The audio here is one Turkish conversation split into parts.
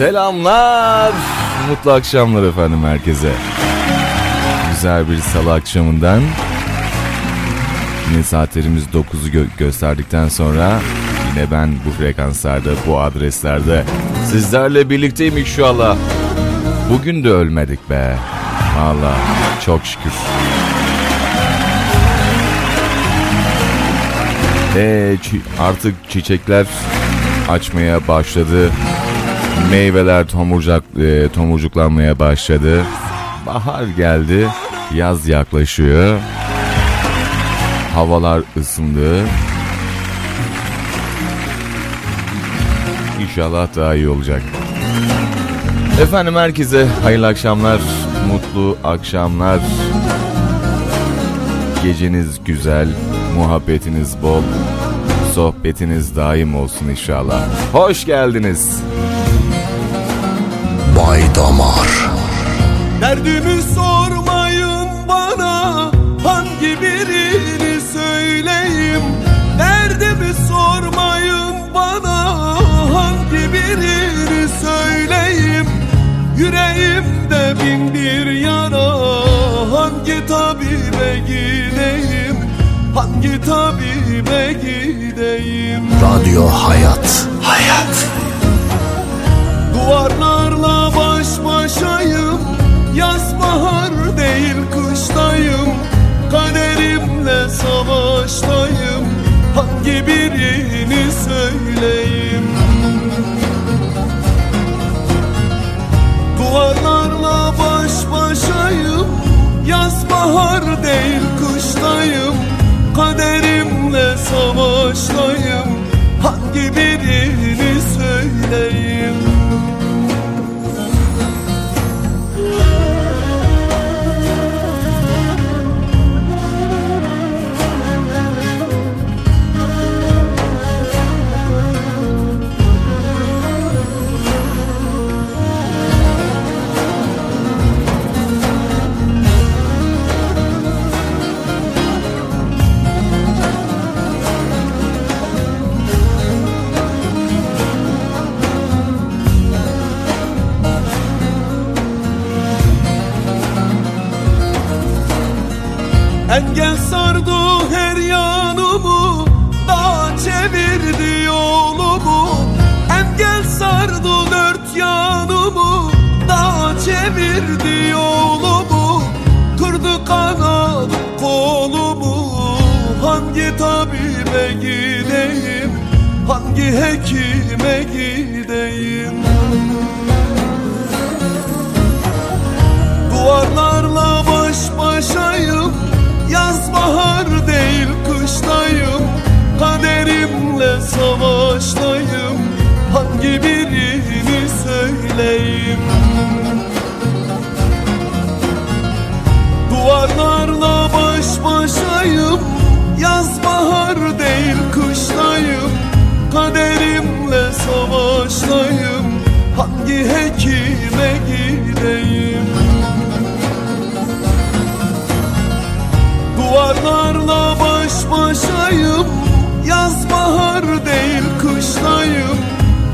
Selamlar, mutlu akşamlar efendim herkese. Güzel bir salı akşamından. Yine saatlerimiz 9'u gösterdikten sonra yine ben bu frekanslarda, bu adreslerde sizlerle birlikteyim inşallah. Bugün de ölmedik be. Valla çok şükür. Artık çiçekler açmaya başladı. Meyveler tomurcuklanmaya başladı. Bahar geldi. Yaz yaklaşıyor. Havalar ısındı. İnşallah daha iyi olacak. Efendim herkese hayırlı akşamlar, mutlu akşamlar. Geceniz güzel, muhabbetiniz bol, sohbetiniz daim olsun inşallah. Hoş geldiniz. Bay Damar. Derdimi sormayın bana, hangi birini söyleyeyim? Derdimi sormayın bana, hangi birini söyleyeyim? Yüreğimde bin bir yara, hangi tabibe gideyim? Hangi tabibe gideyim? Radyo Hayat. Hayat. Duvarlarla baş başayım, yaz bahar değil kıştayım, kaderimle savaştayım, hangi birini söyleyeyim? Duvarlarla baş başayım, yaz bahar değil kıştayım, kaderimle savaştayım, hangi birini söyleyeyim? Engel sardı her yanımı, dağ çevirdi yolumu. Engel sardı dört yanımı, dağ çevirdi yolumu. Kırdı kanadı kolumu, hangi tabibe gideyim, hangi hekime gideyim? Duvarlarla baş başayım, yaz bahar değil kıştayım, kaderimle savaştayım, hangi birini söyleyeyim? Duvarlarla baş başayım, yaz bahar değil kıştayım, kaderimle savaştayım, hangi hekime gideyim? Duvarlarla baş başayım, yaz bahar değil kışlayım,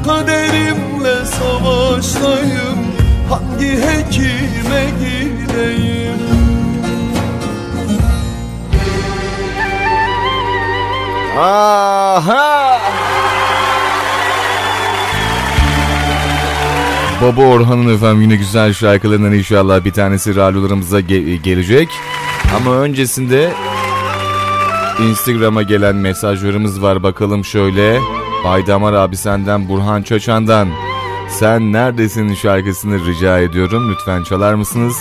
kaderimle savaşlayım, hangi hekime gideyim? Aha! Baba Orhan'ın efendim yine güzel şarkılarından inşallah bir tanesi radyolarımıza gelecek. Ama öncesinde Instagram'a gelen mesajlarımız var, bakalım şöyle. Bay Damar abi senden, Burhan Çoçan'dan "Sen neredesin" şarkısını rica ediyorum, lütfen çalar mısınız?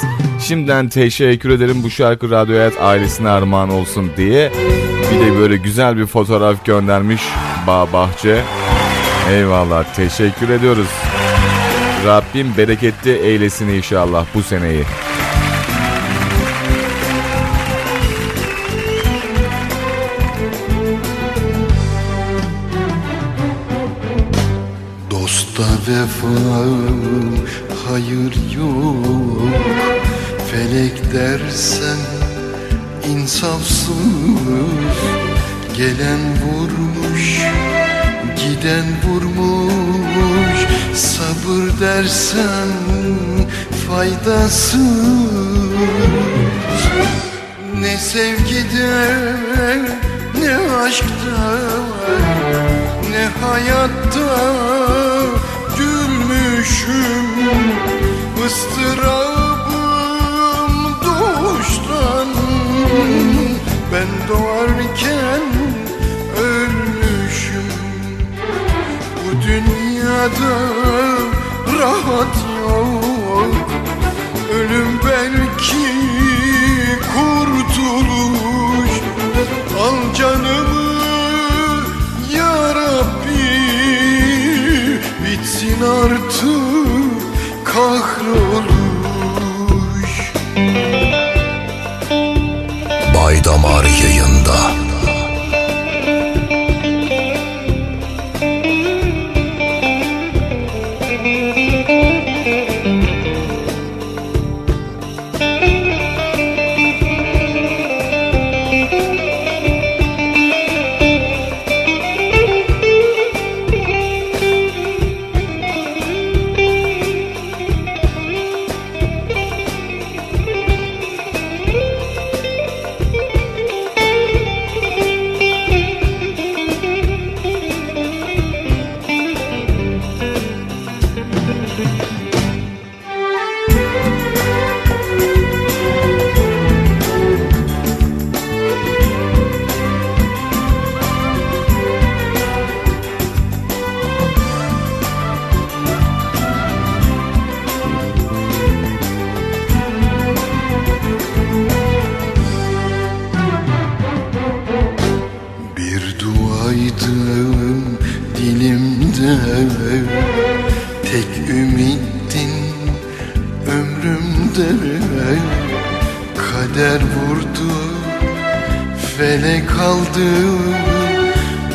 Şimdiden teşekkür ederim, bu şarkı Radyo Hayat ailesine armağan olsun diye. Bir de böyle güzel bir fotoğraf göndermiş bağ bahçe. Eyvallah, teşekkür ediyoruz. Rabbim bereketli eylesin inşallah bu seneyi. Vefa, hayır yok. Felek dersen insafsız. Gelen vurmuş, giden birden vurmuş. Sabır dersen faydası, ne sevgide ne aşkta ne hayatta gülmüşüm. Istırabım doğuştan, ben doğarken ölmüşüm. Bu dünyada rahat yok, ölüm belki kurtuluş. Al canımı ya Rabbi, bitsin artık kahroluş. Baydamar yayında.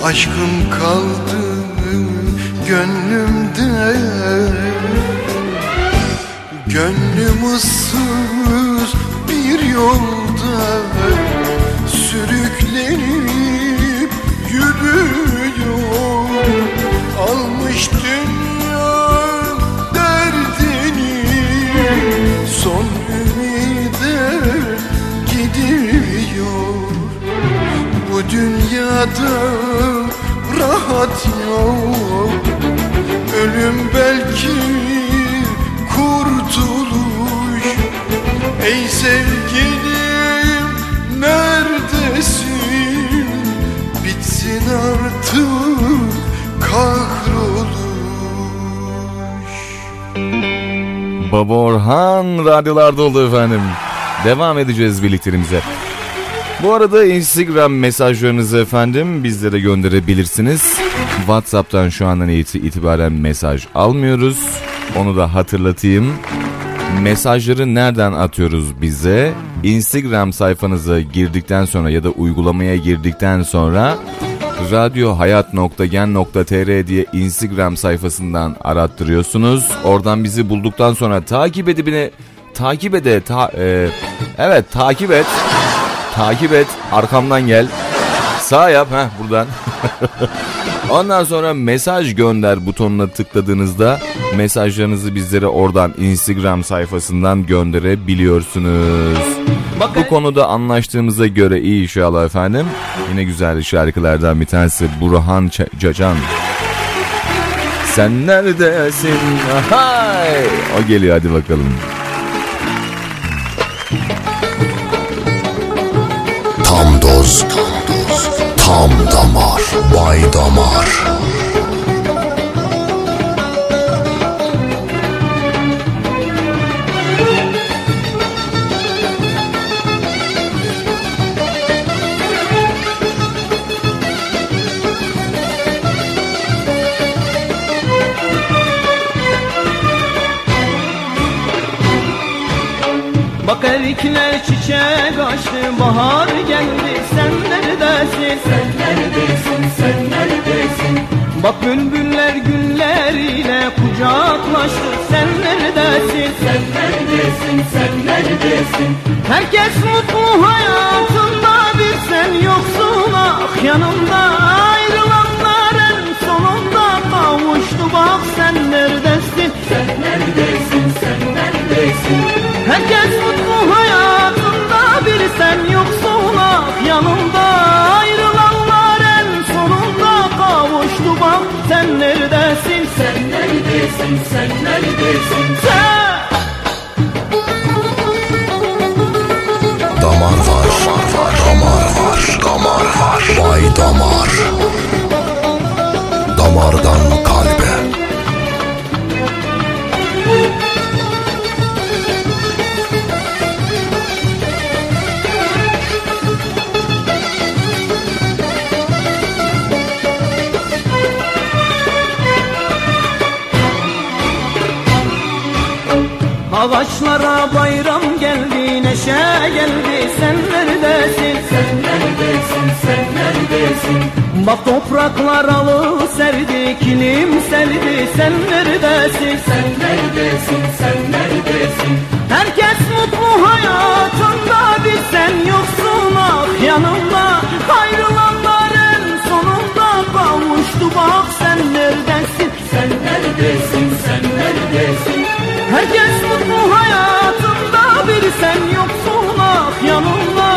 Aşkım kaldı gönlümde, gönlüm ıssız bir yolda sürüklenip yürüyor. Almış dünya derdini, son ümide gidiyor. Bu dünyada rahat yok, ölüm belki kurtuluş. Ey sevgilim neredesin, bitsin artık kahroluş. Baba Orhan radyolarda oldu efendim. Devam edeceğiz birliklerimize. Bu arada Instagram mesajlarınızı efendim bizlere gönderebilirsiniz. WhatsApp'tan şu andan itibaren mesaj almıyoruz. Onu da hatırlatayım. Mesajları nereden atıyoruz bize? Instagram sayfanıza girdikten sonra ya da uygulamaya girdikten sonra radyohayat.gen.tr diye Instagram sayfasından arattırıyorsunuz. Oradan bizi bulduktan sonra takip et, arkamdan gel, sağ yap, buradan. Ondan sonra mesaj gönder butonuna tıkladığınızda mesajlarınızı bizlere oradan Instagram sayfasından gönderebiliyorsunuz. Bakın. Bu konuda anlaştığımıza göre iyi inşallah efendim. Yine güzel şarkılardan bir tanesi Burhan Çoçan. Sen neredesin? Hay! O geliyor, hadi bakalım. Tam doz, tam damar, bay damar. Bak erikler çiçek açtı, bahar geldi, sen neredesin? Sen neredesin, sen neredesin? Bak bülbüller gülleriyle kucaklaştı, sen neredesin? Sen neredesin, sen neredesin? Herkes mutlu hayatında, bir sen yoksun ah yanımda, ayrılanların sonunda. sen neredesin? Sen neredesin? Sen neredesin? Sen! Damar var, damar var, damar var. Vay damar. Damardan kalbe. Ağaçlara bayram geldi, neşe geldi. Sen neredesin? Sen neredesin? Sen neredesin? Bak topraklar alı serdi, kilim serdi. Sen neredesin? Sen neredesin? Sen neredesin? Herkes mutlu hayatında, bir sen yoksun ah yanımda. Ayrılanların sonunda kavuştu, bak sen neredesin? Sen neredesin? Sen neredesin? Herkes mutlu hayatımda, bir sen yoksun ah yanımda.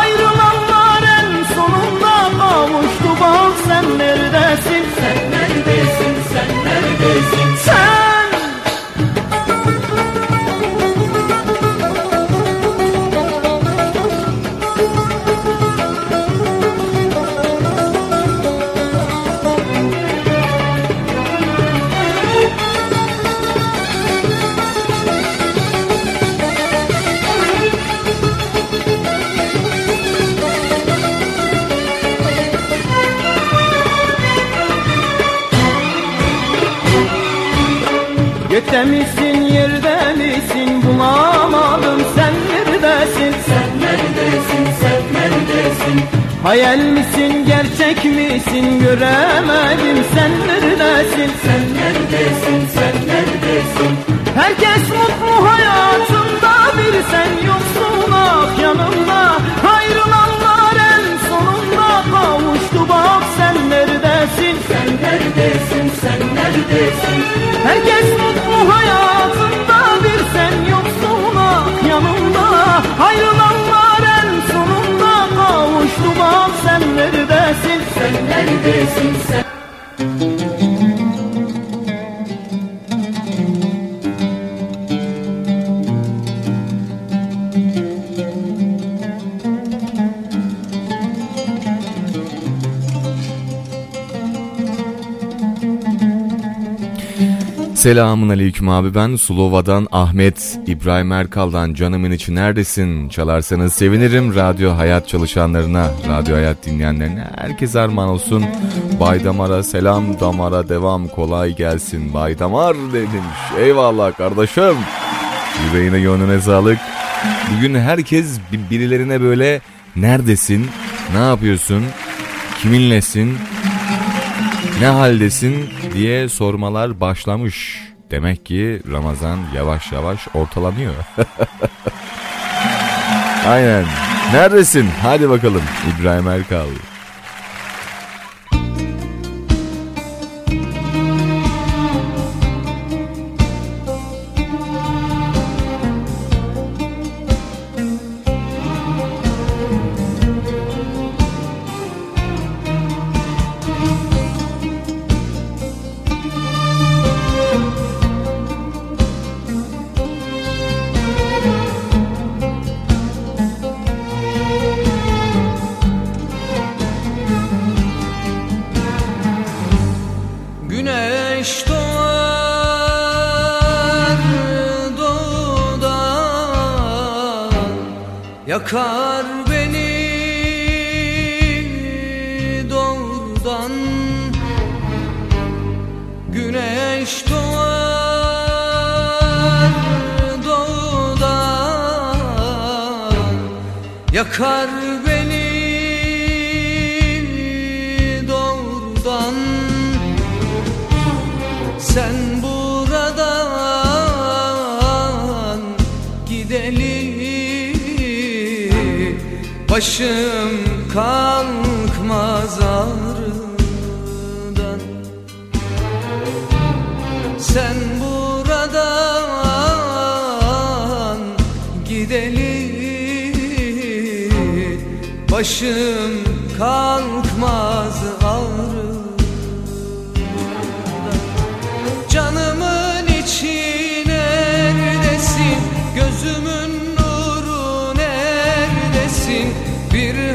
Ayrılanlar en sonunda kavuştu, bak sen neredesin? Sen neredesin? Sen neredesin? Sen! Gökte misin, yerde misin, bulamadım. Sen neredesin? Sen neredesin? Sen neredesin? Hayal misin, gerçek misin, göremedim. Sen neredesin? Sen neredesin? Sen neredesin? Herkes mutlu hayatımda, bir sen yoksun ah yanımda. Ayrılanlar en sonunda kavuştu, bak sen neredesin? Sen neredesin? Sen neredesin? Herkes hayatımda, bir sen yoksun ah yanımda. Ayrılanlar en sonunda kavuştu, bak sen neredesin? Sen neredesin? Sen... Selamun aleyküm abi, ben Sulova'dan Ahmet. İbrahim Erkal'dan Canımın İçi Neredesin çalarsanız sevinirim. Radyo Hayat çalışanlarına, Radyo Hayat dinleyenlerine herkes armağan olsun. Baydamar'a selam, damara devam, kolay gelsin Baydamar demiş. Eyvallah kardeşim, yüreğine gönlüne sağlık. Bugün herkes birilerine böyle neredesin, ne yapıyorsun, kiminlesin, ne haldesin diye sormalar başlamış. Demek ki Ramazan yavaş yavaş ortalanıyor. Aynen. Neredesin? Hadi bakalım İbrahim Erkal. Yakar beni doğrudan, güneş doğar doğudan, yakar beni doğrudan. Sen başım kalkmaz ağrıdan. Sen buradan gidelim, başım kalkmaz ağrıdan.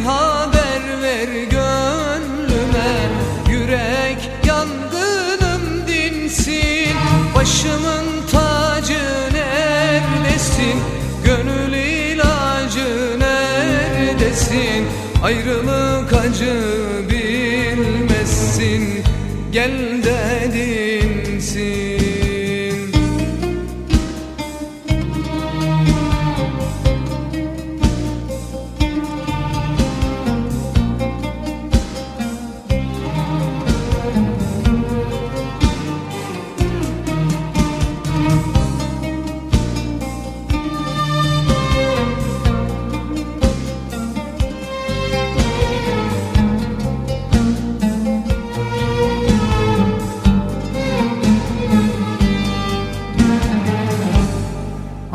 haber ver gönlüme, yürek yangınım dinsin, başımın tacı neredesin, gönül ilacı neredesin, ayrılık acı bilmezsin, gel de dinsin.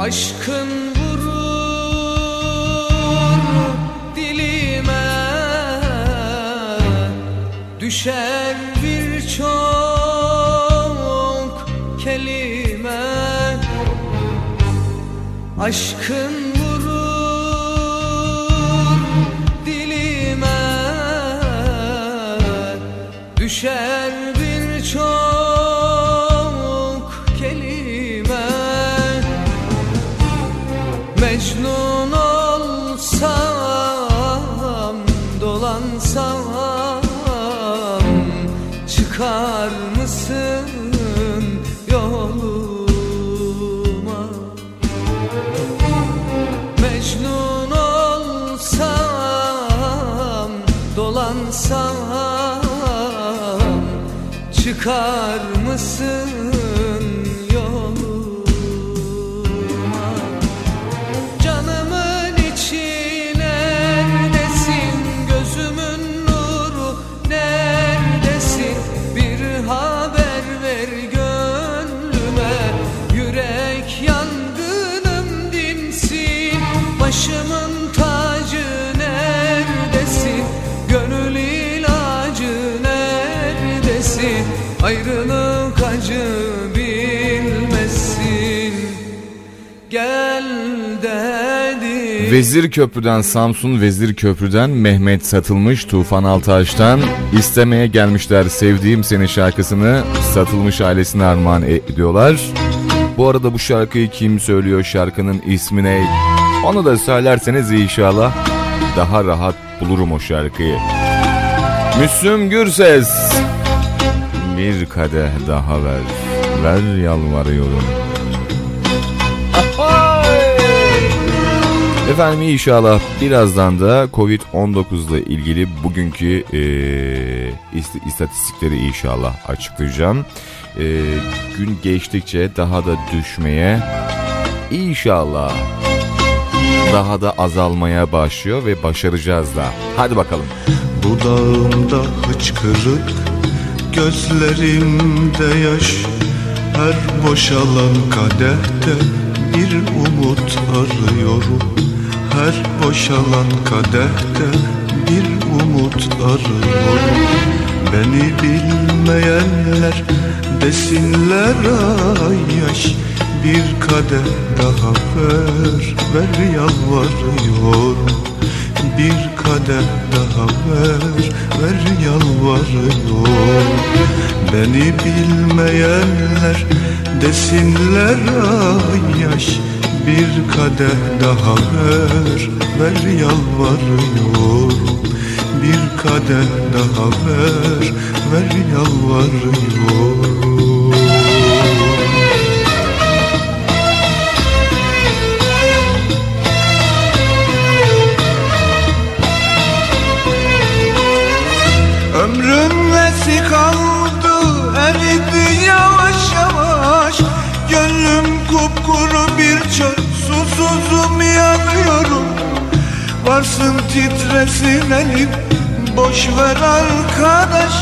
Aşkın vurur dilime, düşer birçok kelime. Aşkın vurur dilime, düşer birçok. Mecnun olsam, dolansam, çıkar mısın yoluma? Mecnun olsam, dolansam, çıkar mısın? Başımın tacı neredesin? Gönül ilacı neredesin? Ayrılık acı bilmesin. Gel dedi. Vezir Köprü'den, Samsun Vezir Köprü'den Mehmet Satılmış, Tufan Altaş'tan istemeye gelmişler sevdiğim seni şarkısını Satılmış ailesine armağan ediyorlar. Bu arada bu şarkıyı kim söylüyor, şarkının ismi ne? Onu da söylerseniz inşallah daha rahat bulurum o şarkıyı. Müslüm Gürses, bir kadeh daha ver, ver yalvarıyorum. Efendim inşallah birazdan da Covid-19 ile ilgili bugünkü istatistikleri inşallah açıklayacağım. Gün geçtikçe daha da düşmeye inşallah, daha da azalmaya başlıyor ve başaracağız da. Hadi bakalım. Dudağımda hıçkırık, gözlerimde yaş, her boşalan kadehte bir umut arıyorum. Her boşalan kadehte bir umut arıyorum. Beni bilmeyenler desinler ay yaş, bir kadeh daha ver, ver yalvarıyorum. Bir kadeh daha ver, ver yalvarıyorum. Beni bilmeyenler desinler ay yaş, bir kadeh daha ver, ver yalvarıyorum. Bir kadeh daha ver, ver yalvarıyorum. Ömrün nesi kaldı, eridi yavaş yavaş. Gönlüm kupkuru bir çöl, susuzum yanıyorum. Varsın titresin elim, boş ver arkadaş.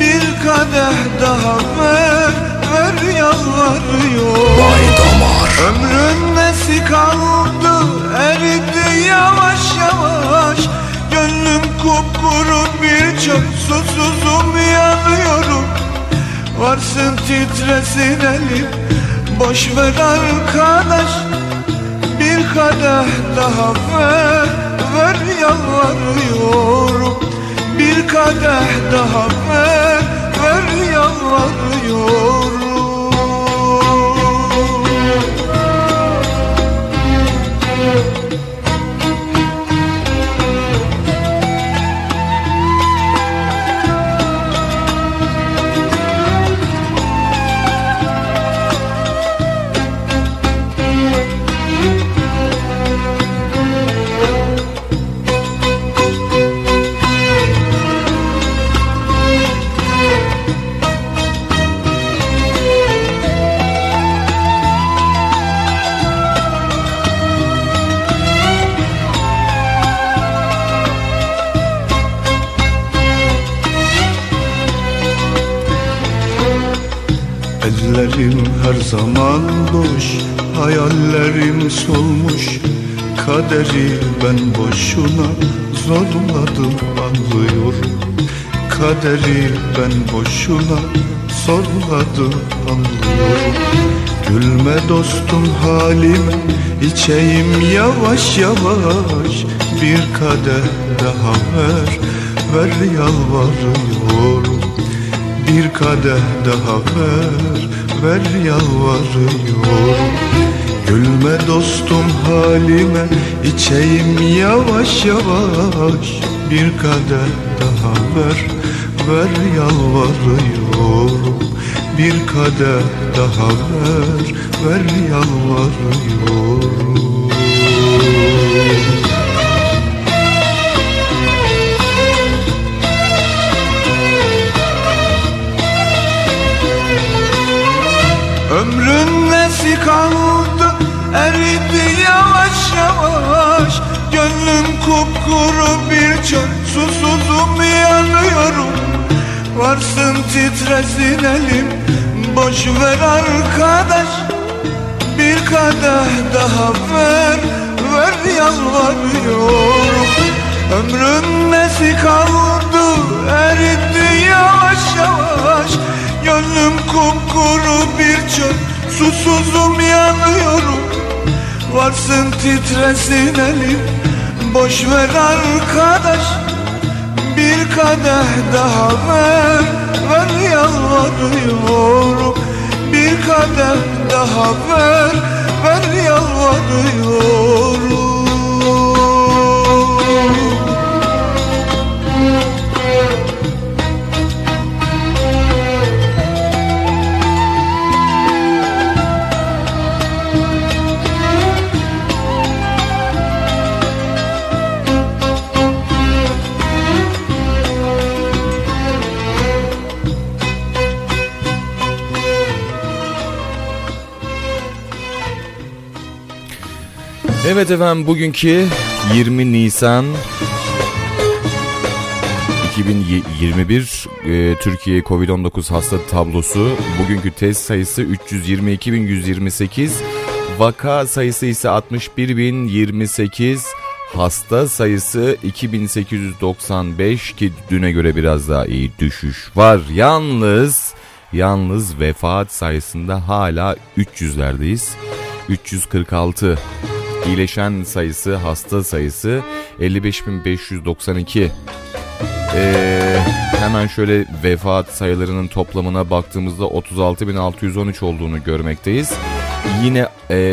Bir kadeh daha ver, ver yalvarıyor. Vay damar. Ömrün nesi kaldı, eridi yavaş yavaş. Gönlüm kupkuru bir çöp, susuzum yanıyorum. Varsın titresin elim, boş ver arkadaş. Bir kadeh daha ver, ver, yalvarıyorum. Bir kadeh daha ver, ver, yalvarıyorum. Ellerim her zaman boş, hayallerim solmuş. Kaderi ben boşuna zorladım, anlıyorum. Kaderi ben boşuna zorladım, anlıyorum. Gülme dostum halime, içeyim yavaş yavaş. Bir kadeh daha ver, ver yalvarıyorum. Bir kadeh daha ver, ver yalvarıyorum. Gülme dostum halime, içeyim yavaş yavaş. Bir kadeh daha ver, ver yalvarıyorum. Bir kadeh daha ver, ver yalvarıyorum. Ömrün nesi kaldı, eridi yavaş yavaş. Gönlüm kupkuru bir çöl, susuzum yanıyorum. Varsın titresin elim, boş ver arkadaş. Bir kadeh daha ver, ver yalvarıyorum. Ömrün nesi kaldı, eridi yavaş yavaş. Gönlüm kupkuru bir çöl, susuzum yanıyorum. Varsın titresin elim, boş ver arkadaş. Bir kadeh daha ver, ver yalvarıyorum. Bir kadeh daha ver, ver yalvarıyorum. Evet efendim, bugünkü 20 Nisan 2021 Türkiye Covid-19 hasta tablosu. Bugünkü test sayısı 322.128, vaka sayısı ise 61.028, hasta sayısı 2.895 ki düne göre biraz daha iyi düşüş var. Yalnız vefat sayısında hala 300'lerdeyiz. 346. İyileşen sayısı, hasta sayısı 55.592. Hemen şöyle vefat sayılarının toplamına baktığımızda 36.613 olduğunu görmekteyiz. Yine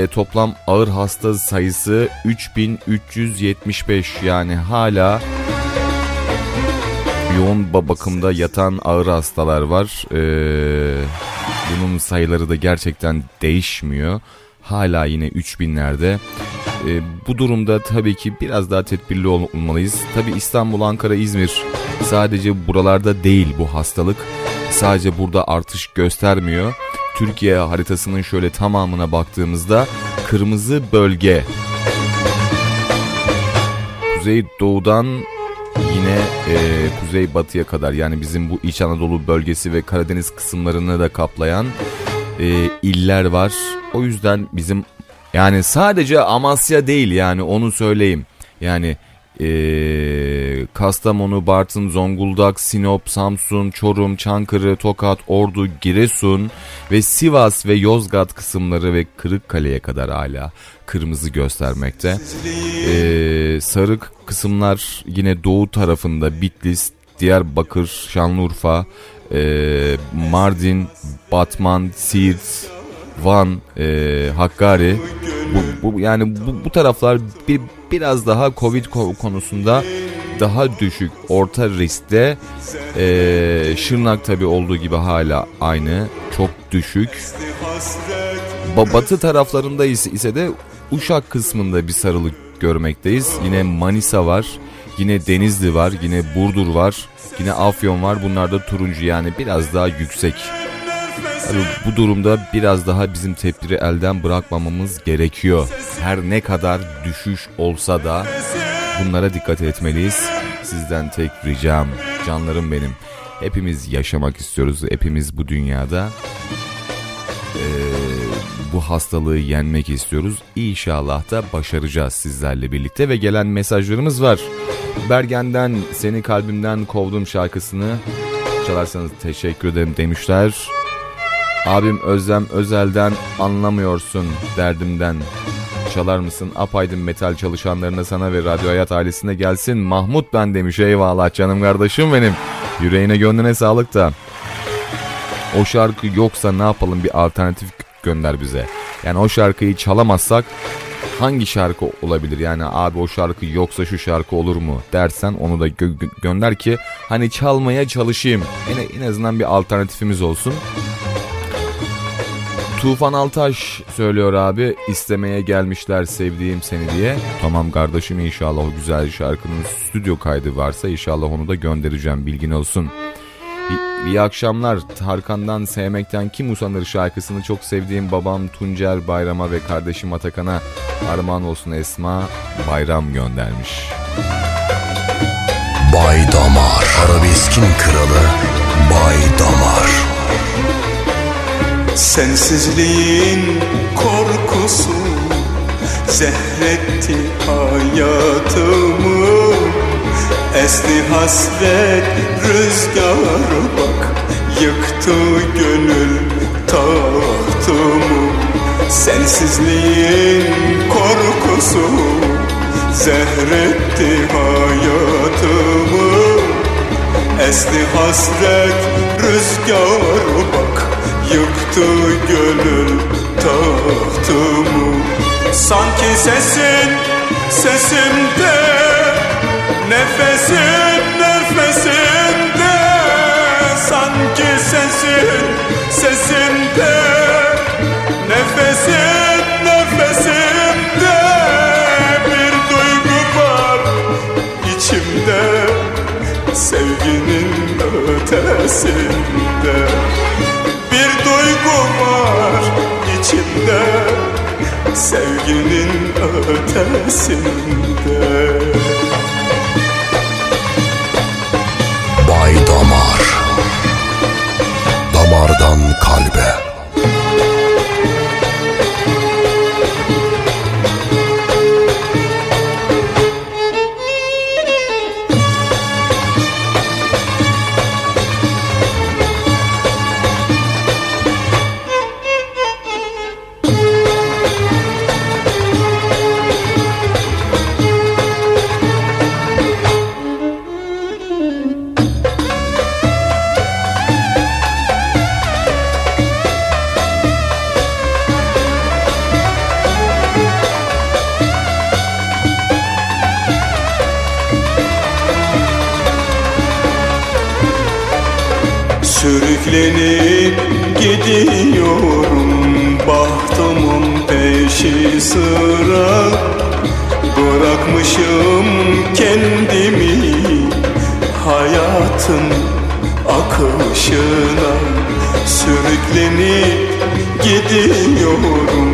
toplam ağır hasta sayısı 3.375, yani hala yoğun bakımda yatan ağır hastalar var. Bunun sayıları da gerçekten değişmiyor. Hala yine 3000'lerde. Bu durumda tabii ki biraz daha tedbirli olmalıyız. Tabii İstanbul, Ankara, İzmir, sadece buralarda değil bu hastalık. Sadece burada artış göstermiyor. Türkiye haritasının şöyle tamamına baktığımızda kırmızı bölge. Kuzey doğudan yine kuzey batıya kadar, yani bizim bu İç Anadolu bölgesi ve Karadeniz kısımlarını da kaplayan iller var. O yüzden bizim, yani sadece Amasya değil, yani onu söyleyeyim. Yani Kastamonu, Bartın, Zonguldak, Sinop, Samsun, Çorum, Çankırı, Tokat, Ordu, Giresun ve Sivas ve Yozgat kısımları ve Kırıkkale'ye kadar hala kırmızı göstermekte. Sarı kısımlar yine doğu tarafında Bitlis, Diyarbakır, Şanlıurfa, Mardin, Batman, Siirt, Van, Hakkari. Bu taraflar biraz daha Covid konusunda daha düşük, orta riskte. Şırnak tabii olduğu gibi hala aynı, çok düşük. Batı taraflarında ise de Uşak kısmında bir sarılık görmekteyiz. Yine Manisa var, yine Denizli var, yine Burdur var, yine Afyon var. Bunlar da turuncu, yani biraz daha yüksek. Yani bu durumda biraz daha bizim tedbiri elden bırakmamamız gerekiyor. Her ne kadar düşüş olsa da bunlara dikkat etmeliyiz. Sizden tek ricam, canlarım benim, hepimiz yaşamak istiyoruz. Hepimiz bu dünyada bu hastalığı yenmek istiyoruz. İnşallah da başaracağız sizlerle birlikte. Ve gelen mesajlarımız var. Bergen'den "Seni Kalbimden Kovdum" şarkısını çalarsanız teşekkür ederim demişler. Abim Özlem Özel'den "Anlamıyorsun Derdimden" çalar mısın? Apaydın metal çalışanlarına, sana ve Radyo Hayat ailesine gelsin. Mahmut ben demiş. Eyvallah canım kardeşim benim. Yüreğine gönlüne sağlık da. O şarkı yoksa ne yapalım, bir alternatif gönder bize. Yani o şarkıyı çalamazsak hangi şarkı olabilir? Yani abi o şarkı yoksa şu şarkı olur mu dersen onu da gönder ki hani çalmaya çalışayım. En azından bir alternatifimiz olsun. Tufan Altaş söylüyor abi, "İstemeye gelmişler sevdiğim seni" diye. Tamam kardeşim, inşallah o güzel şarkının stüdyo kaydı varsa inşallah onu da göndereceğim, bilgin olsun. İyi akşamlar. Tarkan'dan "Sevmekten Kim Usanır" şarkısını çok sevdiğim babam Tuncer Bayram'a ve kardeşim Atakan'a armağan olsun, Esma Bayram göndermiş. Bay Damar, arabeskin kralı Bay Damar. Sensizliğin korkusu zehretti hayatımı. Esni hasret rüzgarı, bak yıktı gönül tahtımı. Sensizliğin korkusu zehretti hayatımı. Esni hasret rüzgarı, bak yıktı gönül tahtımı. Sanki sesin sesimde, nefesin nefesimde. Sanki sesin sesimde, nefesin nefesimde. Bir duygu var içimde, sevginin ötesinde. Bir duygu var içimde, sevginin ötesinde. Bay Damar, damardan kalbe. Sürüklenip gidiyorum bahtımın peşi sıra. Bırakmışım kendimi hayatın akışına. Sürüklenip gidiyorum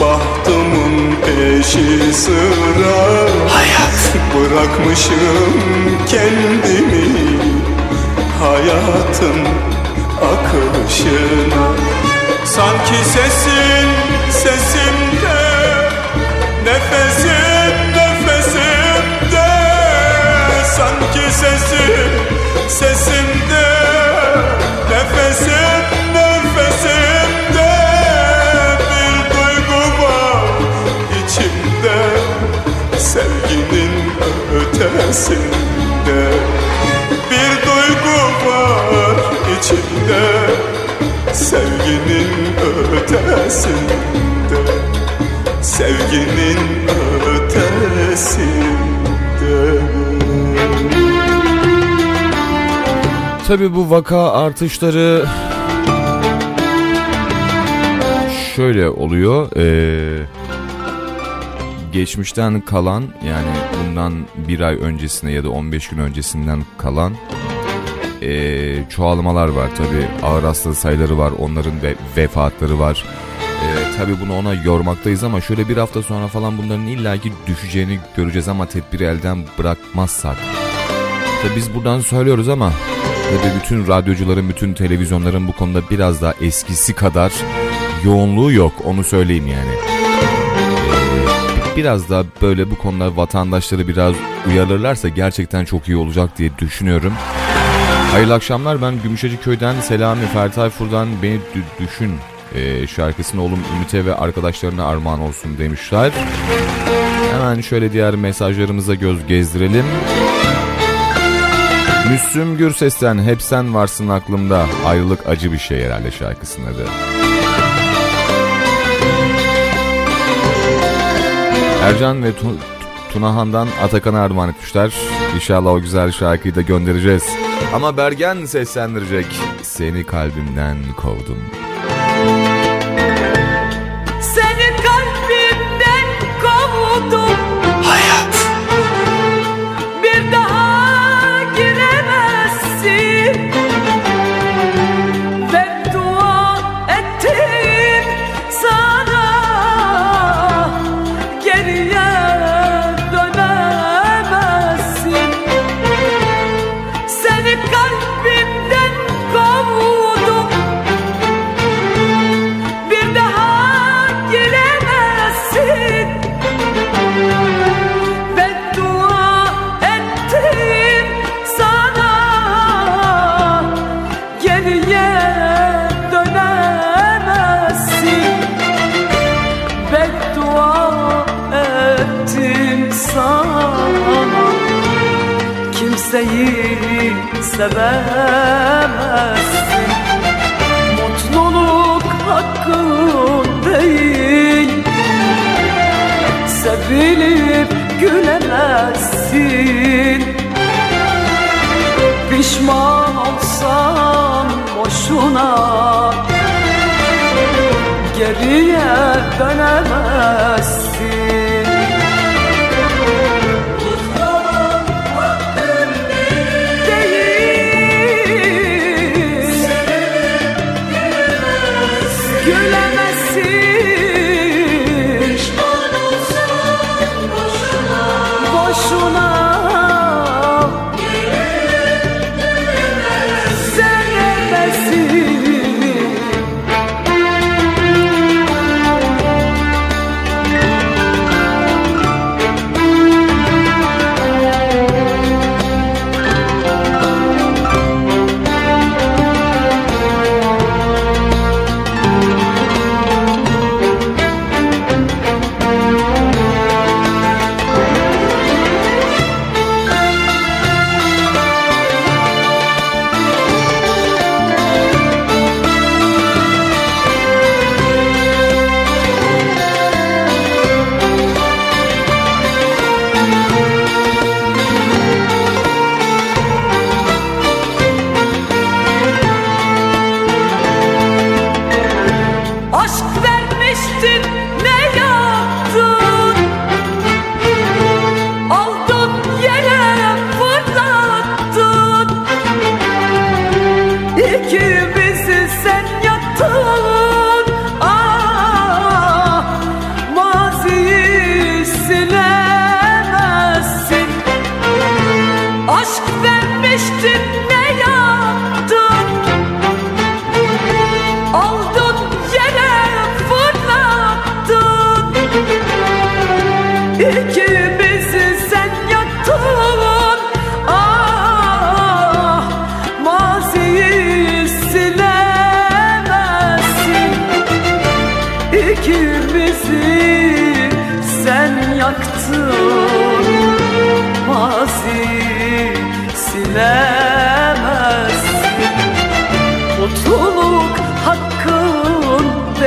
bahtımın peşi sıra. Hayat. Bırakmışım kendimi hayatın akışına. Sanki sesin sesimde, nefesin nefesimde. sesinde bir duygu var içinde, sevginin ötesinde, sevginin ötesinde. Tabii bu vaka artışları şöyle oluyor. Geçmişten kalan, yani bundan bir ay öncesine ya da 15 gün öncesinden kalan çoğalmalar var. Tabii ağır hasta sayıları var, onların vefatları var. Tabii bunu ona yormaktayız ama şöyle bir hafta sonra falan bunların illaki düşeceğini göreceğiz, ama tedbiri elden bırakmazsak. Tabii biz buradan söylüyoruz ama tabii bütün radyocuların, bütün televizyonların bu konuda biraz daha eskisi kadar yoğunluğu yok, onu söyleyeyim yani. Biraz da böyle bu konuda vatandaşları biraz uyarırlarsa gerçekten çok iyi olacak diye düşünüyorum. Hayırlı akşamlar, ben Gümüşhacıköy'den Selami Fertay Fur'dan Beni Düşün şarkısını oğlum Ümit'e ve arkadaşlarına armağan olsun demişler. Hemen şöyle diğer mesajlarımıza göz gezdirelim. Müslüm Gürses'ten Hep Sen Varsın Aklımda, ayrılık acı bir şey herhalde şarkısının adı. Ercan ve Tunahan'dan Atakan'a armağan etmişler. İnşallah o güzel şarkıyı da göndereceğiz. Ama Bergen seslendirecek. Seni kalbimden kovdum. Seni kalbimden kovdum. Hayat. Bir daha giremezsin. Ben dua ettim sana. Kimseyi sevemezsin. Mutluluk hakkın değil. Sevilip gülemezsin. Pişman olsan boşuna. Geriye dönemezsin.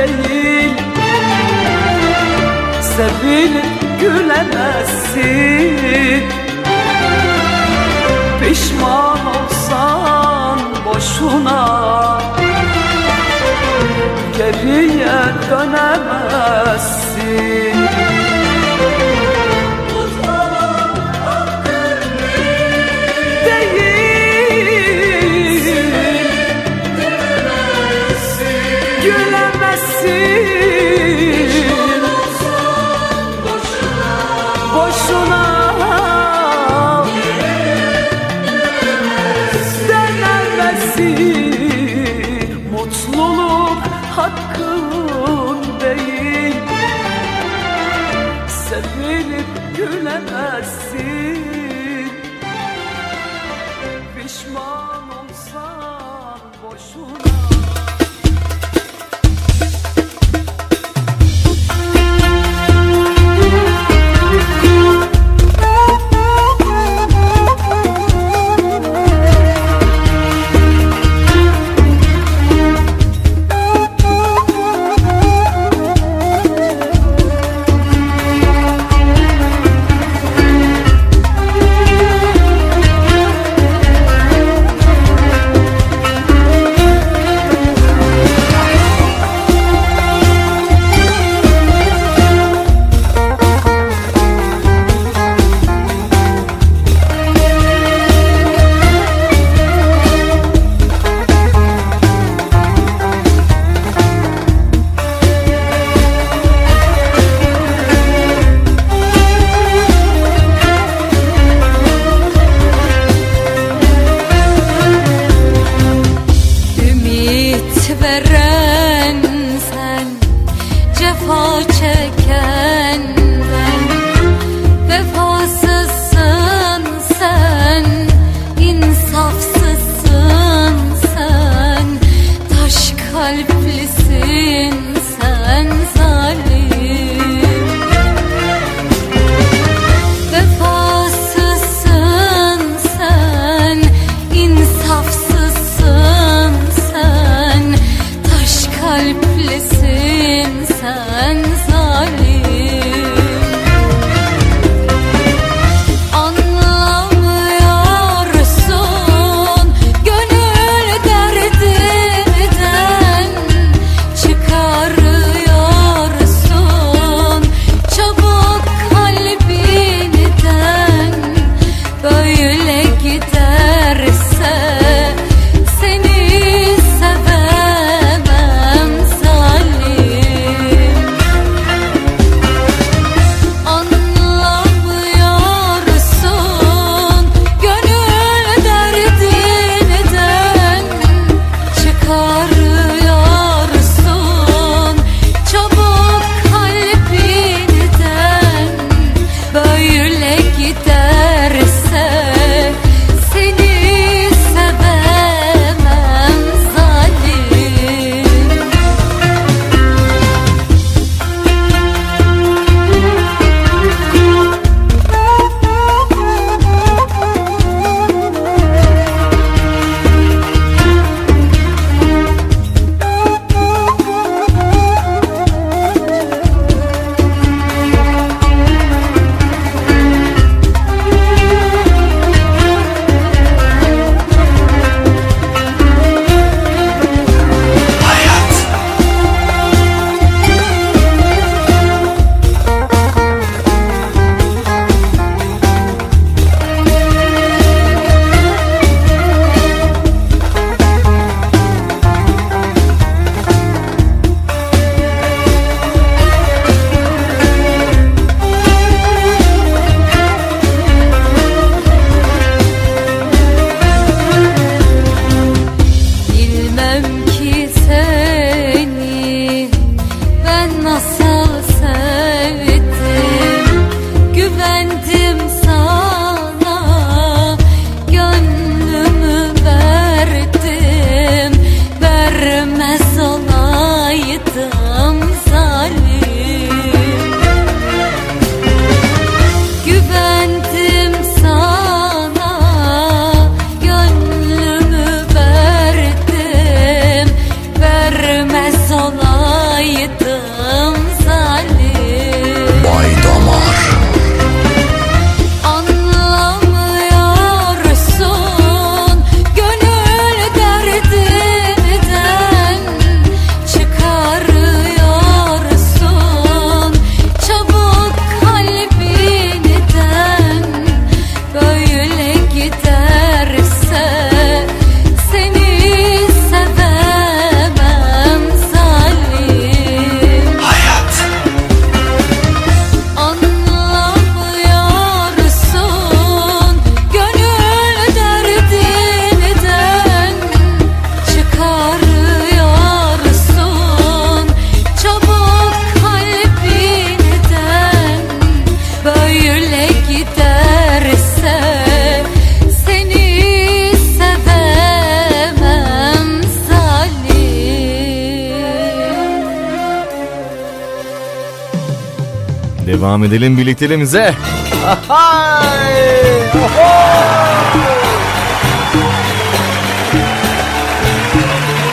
değil. Sevilip gülemezsin, pişman olsan boşuna, geriye dönemezsin. Devam edelim birlikteliğimize.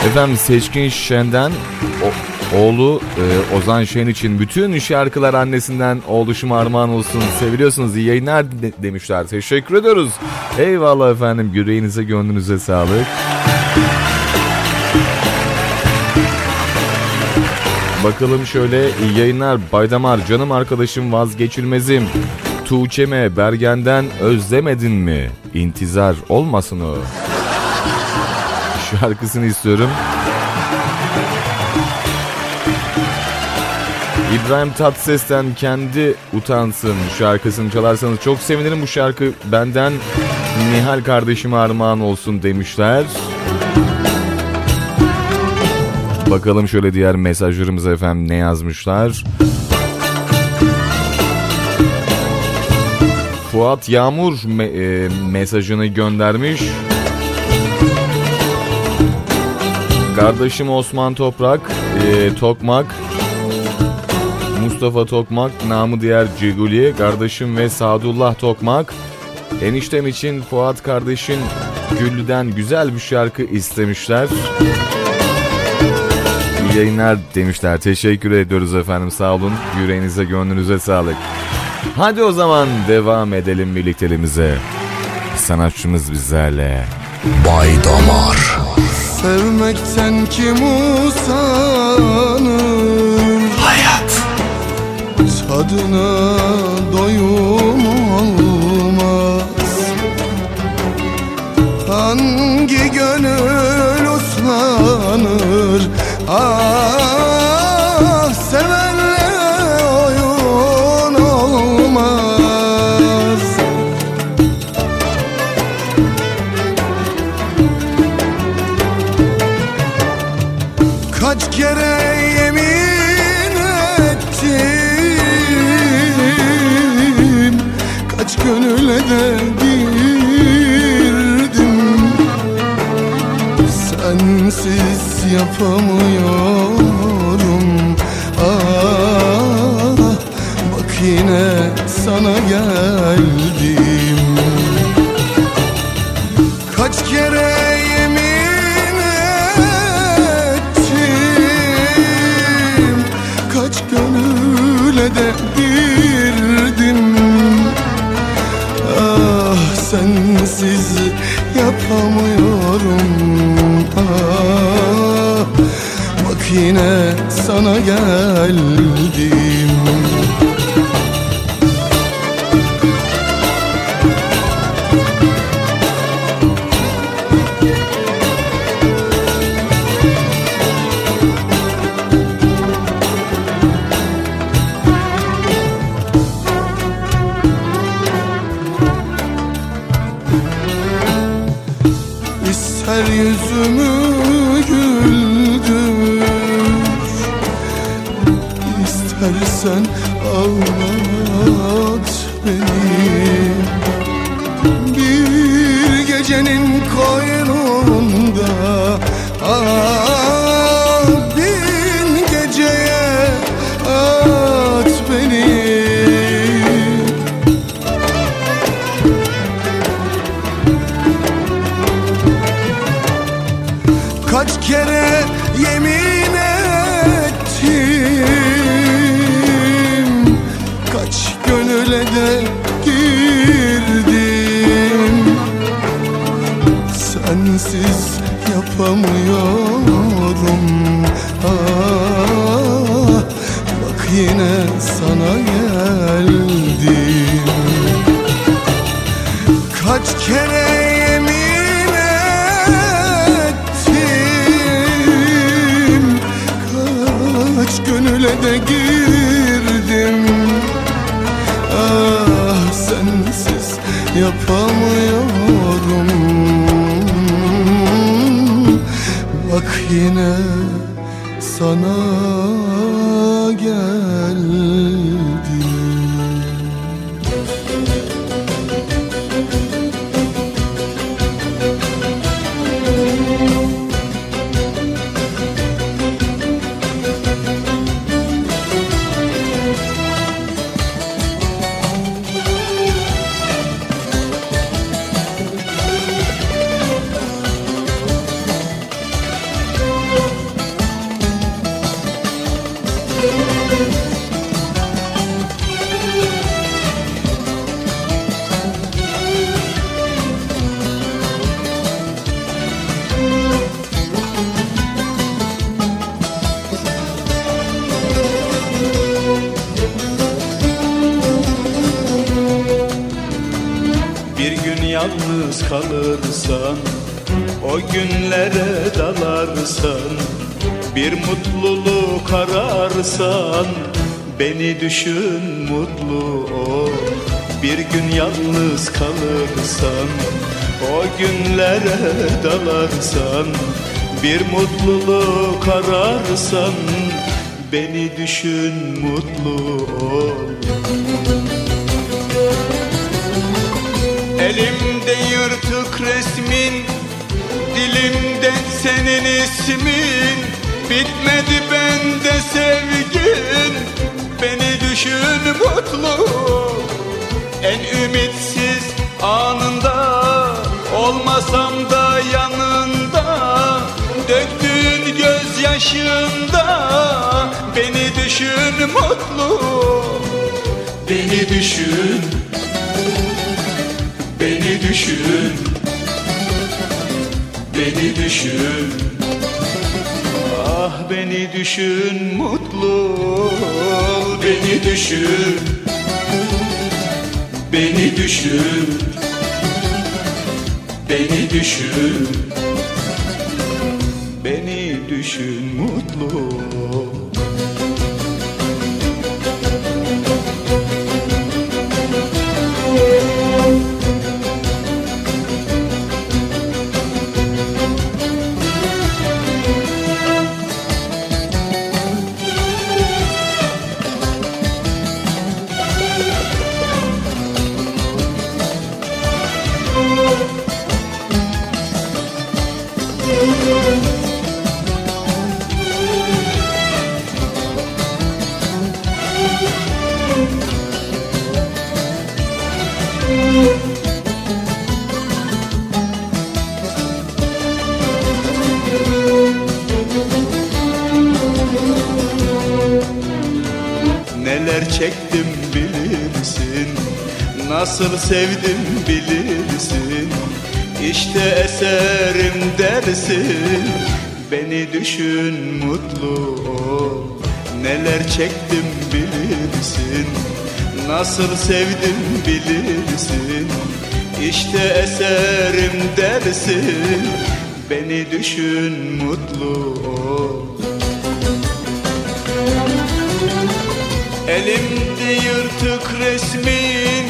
Efendim Seçkin Şen'den oğlu Ozan Şen için bütün şarkılar annesinden oğluşuma armağan olsun. Seviliyorsunuz, iyi yayınlar demişler. Teşekkür ediyoruz. Eyvallah efendim, yüreğinize gönlünüze sağlık. Bakalım şöyle, yayınlar Baydamar, canım arkadaşım vazgeçilmezim. Tuğçe'me Bergen'den özlemedin mi? İntizar olmasın o. Şarkısını istiyorum. İbrahim Tatlıses'ten kendi utansın şarkısını çalarsanız çok sevinirim. Bu şarkı benden Nihal kardeşime armağan olsun demişler. Bakalım şöyle diğer mesajlarımıza efendim ne yazmışlar. Fuat Yağmur mesajını göndermiş. Kardeşim Osman Toprak, Tokmak, Mustafa Tokmak, namı diğer Ciguli, kardeşim ve Sadullah Tokmak. Eniştem için Fuat kardeşin Güllü'den güzel bir şarkı istemişler. İyi yayınlar demişler. Teşekkür ediyoruz efendim, sağ olun. Yüreğinize gönlünüze sağlık. Hadi o zaman devam edelim birlikteliğimize. Sanatçımız bizlerle. Baydamar. Sevmekten kim usanır? Hayat. Tadına doyum olmaz. Hangi gönül uslanır? Ah, sevenle oyun olmaz. Kaç kere yemin ettim, kaç gönüle de girdim, sensiz yapamıyorum. Ah, bak yine sana geldim. Kaç kere yemin ettim, kaç gönüle de girdim. Ah, sensiz yapamıyorum. Ah, yine sana geldim. İster yüzümü sen ağlat beni, bir gecenin koynunda. Ah, bin geceye at beni. Kaç kere yemin de girdim, sensiz yapamıyorum. Ah, bak yine sana geldim. Kaç kere yemin ettim, kaç gönüle de girdim. Ah, sensiz yapamıyorum. Bak yine sana geldim. Bir gün yalnız kalırsan, o günlere dalarsan, bir mutluluk ararsan, beni düşün mutlu ol. Bir gün yalnız kalırsan, o günlere dalarsan, bir mutluluk ararsan, beni düşün mutlu ol. Elimde yırtık resmin, dilimde senin ismin, bitmedi bende sevgin, beni düşün mutlu. En ümitsiz anında, olmasam da yanında, döktüğün gözyaşında, beni düşün mutlu. Beni düşün, beni düşün, beni düşün, ah beni düşün mutlu. Beni düşün, beni düşün, beni düşün, beni düşün mutlu. Çektim bilirsin, nasıl sevdim bilirsin, İşte eserim dersin, beni düşün mutlu ol. Neler çektim bilirsin, nasıl sevdim bilirsin, İşte eserim dersin, beni düşün mutlu ol. Elimde yırtık resmin,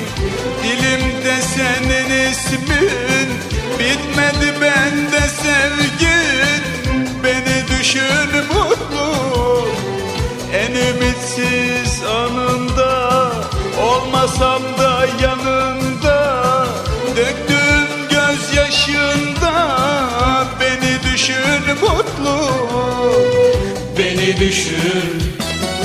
dilimde senin ismin, bitmedi bende sevgin, beni düşün mutlu. En ümitsiz anında, olmasam da yanında, döktüğün gözyaşında, beni düşün mutlu. Beni düşün.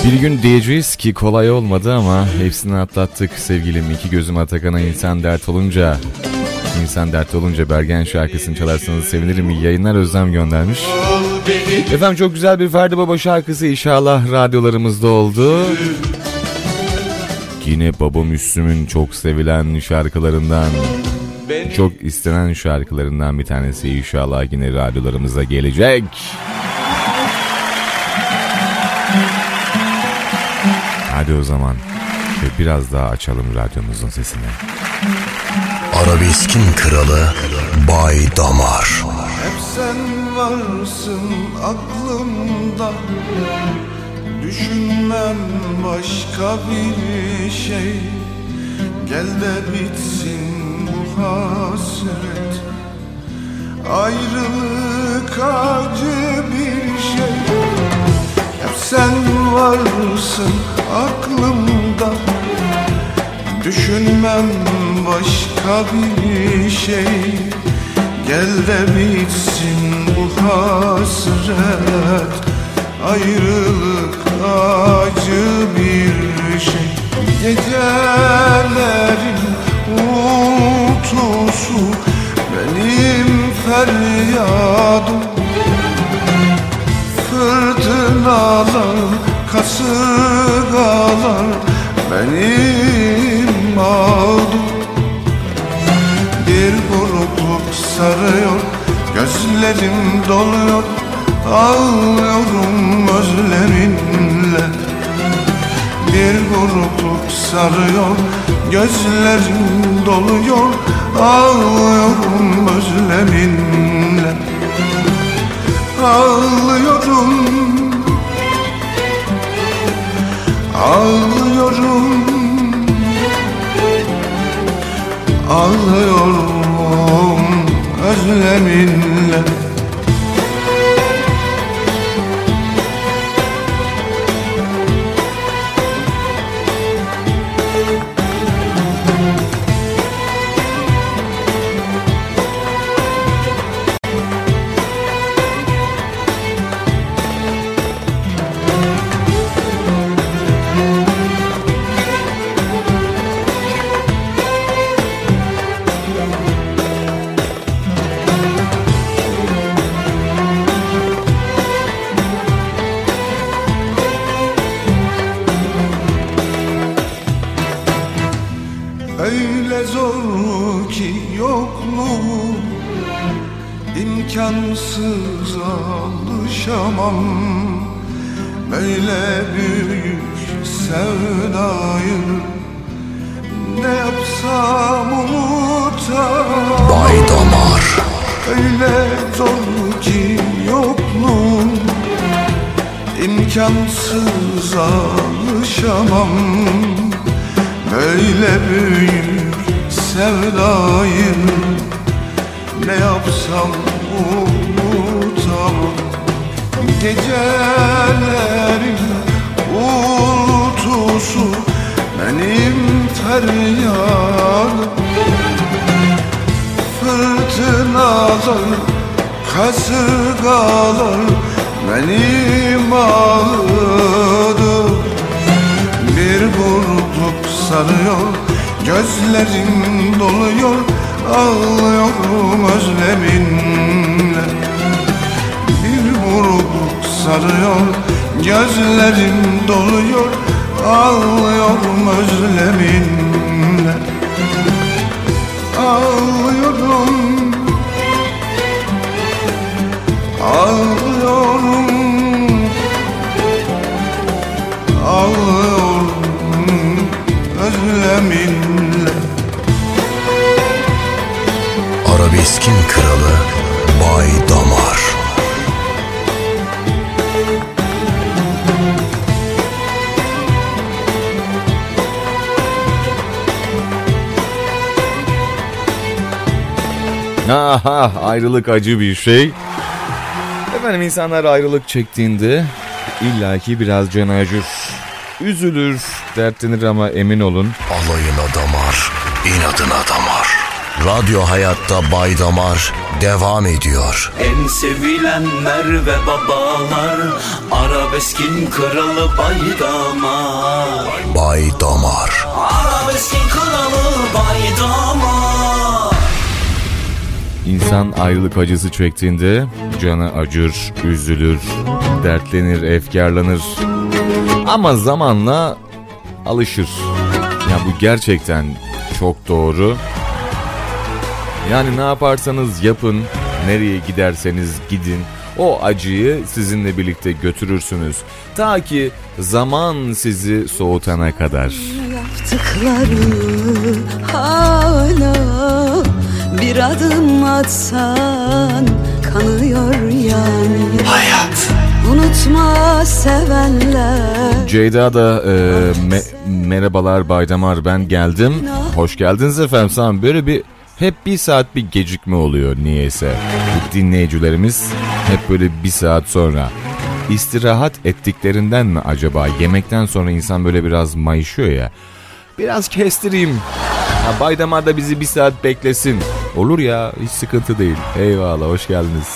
Bir gün diyeceğiz ki kolay olmadı ama hepsini atlattık sevgilim. İki gözüm Atakan'a insan dert olunca Bergen şarkısını çalarsanız sevinirim. İyi yayınlar, Özlem göndermiş. Efendim çok güzel bir Ferdi Baba şarkısı inşallah radyolarımızda oldu. Yine Baba Müslüm'ün çok sevilen şarkılarından, çok istenen şarkılarından bir tanesi inşallah yine radyolarımıza gelecek. Hadi o zaman biraz daha açalım radyomuzun sesini. Arabeskin kralı Bay Damar. Hep sen varsın aklımda, düşünmem başka bir şey. Gel de bitsin bu hasret, ayrılık acı bir şey. Hep sen varsın aklımda, düşünmem başka bir şey. Gel de bitsin bu hasret, ayrılık acı bir şey. Gecelerin uğultusu benim feryadım, fırtınalar, kasırgalar benim ağdım. Bir burukluk sarıyor, gözlerim doluyor, ağlıyorum özlerinle. Bir burukluk sarıyor, gözlerim doluyor, ağlıyorum özleminle, ağlıyorum, ağlıyorum, ağlıyorum özleminle. İmkansız alışamam böyle büyük sevdayı, ne yapsam unutamam. Bay Damar. Öyle zor ki yokluğum, imkansız alışamam böyle büyük sevdayı, ne yapsam unutamam. Gecelerin uğultusu benim feryadım, fırtınalar, kasırgalar benim ağladım. Bir burukluk sarıyor, gözlerim doluyor, ağlıyorum özleminle. Bir burukluk sarıyor, gözlerim doluyor, ağlıyorum özleminle. Ağlıyorum, ağlıyorum, ağlıyorum özleminle. Arabeskin kralı Bay Damar. Aha, ayrılık acı bir şey. Efendim, insanlar ayrılık çektiğinde illaki biraz can acır, üzülür, dertlenir ama emin olun, alayına damar, inadına damar. Radyo Hayat'ta Bay Damar devam ediyor. En sevilen Merve babalar, arabeskin kralı Bay Damar. Bay Damar. Arabeskin kralı Bay Damar. İnsan ayrılık acısı çektiğinde canı acır, üzülür, dertlenir, efkarlanır. Ama zamanla alışır. Ya bu gerçekten çok doğru. Yani ne yaparsanız yapın, nereye giderseniz gidin, o acıyı sizinle birlikte götürürsünüz. Ta ki zaman sizi soğutana kadar. Yaptıkları hala bir adım atsan kanıyor yani. Hayat. Unutma sevenler. Ceyda da merhabalar Bay Damar, ben geldim. Hoş geldiniz efendim. Sen böyle bir hep bir saat bir gecikme oluyor niyeyse. Dinleyicilerimiz hep böyle bir saat sonra. İstirahat ettiklerinden mi acaba? Yemekten sonra insan böyle biraz mayışıyor ya. Biraz kestireyim. Ya Bay Damar da bizi bir saat beklesin. Olur ya, hiç sıkıntı değil. Eyvallah, hoş geldiniz.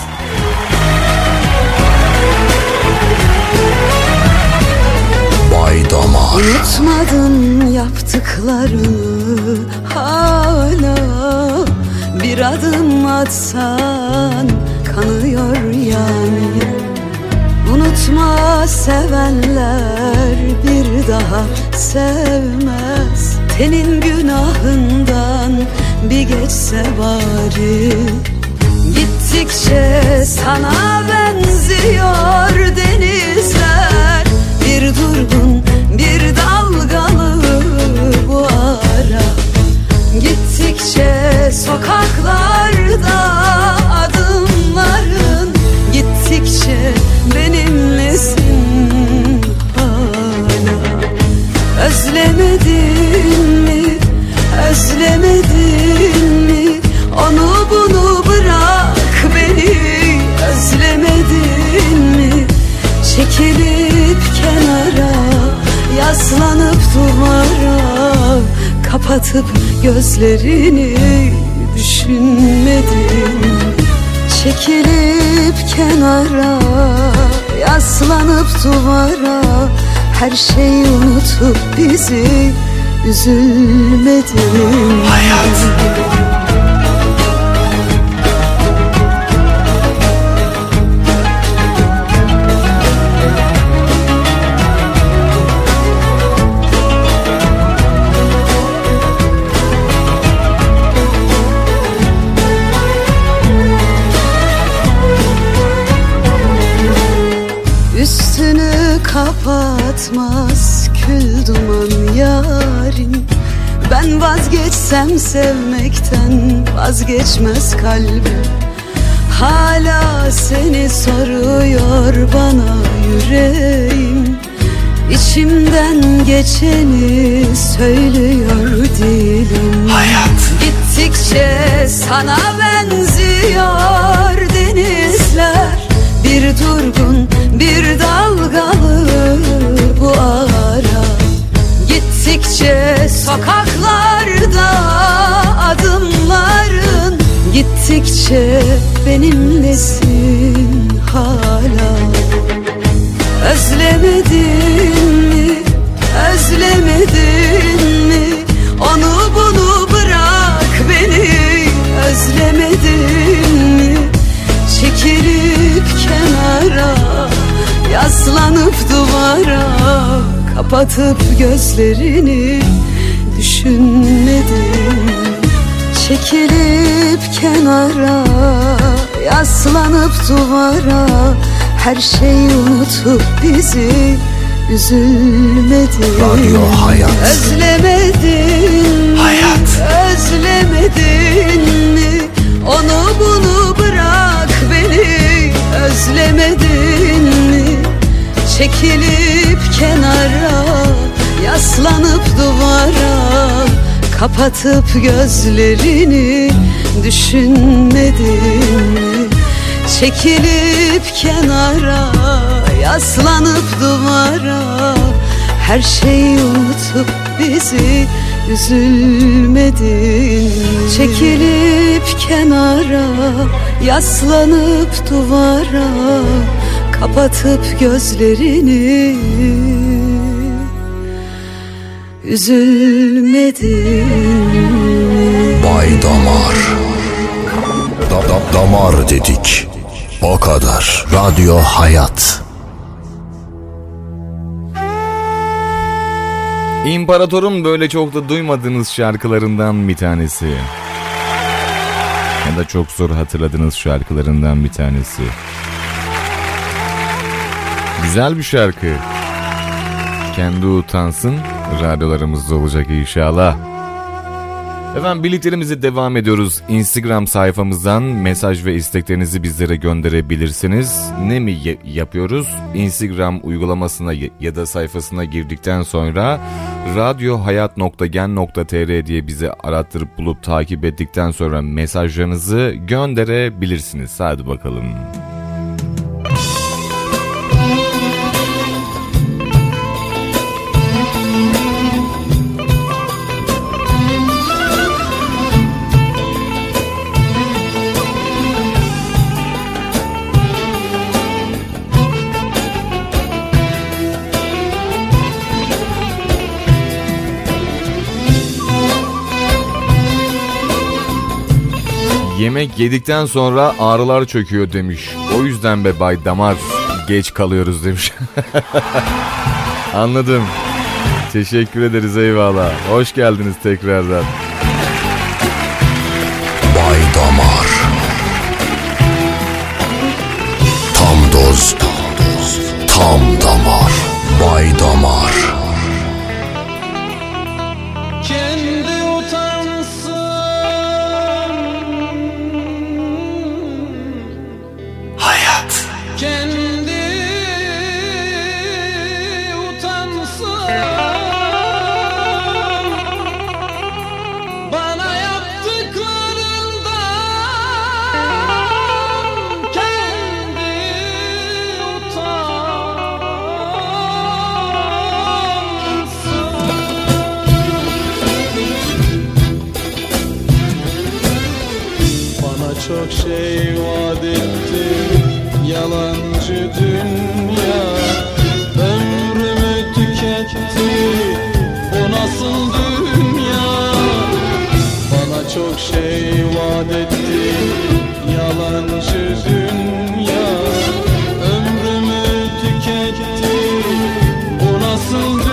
Bay Damar. Unutmadın yaptıklarını hala. Bir adım atsan kanıyor yani. Unutma sevenler bir daha sevmez. Tenin günahından bir geçse bari. Gittikçe sana benziyor denizler. Bir durgun, bir dalgalı. kapatıp gözlerini düşünmedim. Çekilip kenara, yaslanıp duvara, her şeyi unutup bizi üzülmedim. Hayat. Kapatmaz kül duman yarim, ben vazgeçsem sevmekten vazgeçmez kalbim. Hala seni soruyor bana yüreğim, içimden geçeni söylüyor dilim. Hayat. Gittikçe sana benziyor denizler, bir durgun bir dalgalı bu ara. Gittikçe sokaklarda adımların, gittikçe benimlesin hala. Özlemedin mi, özlemedin mi, onu bunu bırak beni, özlemedin mi? Çekilip kenara, yaslanıp duvara, kapatıp gözlerini düşünmedim. Çekilip kenara, yaslanıp duvara, her şeyi unutup bizi üzülmedim. Radyo Hayat. Özlemedin hayat, özlemedin mi, onu bunu bırak beni, özlemedin mi? Çekilip kenara, yaslanıp duvara, kapatıp gözlerini düşünmedin mi? Çekilip kenara, yaslanıp duvara, her şeyi unutup bizi üzülmedin. Çekilip kenara, yaslanıp duvara, kapatıp gözlerini üzülmedin. Bay Damar. Damar dedik, o kadar. Radyo Hayat. İmparator'un böyle çok da duymadığınız şarkılarından bir tanesi. Ya da çok zor hatırladığınız şarkılarından bir tanesi. Güzel bir şarkı. Kendi utansın, radyolarımızda olacak inşallah. Efendim, birliklerimize devam ediyoruz. Instagram sayfamızdan mesaj ve isteklerinizi bizlere gönderebilirsiniz. Ne mi yapıyoruz? Instagram uygulamasına ya da sayfasına girdikten sonra radyohayat.gen.tr diye bizi arattırıp bulup takip ettikten sonra mesajlarınızı gönderebilirsiniz. Hadi bakalım. Yemek yedikten sonra ağrılar çöküyor demiş. O yüzden be Bay Damar geç kalıyoruz demiş. Anladım. Teşekkür ederiz, eyvallah. Hoş geldiniz tekrardan. Bay Damar. Tam doz. Tam damar. Bay Damar. çok şey vaat etti yalancı dünya. Ömrümü tüketti, o nasıl dünya? Bana çok şey vaat etti yalancı dünya. Ömrümü tüketti, o nasıl dünya?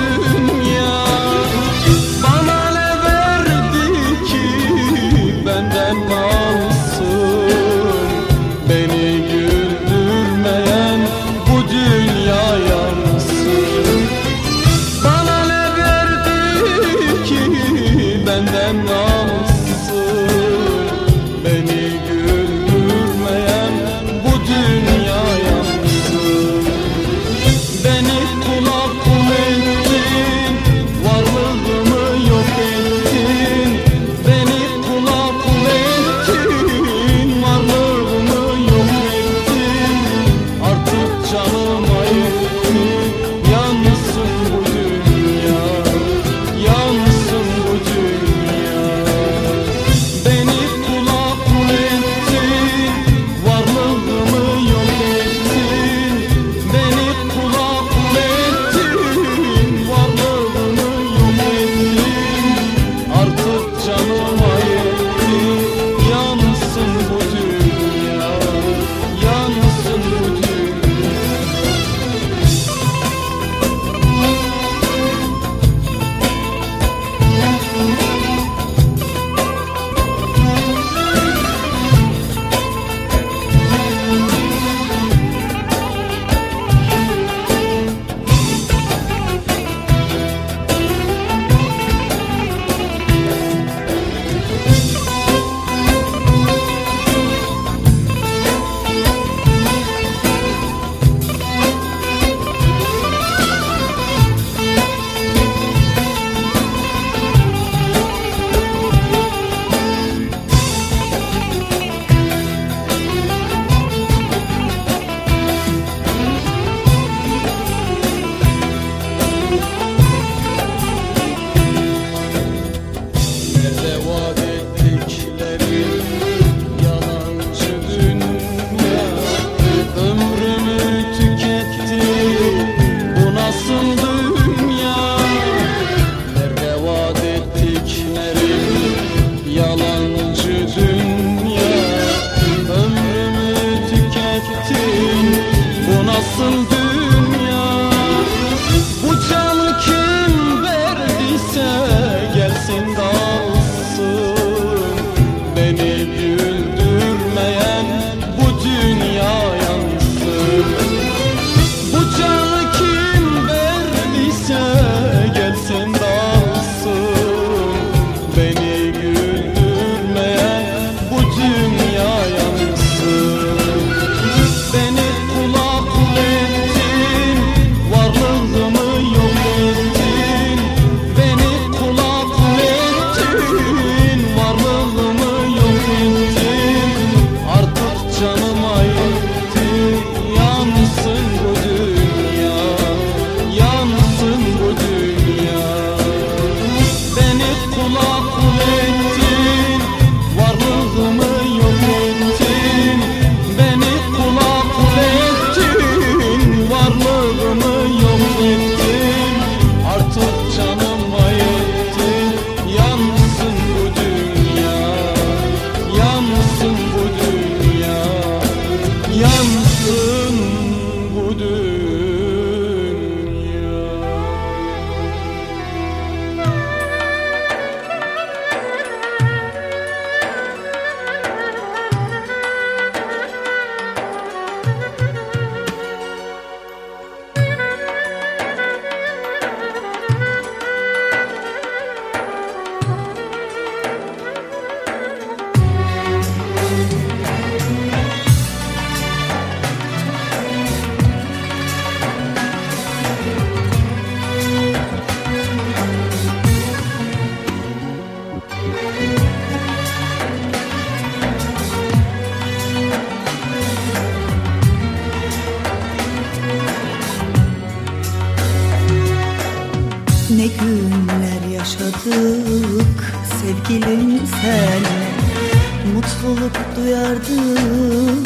mutluluk duyardım,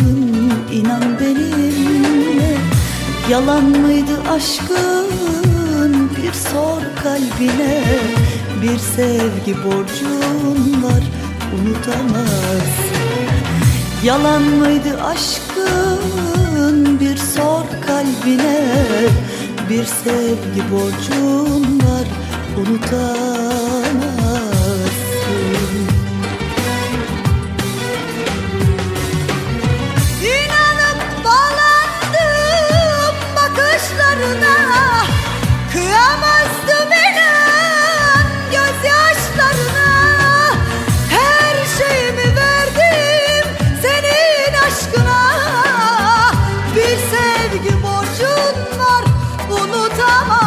inan benimle. Yalan mıydı aşkın, bir sor kalbine. Bir sevgi borcun var, unutamaz. Yalan mıydı aşkın, bir sor kalbine. Bir sevgi borcun var, unutamazsın. İnanıp bağlandım bakışlarına, kıyamazdım inan gözyaşlarına. Her şeyimi verdim senin aşkına, bir sevgi borcun var, unutamazsın.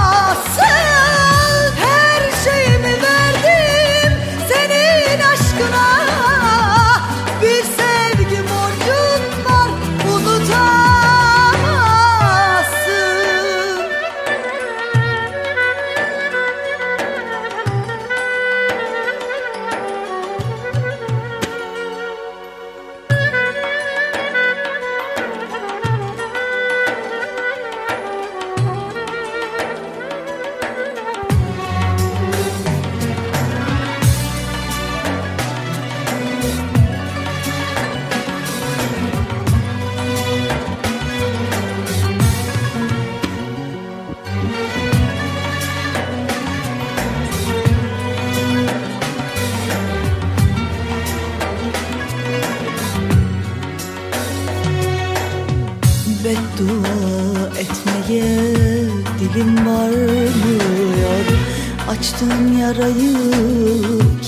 Açtığım yarayı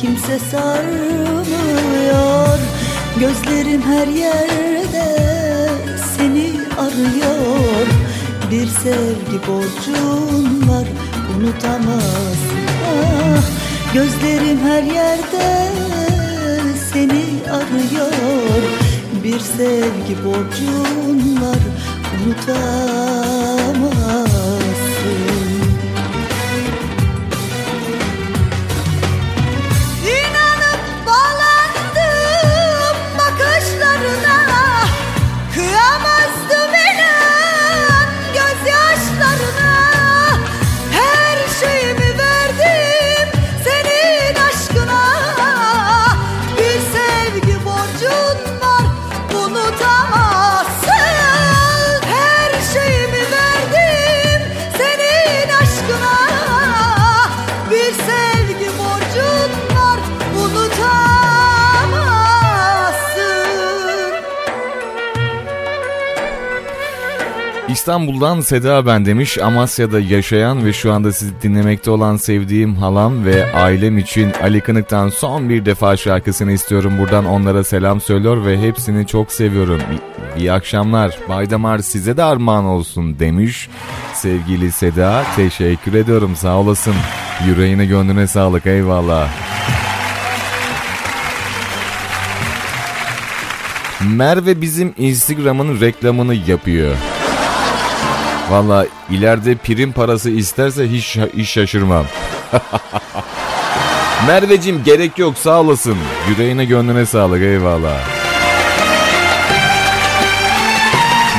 kimse sarmıyor. Gözlerim her yerde seni arıyor. Bir sevgi borcun var, unutamazsın. Ah, gözlerim her yerde seni arıyor. Bir sevgi borcun var, unutamazsın. İstanbul'dan Seda ben demiş, Amasya'da yaşayan ve şu anda sizi dinlemekte olan sevdiğim halam ve ailem için Ali Kınık'tan Son Bir Defa şarkısını istiyorum. Buradan onlara selam söylüyor ve hepsini çok seviyorum. İyi akşamlar, Baydamar size de armağan olsun demiş. Sevgili Seda, teşekkür ediyorum, sağ olasın. Yüreğine gönlüne sağlık, eyvallah. Merve bizim Instagram'ın reklamını yapıyor. Valla ileride prim parası isterse hiç şaşırmam. Merveciğim gerek yok, sağ olasın. Yüreğine gönlüne sağlık, eyvallah.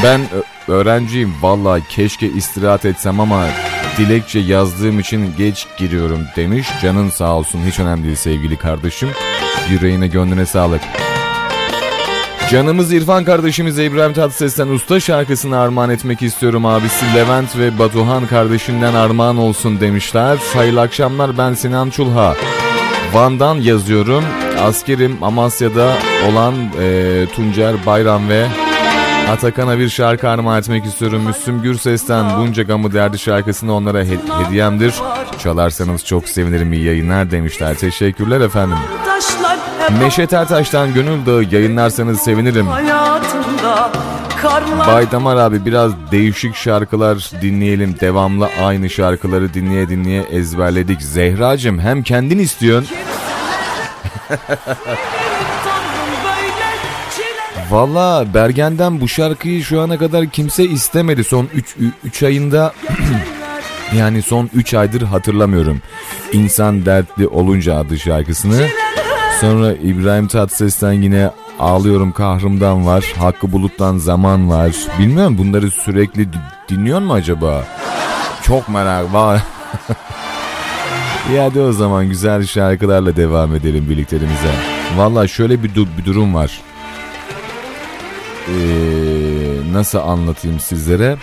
Ben öğrenciyim valla, keşke istirahat etsem ama dilekçe yazdığım için geç giriyorum demiş. Canın sağ olsun, hiç önemli değil sevgili kardeşim. Yüreğine gönlüne sağlık. Canımız İrfan kardeşimize İbrahim Tatlıses'ten Usta şarkısını armağan etmek istiyorum abisi. Levent ve Batuhan kardeşinden armağan olsun demişler. Hayırlı akşamlar, ben Sinan Çulha. Van'dan yazıyorum. Askerim Amasya'da olan Tuncer Bayram ve Atakan'a bir şarkı armağan etmek istiyorum. Müslüm Gürses'ten Bunca Gamı Derdi şarkısını onlara hediyemdir. Çalarsanız çok sevinirim, iyi yayınlar demişler. Teşekkürler efendim. Neşet Ertaş'tan Gönül Dağı yayınlarsanız sevinirim. Baydamar abi biraz değişik şarkılar dinleyelim. Devamlı aynı şarkıları dinleye dinleye ezberledik. Zehracığım hem kendin istiyorsun. Valla Bergen'den bu şarkıyı şu ana kadar kimse istemedi. Son 3 ayında yani son 3 aydır hatırlamıyorum. İnsan Dertli olunca adı şarkısını. Sonra İbrahim Tatlıses'ten yine Ağlıyorum Kahrımdan var, Hakkı Bulut'tan Zaman var. Bilmiyorum, bunları sürekli dinliyor mu acaba? Çok merak var. İyi, hadi o zaman güzel şarkılarla devam edelim birliklerimize. Valla şöyle bir durum var. Nasıl anlatayım sizlere?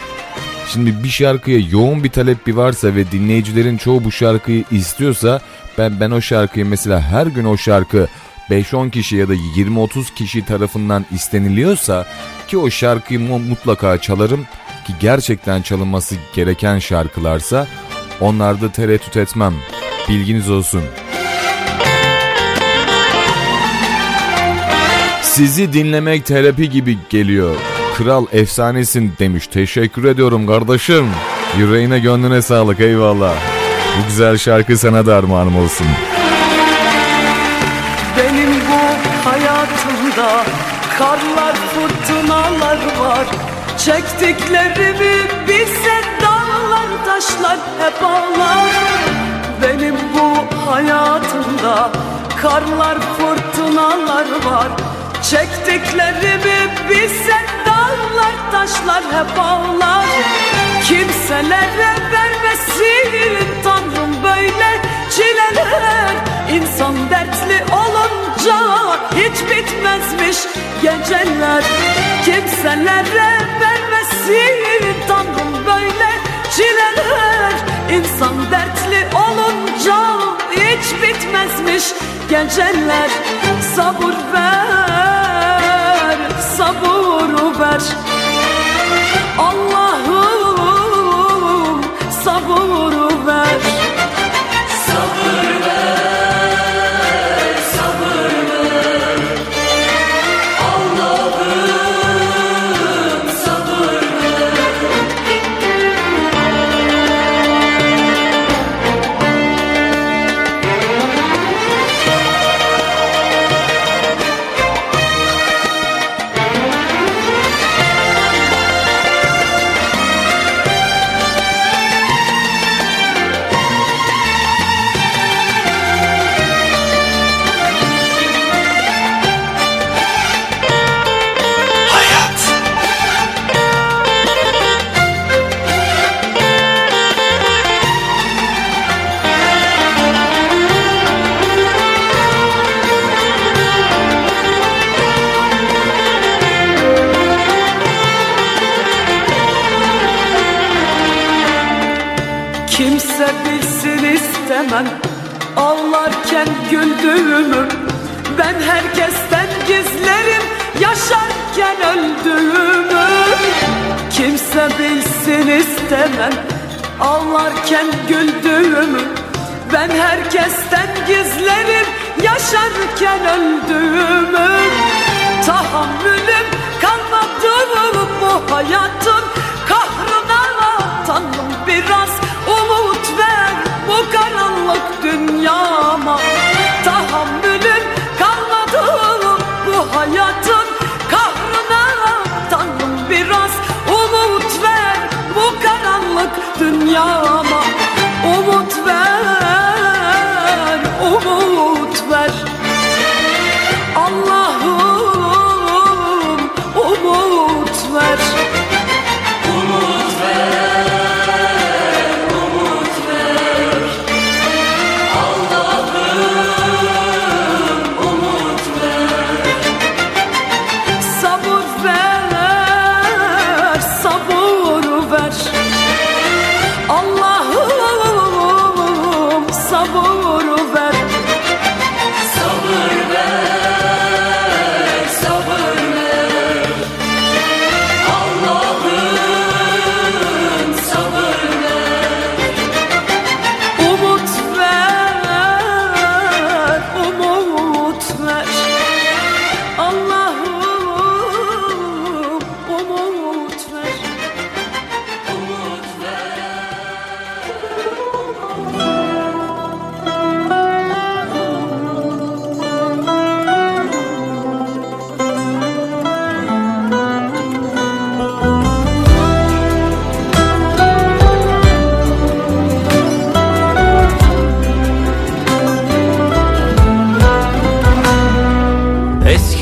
Şimdi bir şarkıya yoğun bir talep bir varsa ve dinleyicilerin çoğu bu şarkıyı istiyorsa, ben o şarkıyı mesela her gün o şarkı 5-10 kişi ya da 20-30 kişi tarafından isteniliyorsa ki o şarkıyı mutlaka çalarım ki gerçekten çalınması gereken şarkılarsa onlarda tereddüt etmem. Bilginiz olsun. Sizi dinlemek terapi gibi geliyor. Kral efsanesin demiş. Teşekkür ediyorum kardeşim. Yüreğine gönlüne sağlık, eyvallah. Bu güzel şarkı sana da armağanım olsun. Benim bu hayatımda karlar, fırtınalar var. Çektiklerimi bilse dağlar, taşlar hep ağlar. Benim bu hayatımda karlar, fırtınalar var. Çektiklerimi bilse dağlar, taşlar hep ağlar. Kimselere vermesin Tanrım böyle çileler. İnsan dertli olunca hiç bitmezmiş geceler. Kimselere vermesin Tanrım böyle çileler. İnsan dertli olunca hiç bitmezmiş geceler. Sabır ver, sabır ver Allah'ım, sabır ver. Sabır ver, sabır ver Allah'ım, sabır ver. Ağlarken güldüğümü ben herkesten gizlerim, yaşarken öldüğümü kimse bilsin istemem. Ağlarken güldüğümü ben herkesten gizlerim, yaşarken öldüğümü. Tahammülüm kalmadı bu hayatın kahrına. Tanrım biraz umut ver bu karanlık dünyama. Tahammülüm kalmadı bu hayatın kahrına. Tanrım biraz umut ver bu karanlık dünyama. Umut ver, umut ver Allah'ım, umut ver. Umut ver,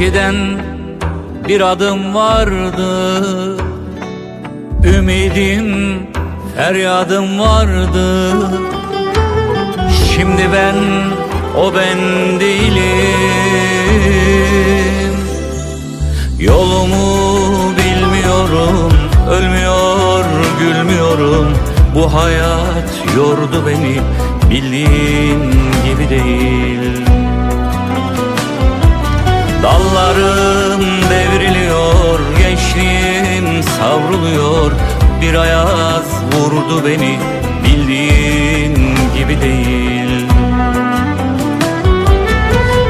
2'den bir adım vardı, ümidim, feryadım vardı. Şimdi ben o ben değilim. Yolumu bilmiyorum, ölmüyor, gülmüyorum. Bu hayat yordu beni, bildiğin gibi değil. Dallarım devriliyor, gençliğim savruluyor. Bir ayaz vurdu beni, bildiğin gibi değil.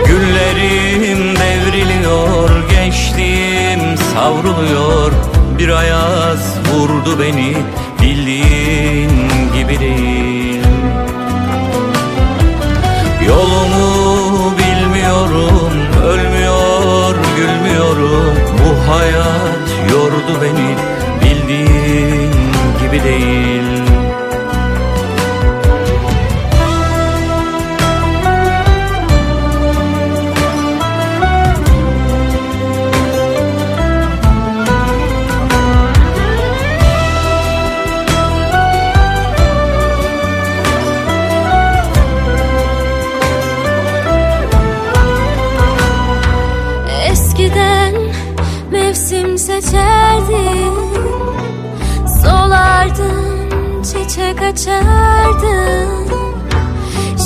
Güllerim devriliyor, gençliğim savruluyor. Bir ayaz vurdu beni, bildiğin gibi değil. Yolumu bilmiyorum, ölmüyor, gülmüyorum. Bu hayat yordu beni, bildiğin gibi değil. Seçerdim, solardım, çiçek açardım.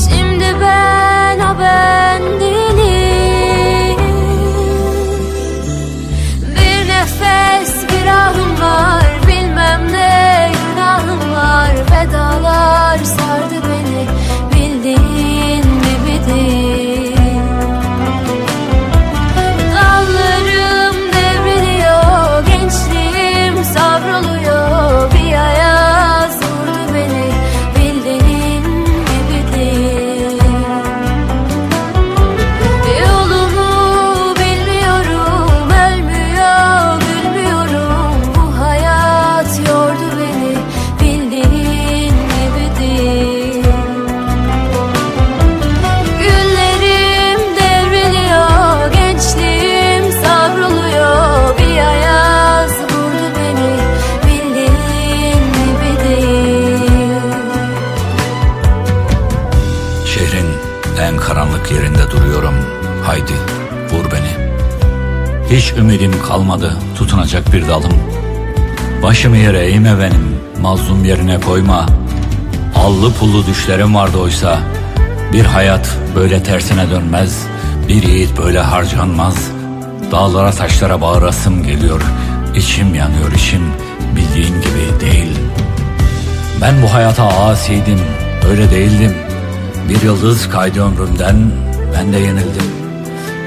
Şimdi ben o ben değilim. Bir nefes bir ahım var, bilmem ne günahım var. Vedalar sardı beni, bildiğin gibi değil. Haydi vur beni. Hiç ümidim kalmadı tutunacak bir dalım. Başımı yere eğme benim, mazlum yerine koyma. Allı pullu düşlerim vardı oysa. Bir hayat böyle tersine dönmez, bir yiğit böyle harcanmaz. Dağlara taşlara bağırasım geliyor, İçim yanıyor içim, bildiğin gibi değil. Ben bu hayata asiydim, öyle değildim. Bir yıldız kaydı ömrümden, ben de yenildim.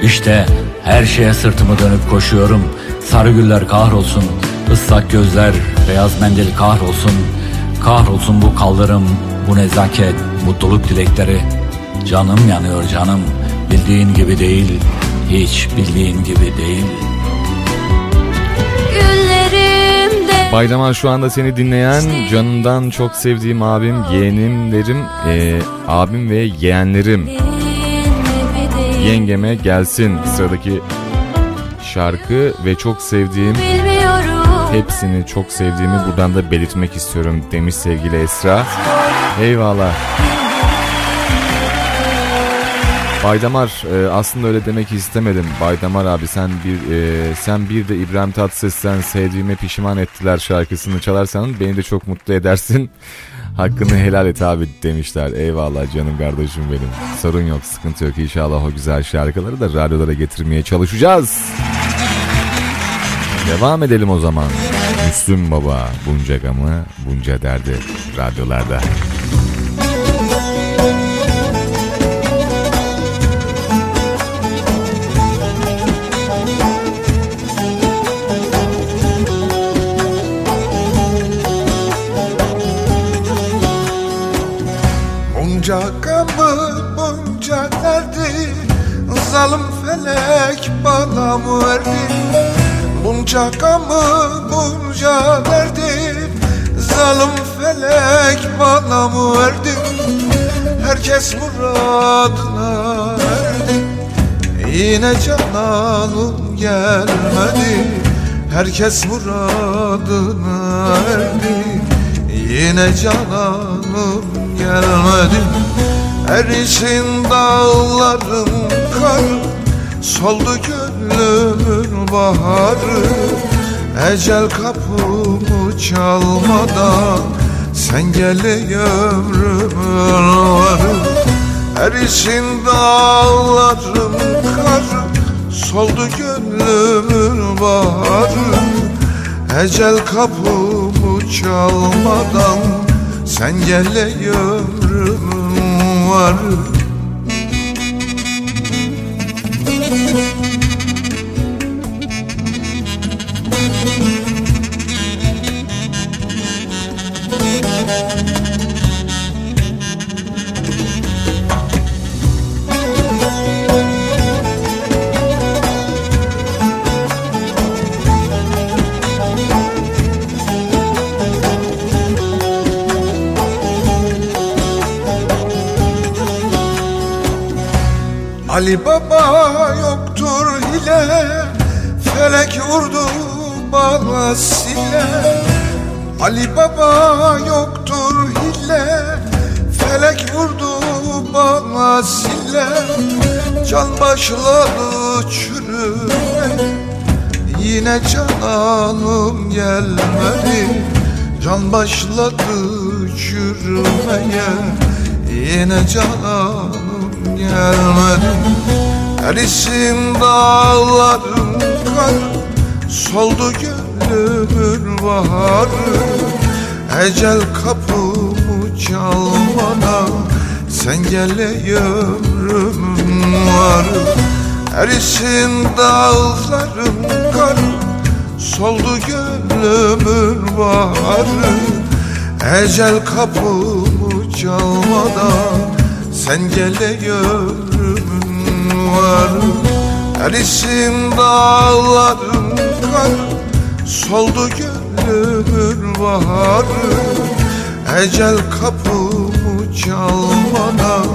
İşte her şeye sırtımı dönüp koşuyorum. Sarı güller kahrolsun, ıslak gözler, beyaz mendil kahrolsun. Kahrolsun bu kaldırım, bu nezaket, mutluluk dilekleri. Canım yanıyor canım, bildiğin gibi değil, hiç bildiğin gibi değil. Bayram'a şu anda seni dinleyen canından çok sevdiğim abim, yeğenimlerim, abim ve yeğenlerim. Yengeme gelsin sıradaki şarkı ve çok sevdiğim, hepsini çok sevdiğimi buradan da belirtmek istiyorum demiş sevgili Esra. Eyvallah. Baydamar, aslında öyle demek istemedim. Baydamar abi sen bir de İbrahim Tatlıses'ten Sevdiğime Pişman Ettiler şarkısını çalarsan beni de çok mutlu edersin. Hakkını helal et abi demişler. Eyvallah canım kardeşim benim. Sorun yok, sıkıntı yok. İnşallah o güzel şarkıları da radyolara getirmeye çalışacağız. Devam edelim o zaman. Müslüm Baba, bunca gamı, bunca derdi radyolarda. Bunca gamı, bunca derdi, zalim felek bana mı verdi? Bunca gamı, bunca derdi, zalim felek bana mı verdi? Herkes muradına erdi, Yine cananım gelmedi, herkes muradına erdi. Yine cananım gelmedi, her için dağlarım karı, soldu gönlümün baharı. Ecel kapımı çalmadan sen geli ömrümün varı. Her için dağlarım karı, soldu gönlümün baharı. Ecel kapımı çalmadan sen geli ömrümün varı. Ali Baba yoktur hile, felek vurdu bana sile. Ali Baba yoktur hile, felek vurdu bana sile. Can başladı çürüme, yine cananım gelmedi. Can başladı çürümeye, yine cananım gelmedi. Her isim dağların karı, soldu gönlümün baharı. Ecel kapımı çalmadan sen gele ömrümün varı. Her isim dağların karı, soldu gönlümün baharı. Ecel kapımı çalmadan sen gele ömrümün varım. Her isim dağlarım karım, soldu gönlümün baharı. Ecel kapımı çalmadan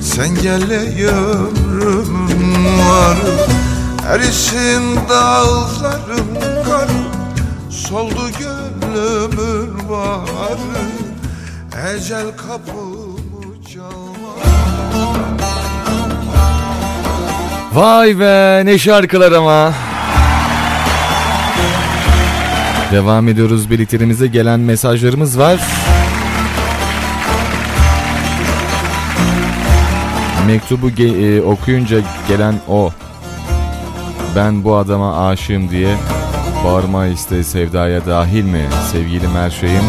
sen gele ömrümün varım. Her isim dağlarım karım, soldu gönlümün baharı. Ecel kapımı çalmadan. Vay be, ne şarkılar ama. Devam ediyoruz, birliklerimize gelen mesajlarımız var. Mektubu okuyunca gelen o, ben bu adama aşığım diye bağırma isteği sevdaya dahil mi? Sevgilim her şeyim,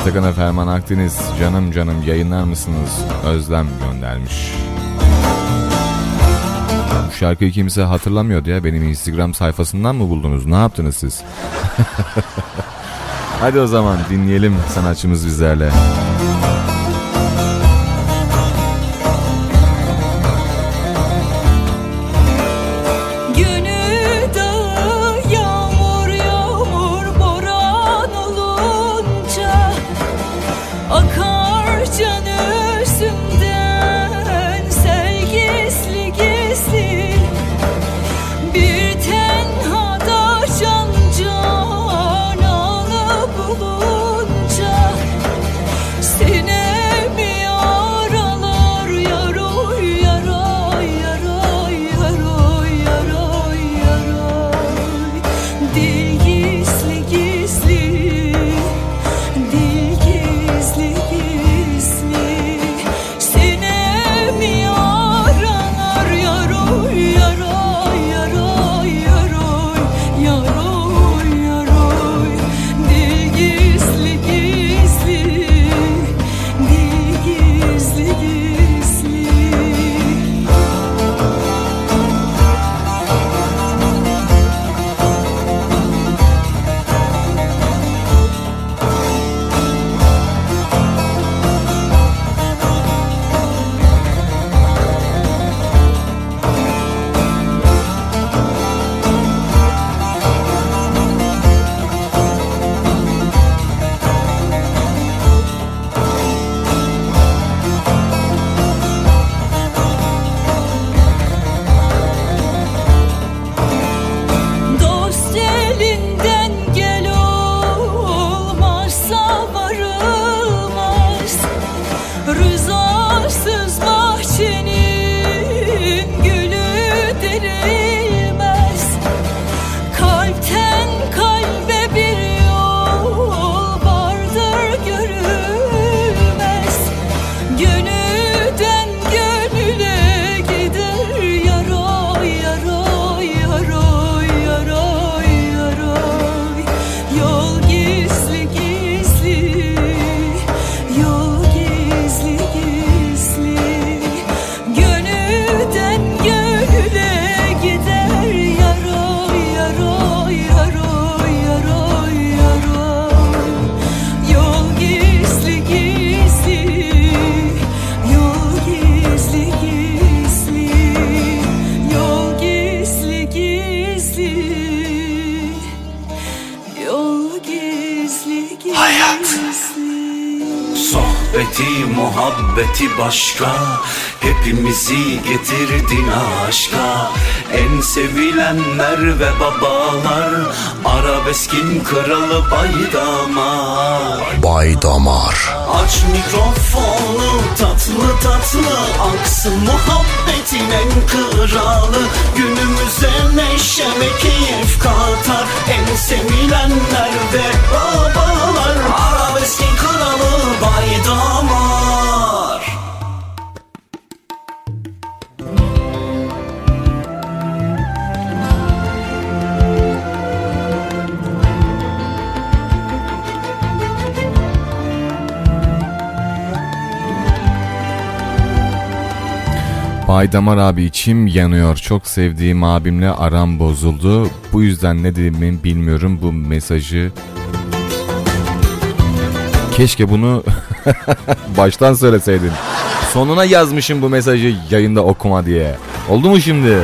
Atakan'a ferman Akdeniz, canım canım yayınlar mısınız? Özlem göndermiş. Bu şarkıyı kimse hatırlamıyordu ya. Benim Instagram sayfasından mı buldunuz? Ne yaptınız siz? Hadi o zaman dinleyelim sanatçımız bizlerle. Seni Yarsız bahçenin gülü dirilmez. Kalpten kalbe bir yol vardır görülmez. Gönülden gönüle gider yaroy yaroy yaroy yaroy yaroy. Yol gizli gizli, yol gizli gizli, gönülden gönüle gider yaroy yaroy yaroy yaroy yaroy. Yol gizli gizli, yol gizli gizli, yol gizli gizli, yol gizli gizli. Sohbeti, muhabbeti başka, hepimizi getirdin aşka. En sevilenler ve babalar, arabeskin kralı Baydamar. Baydamar. Aç mikrofonu tatlı tatlı, aksın muhabbetin en kralı. Günümüze neşe ve keyif katar, en sevilenler ve babalar, arabeskin kralı Baydamar. Baydamar abi içim yanıyor. Çok sevdiğim abimle aram bozuldu. Bu yüzden ne dediğimi bilmiyorum bu mesajı. Keşke bunu baştan söyleseydin. Sonuna yazmışım bu mesajı yayında okuma diye. Oldu mu şimdi?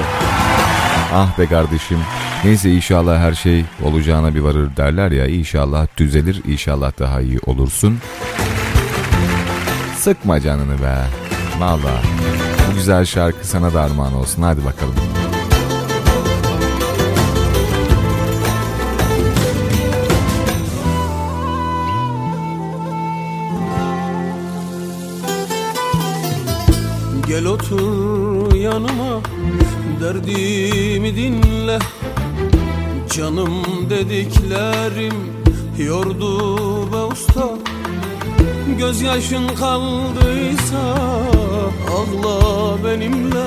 Ah be kardeşim. Neyse inşallah her şey olacağına bir varır derler ya. İnşallah düzelir. İnşallah daha iyi olursun. Sıkma canını be. Vallahi. Bu güzel şarkı sana da armağan olsun. Hadi bakalım. Gel otur yanıma, derdimi dinle. Canım dediklerim yordu be usta. Gözyaşın kaldıysa ağla benimle.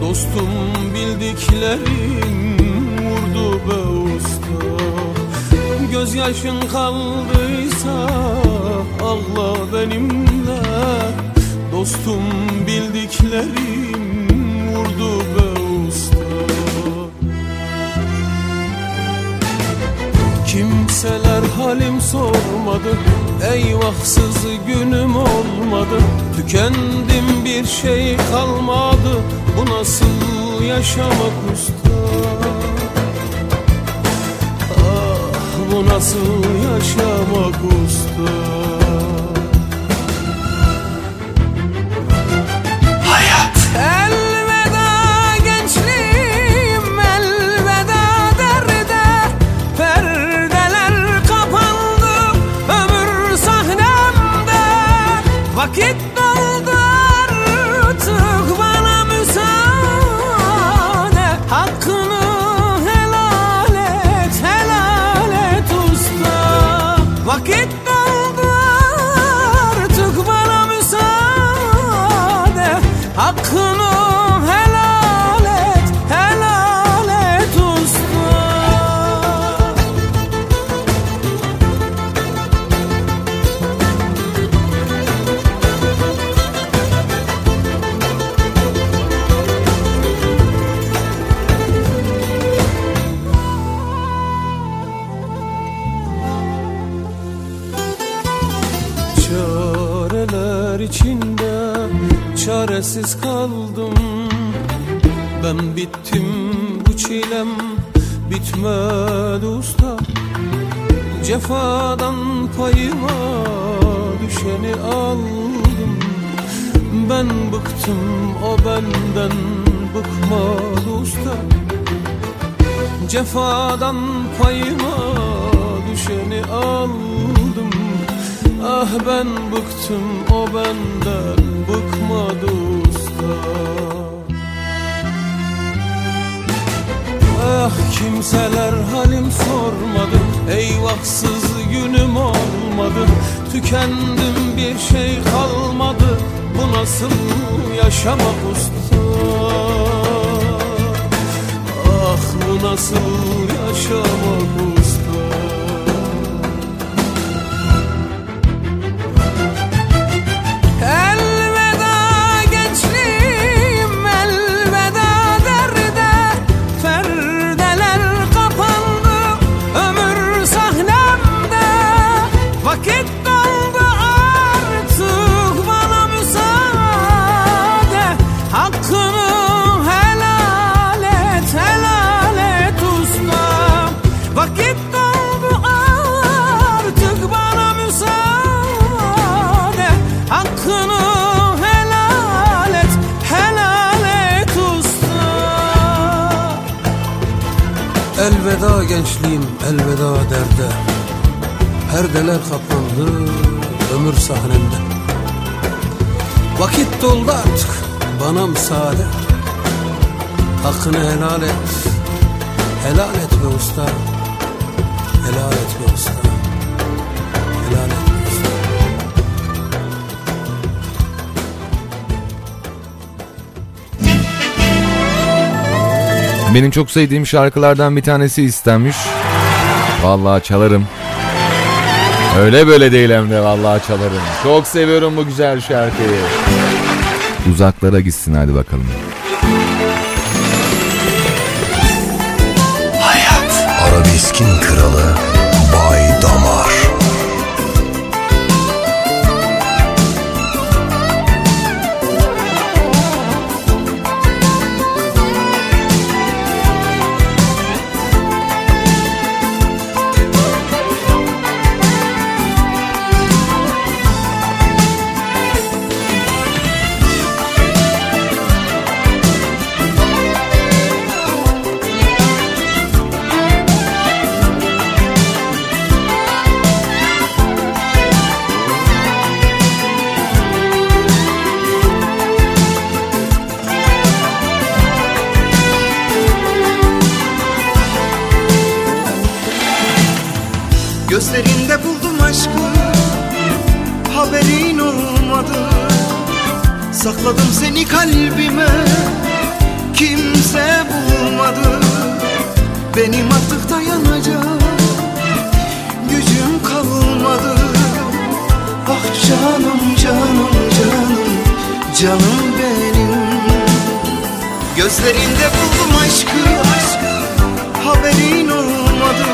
Dostum bildiklerin vurdu be usta. Gözyaşın kaldıysa ağla benimle. Dostum bildiklerim vurdu be usta. Kimseler halim sormadı, eyvahsız günüm olmadı. Tükendim bir şey kalmadı, bu nasıl yaşamak usta. Ah bu nasıl yaşamak usta. Vakit doldu artık, bana müsaade. Hakkını helal et usta. Vakit doldu artık, bana müsaade. Hakkını helal et usta. İçinde çaresiz kaldım, ben bittim, bu çilem bitmedi usta. Cefadan payıma düşeni aldım, ben bıktım, o benden bıkmadı usta. Cefadan payıma düşeni aldım, ah ben bıktım, o benden bıktım. Kimseler halim sormadı, eyvahsız günüm olmadı. Tükendim, bir şey kalmadı. Bu nasıl yaşamak usta? Ah, bu nasıl yaşamak usta? Elveda gençliğim, elveda derde. Perdeler kapandı, ömür sahnemde. Vakit doldu artık, bana müsaade. Hakkını helal et, helal etme usta. Helal etme usta, helal etme usta. Benim çok sevdiğim şarkılardan bir tanesi istenmiş. Vallahi çalarım. Öyle böyle değil hem de, vallahi çalarım. Çok seviyorum bu güzel şarkıyı. Uzaklara gitsin hadi bakalım. Hayat. Arabeskin kralı Bay Damar. Gözlerinde buldum aşkı, haberin olmadı. Sakladım seni kalbime, kimse bulmadı. Benim artık dayanacak gücüm kalmadı. Ah canım canım canım, canım benim. Gözlerinde buldum aşkı, haberin olmadı.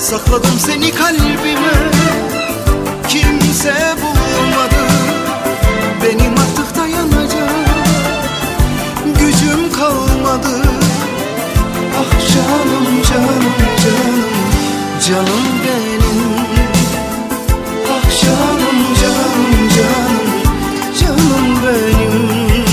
Sakladım seni kalbime, kimse bulmadı. Benim artık dayanacak gücüm kalmadı. Ah canım canım canım, canım benim. Ah canım canım canım, canım benim.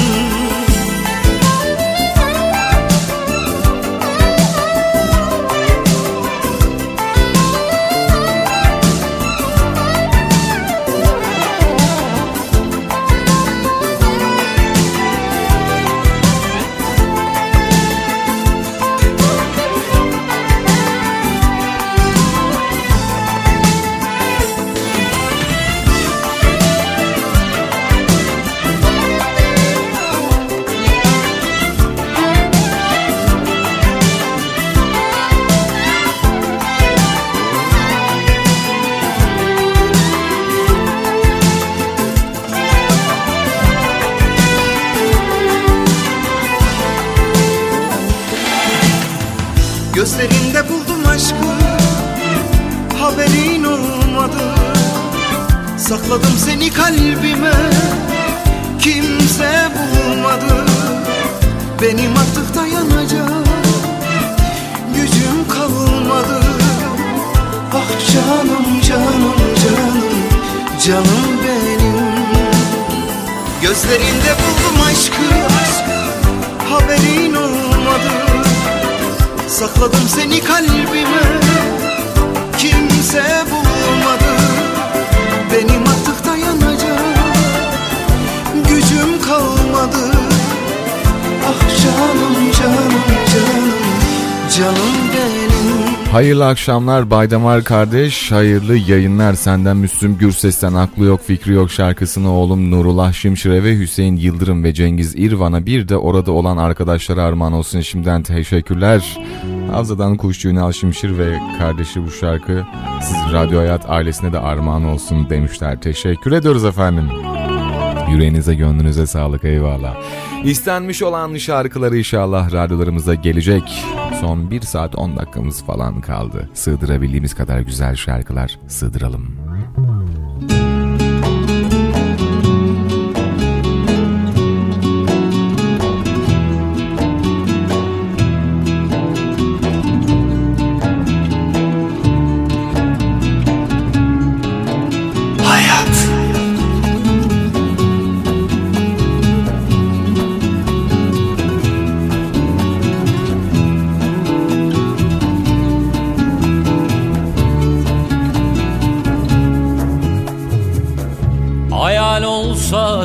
Gözlerinde buldum aşkı, haberin olmadı. Sakladım seni kalbime, kimse bulmadı. Benim artık dayanacak gücüm kalmadı. Ah canım canım canım, canım benim. Gözlerinde buldum aşkı, haberin olmadı. Sakladım seni kalbime, kimse bulmadı. Benim artık dayanacak gücüm kalmadı. Ah canım canım canım, Hayırlı akşamlar Baydamar kardeş, hayırlı yayınlar senden Müslüm Gürses'ten Aklı Yok Fikri Yok şarkısını oğlum Nurullah Şimşir'e ve Hüseyin Yıldırım ve Cengiz İrvan'a, bir de orada olan arkadaşlara armağan olsun şimdiden teşekkürler. Havzadan kuşçu Nurullah Şimşir ve kardeşi bu şarkı siz Radyo Hayat ailesine de armağan olsun demişler. Teşekkür ediyoruz efendim. Yüreğinize gönlünüze sağlık, eyvallah. İstenmiş olan şarkıları inşallah radyolarımıza gelecek. Son 1 saat 10 dakikamız falan kaldı. Sığdırabildiğimiz kadar güzel şarkılar sığdıralım.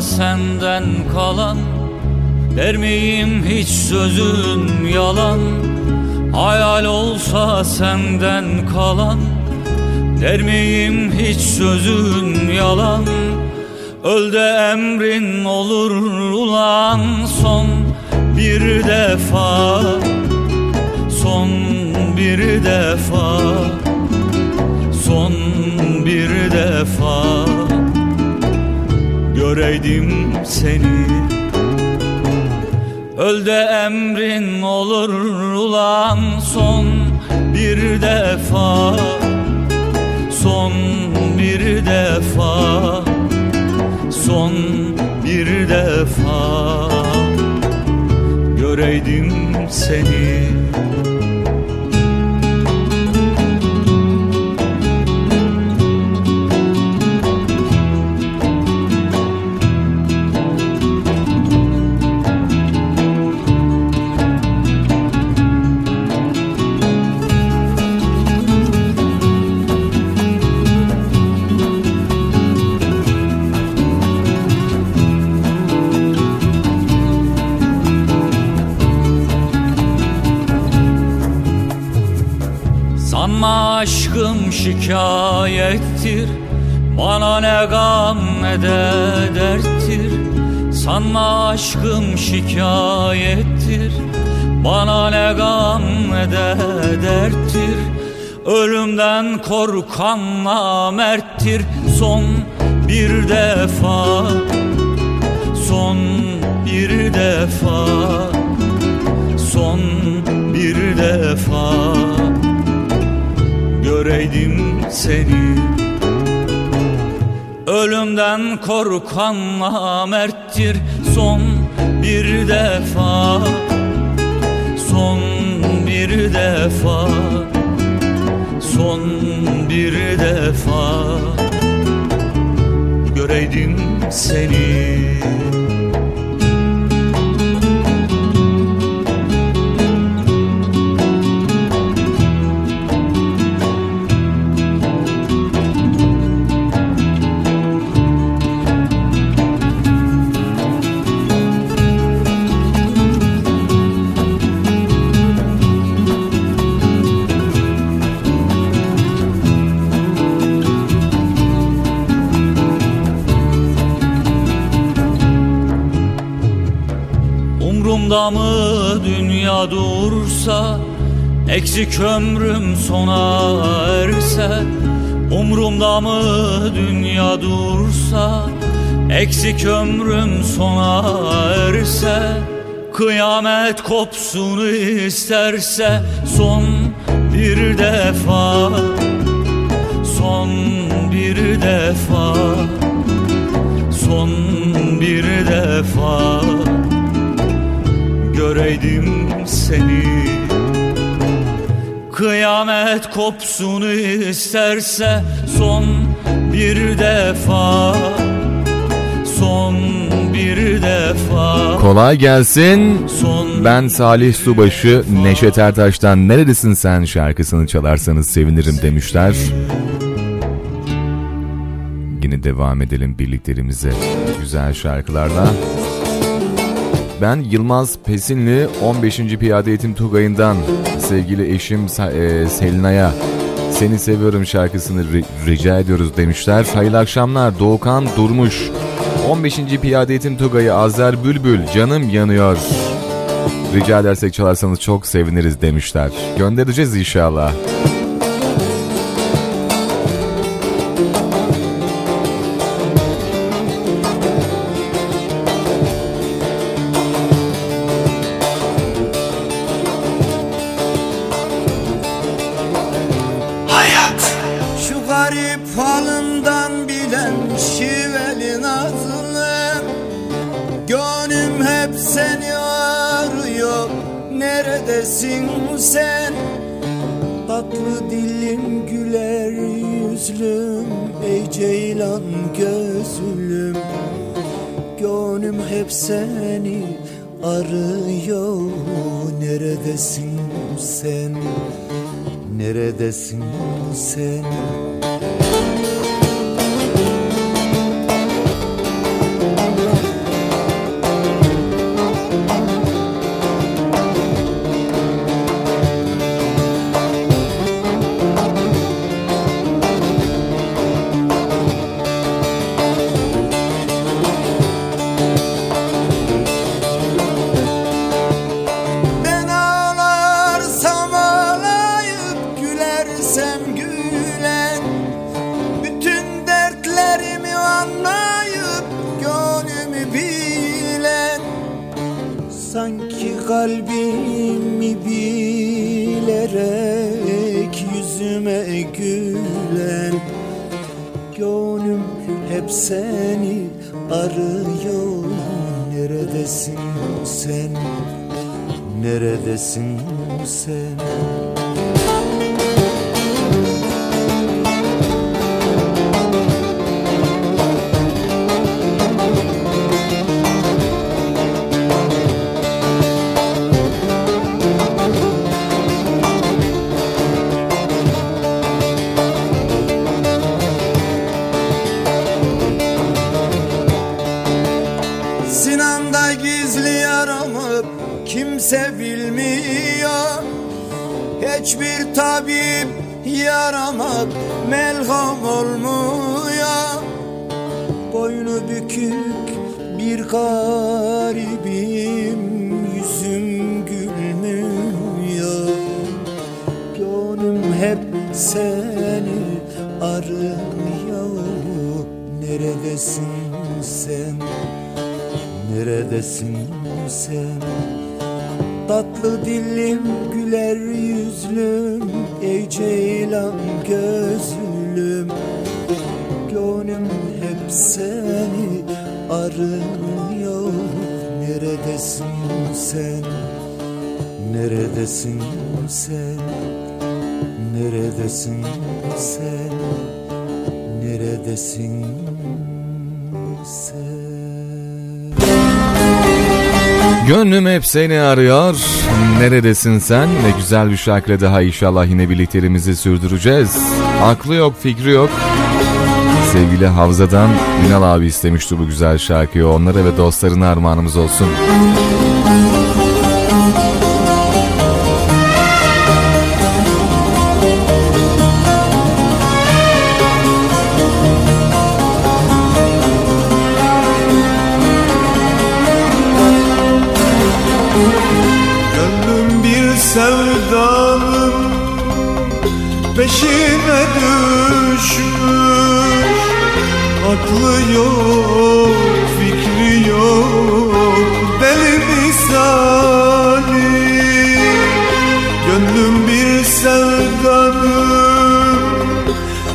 Senden kalan der miyim hiç sözün yalan? Hayal olsa senden kalan der miyim hiç sözün yalan? Öl de emrin olur ulan son bir defa, son bir defa, son bir defa. Göreydim seni, öl de emrin olur ulan son bir defa, son bir defa, son bir defa. Göreydim seni. Aşkım şikayettir, bana ne gam ne de derttir. Sanma aşkım şikayettir, bana ne gam ne de derttir. Ölümden korkan namerttir. Son bir defa, son bir defa, son bir defa. Göreydim seni, ölümden korkan namerttir. Son bir defa, son bir defa, son bir defa. Göreydim seni. Umrumda mı dünya dursa, eksik ömrüm sona erse? Umrumda mı dünya dursa, eksik ömrüm sona erse? Kıyamet kopsun isterse son bir defa, son bir defa, son bir defa. Göreydim seni, kıyamet kopsun isterse son bir defa, son bir defa. Kolay gelsin. Son ben Salih Subaşı, defa. Neşet Ertaş'tan "Neredesin sen" şarkısını çalarsanız sevinirim demişler. Yine devam edelim birliklerimize güzel şarkılarla. Ben Yılmaz Pesinli, 15. Piyade Eğitim Tugayı'ndan sevgili eşim Selina'ya "Seni Seviyorum" şarkısını rica ediyoruz demişler. Hayırlı akşamlar Doğukan Durmuş. 15. Piyade Eğitim Tugayı Azer Bülbül, "Canım Yanıyor". Rica edersek çalarsanız çok seviniriz demişler. Göndereceğiz inşallah. Seni arıyor, neredesin sen, neredesin sen? Neredesin sen? Neredesin sen? Neredesin sen? Neredesin sen? Gönlüm hep seni arıyor. Neredesin sen? Ne güzel bir şarkı daha, inşallah yine birlikteliğimizi sürdüreceğiz. Aklı yok, fikri yok. Sevgili Havza'dan Ünal abi istemişti bu güzel şarkıyı. Onlara ve dostlarına armağanımız olsun. Peşine düşmüş, aklı yok, fikri yok, deli misali. Gönlüm bir sevdanın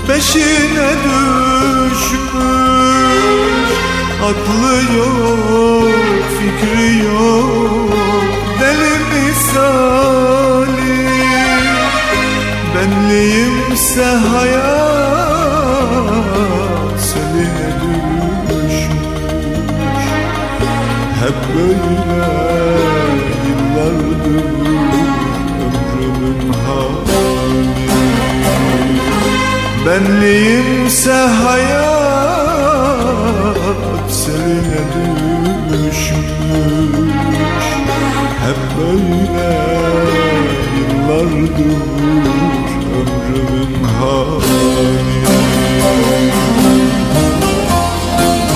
peşine düşmüş, aklı yok, fikri yok, deli misali. Benliğimse hayat seline düşmüş, hep böyle yıllardır ömrümün hali. Benliğimse hayat seline düşmüş, hep böyle yıllardır ömrümün hali.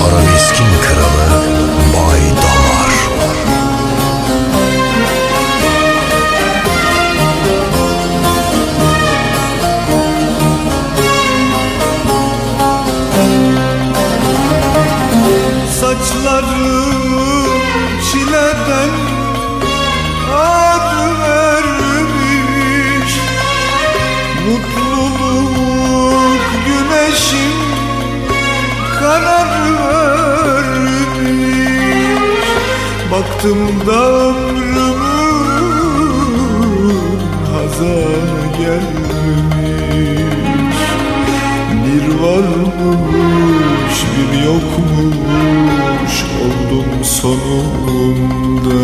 Arabeskin kralı Bay Damar. Saçlarım çileden ad vermiş, mutluluk güneşim karar vermiş. Baktım da ömrümün hazan gelmiş. Bir varmış bir yokmuş oldum sonunda.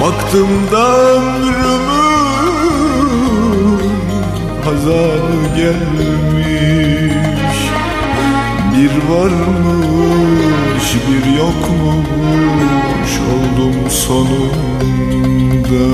Baktım da ömrümün hazanı gelmiş. Bir varmış bir yokmuş oldum sonunda.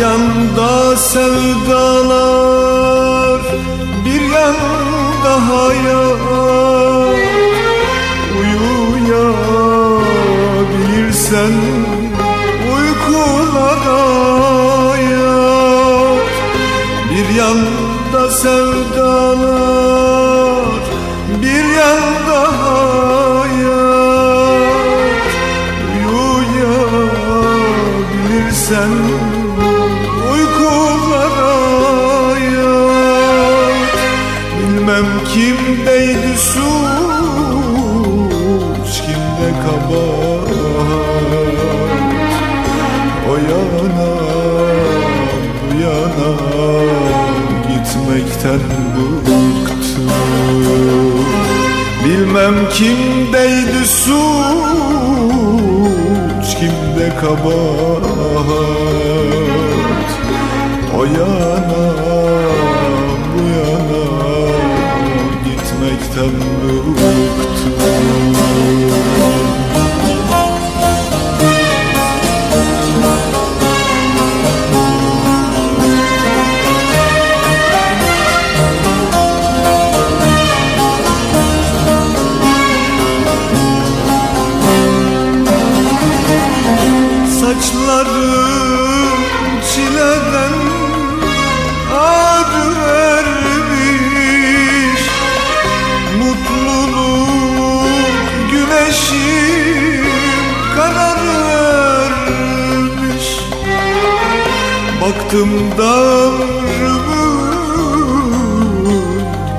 Yanda sevdalar, bir yanda hayal. Uyuyabilirsen uykulara yat. Bir yanda sevdalar, bir yanda hayal. Uyuyabilirsen kimdeydi suç, kimde kabahat? O yana bu yana gitmekten bıktım. Bilmem kimdeydi suç, kimde kabahat? O yana bu yana gitmekten bıktım. Baktım da ömrümün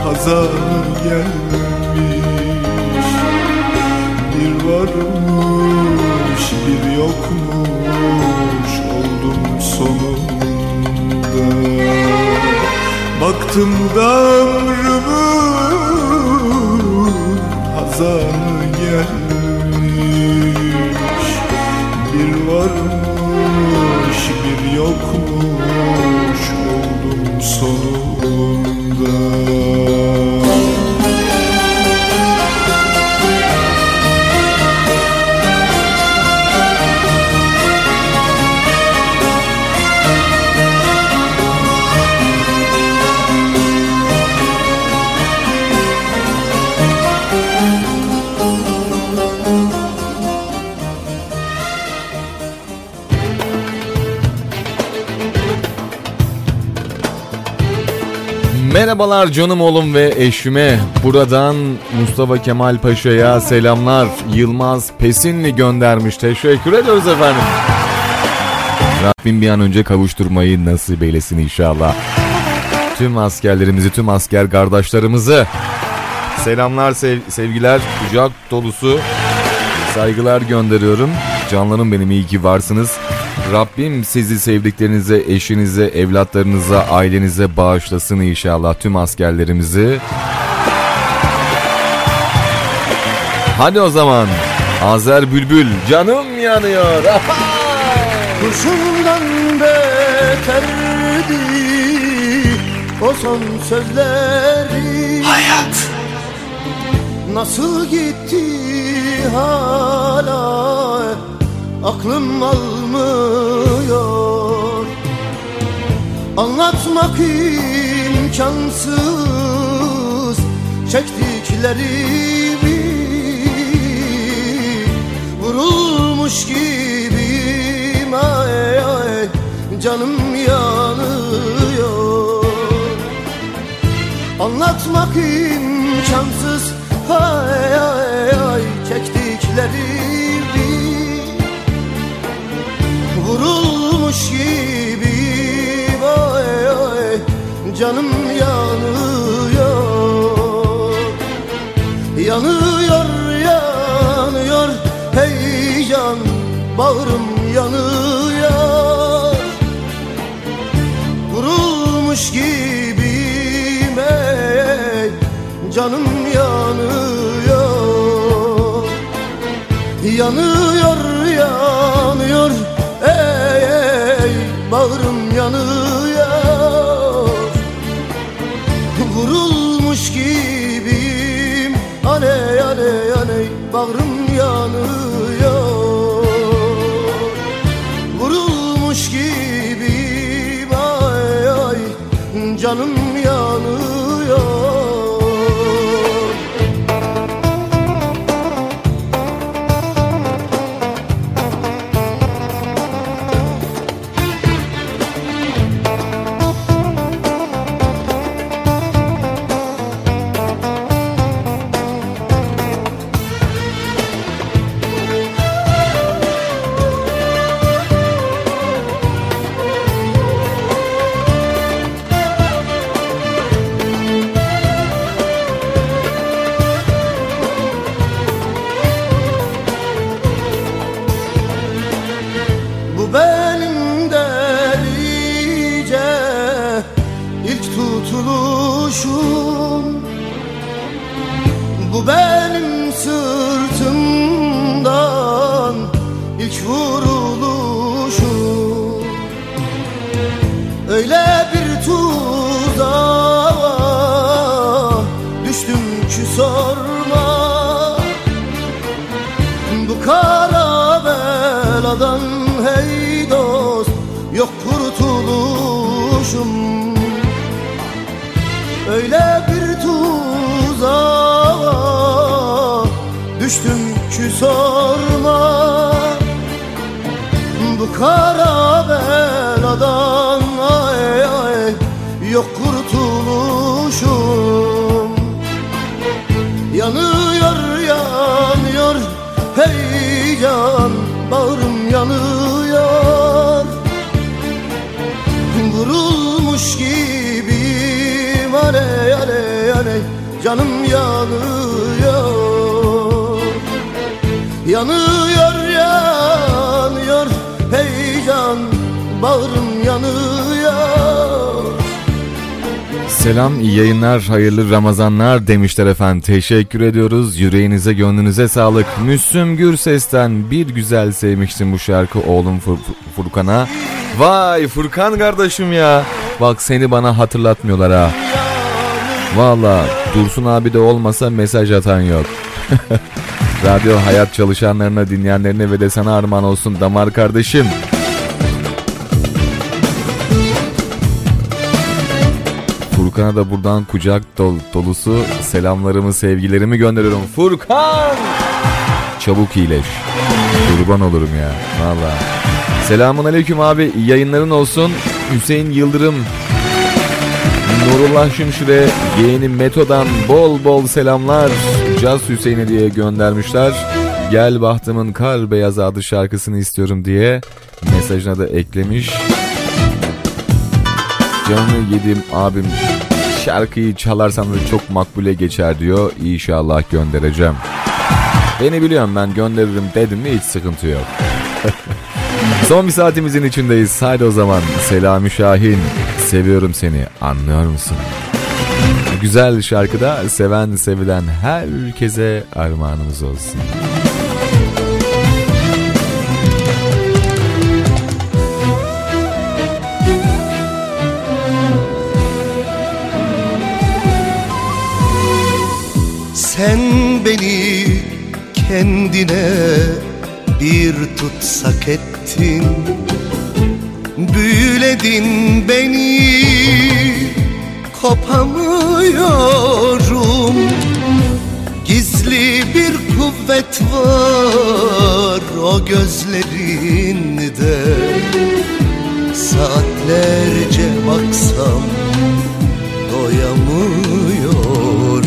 hazanı gelmiş. Bir varmış bir yokmuş oldum sonunda. Baktım da ömrümün hazanı gelmiş. Bir varmış bir yokmuş oldum sonunda. Merhabalar canım oğlum ve eşime. Buradan Mustafa Kemal Paşa'ya selamlar. Yılmaz Pesinli göndermiş. Teşekkür ediyoruz efendim. Rabbim bir an önce kavuşturmayı nasip eylesin inşallah. Tüm askerlerimizi, tüm asker kardeşlerimizi Selamlar, sevgiler, kucak dolusu saygılar gönderiyorum. Canlarım benim, iyi ki varsınız. Rabbim sizi sevdiklerinize, eşinize, evlatlarınıza, ailenize bağışlasın inşallah, tüm askerlerimizi. Hadi o zaman Azer Bülbül, canım yanıyor. Kurşundan beterdi o son sözleri. Hayat nasıl gitti hala aklım almıyor. Anlatmak imkansız çektiklerimi, vurulmuş gibiyim, ay ay canım yanıyor. Anlatmak imkansız, ay ay ay çektiklerimi, vurulmuş gibiyim, ay ay canım yanıyor. Yanıyor, yanıyor, hey can, bağrım yanıyor. Vurulmuş gibiyim, ey canım yanıyor. Yanıyor, yanıyor, ey bağrım yanıyor. Vurulmuş gibiyim, aney aney aney bağrım yanıyor. Canım yanıyor. Selam, iyi yayınlar, hayırlı Ramazanlar demişler efendim. Teşekkür ediyoruz. Yüreğinize, gönlünüze sağlık. Müslüm Gürses'ten bir güzel sevmiştim bu şarkı oğlum Furkan'a. Vay Furkan kardeşim ya. Bak seni bana hatırlatmıyorlar ha. Valla Dursun abi de olmasa mesaj atan yok. Radyo Hayat çalışanlarına, dinleyenlerine ve de sana armağan olsun damar kardeşim. Furkan'a da buradan kucak dolusu selamlarımı, sevgilerimi gönderiyorum. Furkan! Çabuk iyileş. Kurban olurum ya. Valla. Selamun aleyküm abi. İyi yayınların olsun. Hüseyin Yıldırım. Nurullah Şimşir'e, yeğenim Meto'dan bol bol selamlar. Caz Hüseyin'e diye göndermişler. Gel bahtımın kar beyaz adı şarkısını istiyorum diye mesajına da eklemiş. Canını yedim abim. şarkıyı çalarsam da çok makbule geçer diyor. İnşallah göndereceğim. Beni biliyorum, ben gönderirim dedim mi hiç sıkıntı yok. Son bir saatimizin içindeyiz. Haydi o zaman Selami Şahin, seviyorum seni anlıyor musun? Güzel şarkıda seven sevilen herkese armağanımız olsun. Sen beni kendine bir tutsak ettin, büyüledin beni, kopamıyorum. Gizli bir kuvvet var o gözlerinde, saatlerce baksam doyamıyorum.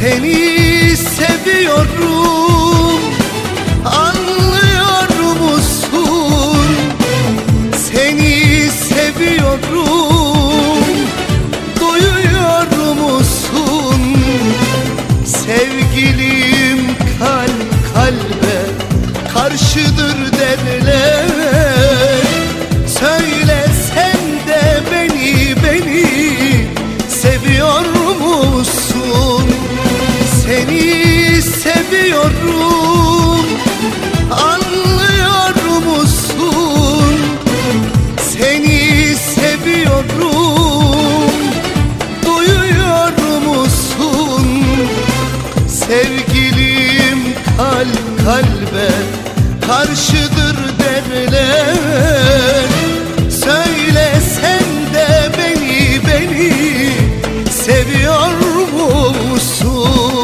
Seni seviyorum, anlıyor musun? Seni seviyorum, duyuyor musun? Sevgilim kalp kalbe karşıdır derler. Söyle sen de beni seviyor musun? Seni seviyorum, anlıyor musun? Seni seviyorum, duyuyor musun? Sevgilim kalp kalbe karşıdır derler. Söyle sen de beni seviyor musun?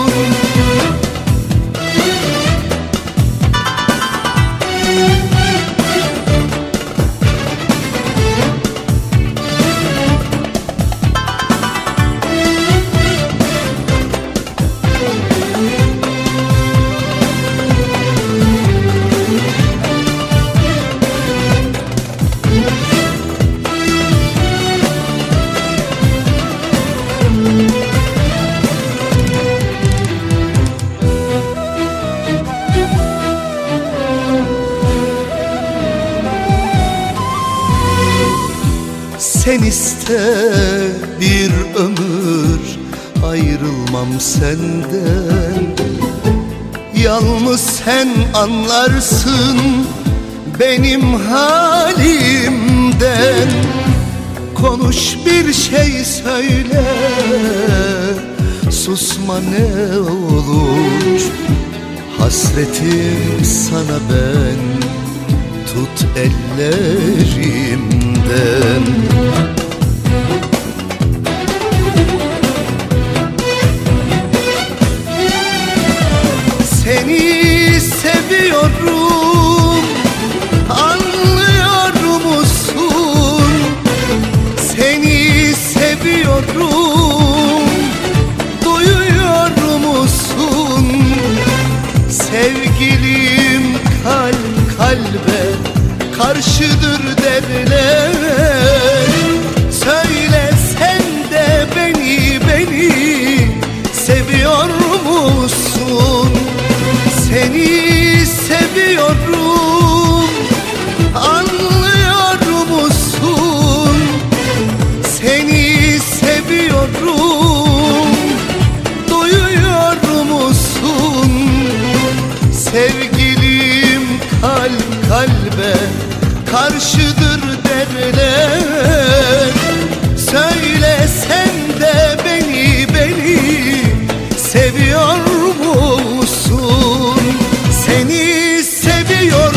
Sen iste bir ömür ayrılmam senden, yalnız sen anlarsın benim halimden. Konuş bir şey söyle, susma ne olur. Hasretim sana ben, tut ellerimden. Seni seviyorum, anlıyor musun? Seni seviyorum, duyuyor musun? Sevgilim kalp kalbe karşıdır derler. Söyle sen de beni seviyor musun? Seni seviyorum, anlıyor musun? Seni seviyorum, duyuyor musun? Sevgilim kalp kalbe karşıdır derler. Söyle sen de beni seviyor musun? Seni seviyorum.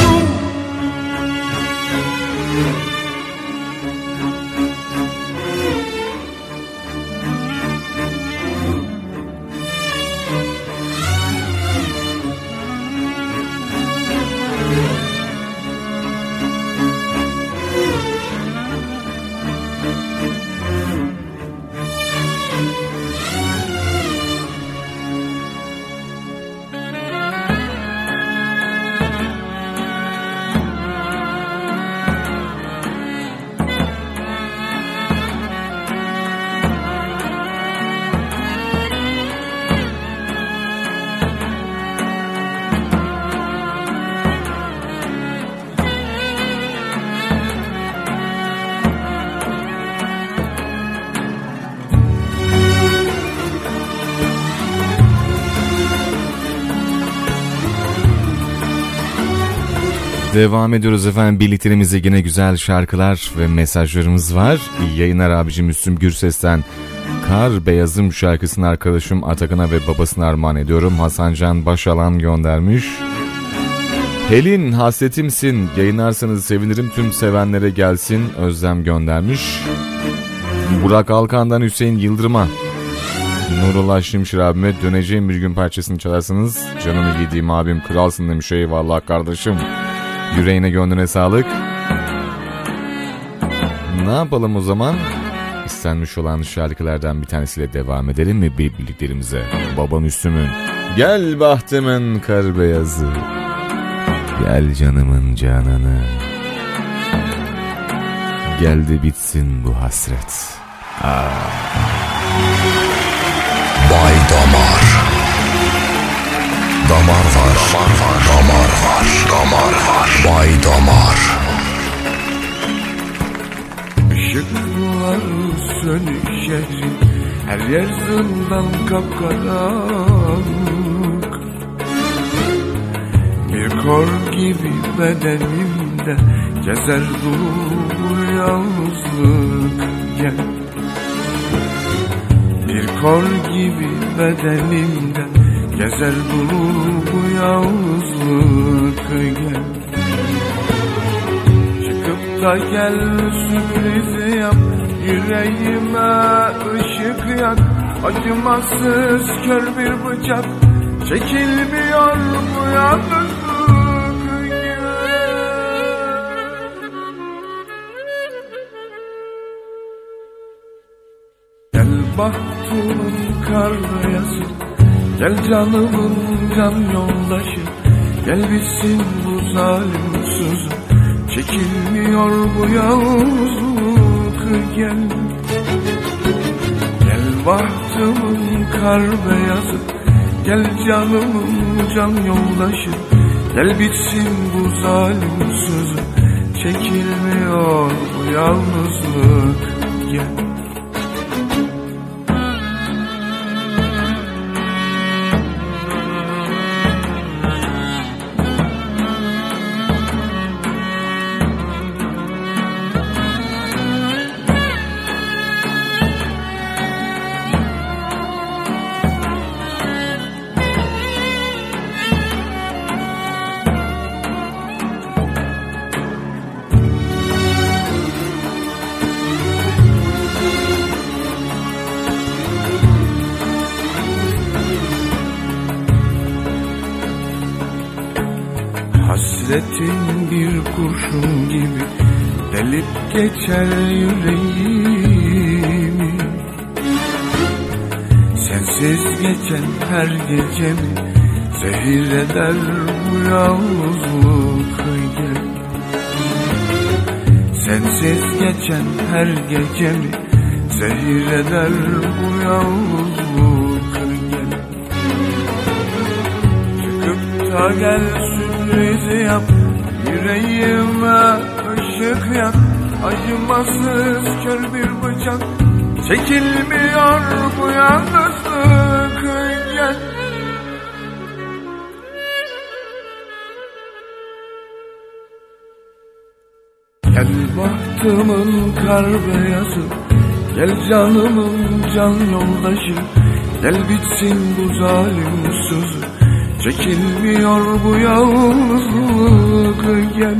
Devam ediyoruz efendim. Birliklerimize yine güzel şarkılar ve mesajlarımız var. İyi yayınlar abicim. Müslüm Gürses'ten Kar Beyazım şarkısını arkadaşım Atakan'a ve babasına armağan ediyorum. Hasancan Başalan göndermiş. Helin hasretimsin, yayınlarsanız sevinirim, tüm sevenlere gelsin. Özlem göndermiş. Burak Alkan'dan Hüseyin Yıldırım'a, Nurullah Şimşir abime döneceğim bir gün parçasını çalarsanız canımı yediğim abim kralsın demiş. Eyvallah kardeşim, yüreğine gönlüne sağlık. Ne yapalım o zaman, istenmiş olan şarkılardan bir tanesiyle devam edelim mi birliklerimize? Baban Üstüm'ün Gel Bahtımın Kar Beyazı, gel canımın cananı, gel de bitsin bu hasret. Bay Damar, damar var, damar var, damar var, damar var. Bay Damar. Işıklar sönük şehrin, her yer zindan kapkaranlık. Bir kor gibi bedenimde gezer durur yalnızlık. Gel. Bir kor gibi bedenimden gezer durur bu yalnızlık. Gel, çıkıp da gel, sürpriz yap, yüreğime ışık yak. Acımasız kör bir bıçak çekilmiyor bu yalnızlık. Bahtımın kar beyazı, gel canımın can yoldaşı, gel bitsin bu zalim sözü, çekilmiyor bu yalnızlık. Gel, gel bahtımın kar beyazı, gel canımın can yoldaşı, gel bitsin bu zalim sözü, çekilmiyor bu yalnızlık. Gel. Hasretin bir kurşun gibi delip geçer yüreğimi, sensiz geçen her gecemi zehir eder bu yalnızlık. Gel, sensiz geçen her gecemi zehir eder bu yalnızlık. Gel, çıkıp da gel, sürprizi yap, yüreğime ışık yak. Acımasız kör bir bıçak çekilmiyor bu yalnızlık. Gel, gel bahtımın kar beyazı, gel canımın can yoldaşı, gel bitsin bu zalim sözü, çekilmiyor bu yalnızlık. Gel,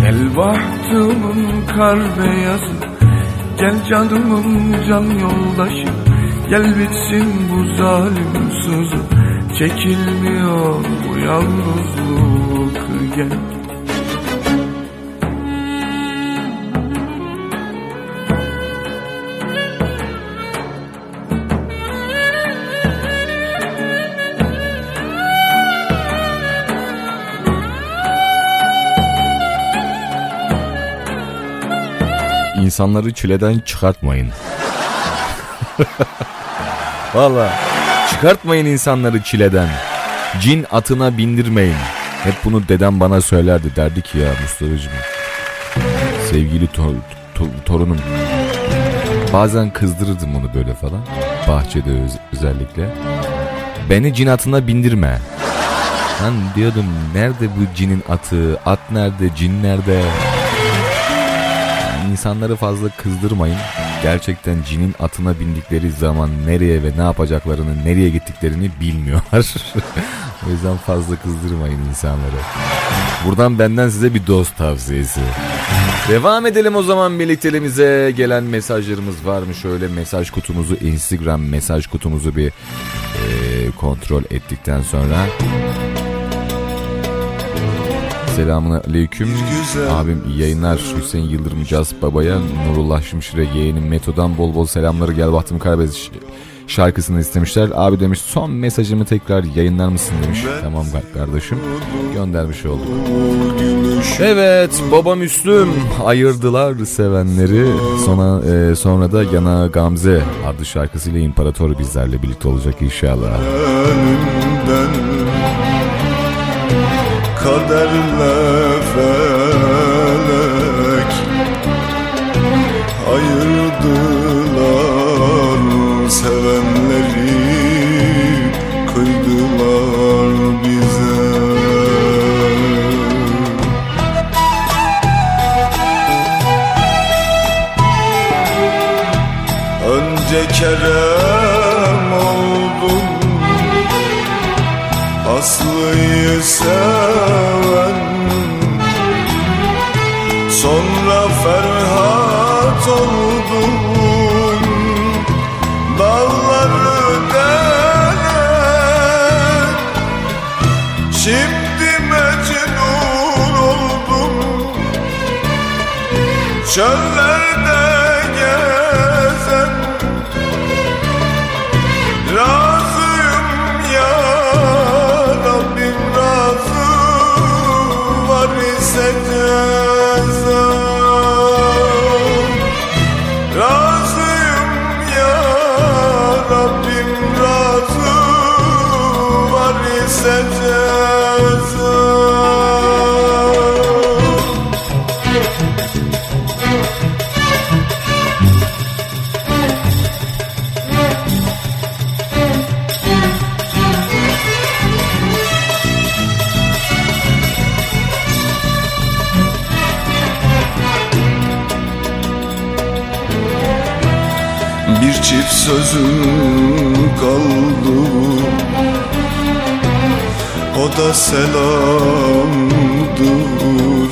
gel bahtımın kar beyazı, gel canımın can yoldaşı, gel bitsin bu zalim sözü, çekilmiyor bu yalnızlık. Gel. İnsanları çileden çıkartmayın. Vallahi çıkartmayın insanları çileden. Cin atına bindirmeyin. Hep bunu dedem bana söylerdi. Derdi ki ya Mustafa'cığım, sevgili torunum. Bazen kızdırırdım onu böyle falan. Bahçede özellikle. Beni cin atına bindirme. Lan diyordum, nerede bu cinin atı? At nerede? Cin nerede? Yani insanları fazla kızdırmayın. Gerçekten cinin atına bindikleri zaman nereye ve ne yapacaklarını, nereye gittiklerini bilmiyorlar. O yüzden fazla kızdırmayın insanları. Buradan benden size bir dost tavsiyesi. Devam edelim o zaman birlikteliğimize. Gelen mesajlarımız var mı? Şöyle mesaj kutumuzu, Instagram mesaj kutumuzu bir kontrol ettikten sonra. Selamun aleyküm. Abim iyi yayınlar. Hüseyin Yıldırım Caz Baba'ya, Nurullah Şimşir'e, yeğenim Meto'dan bol bol selamları. Gel bahtım Karabez şarkısını istemişler. Abi demiş, son mesajımı tekrar yayınlar mısın demiş. Tamam kardeşim, göndermiş olduk. Evet, baba Müslüm, ayırdılar sevenleri. Sonra da Yana Gamze adlı şarkısıyla İmparator bizlerle birlikte olacak inşallah. Kaderle felek ayırdılar sevenleri, kıydılar bize. Önce kerem oldum, aslıyı seven, sonra Ferhat oldum, dalları delen, şimdi Mecnun oldum, çöllerde gezen, razıyım ya Rabbim, razı var ise ceza. Razıyım ya Rabbim, razı var ise ceza. Çift sözüm kaldı, o da selamdır.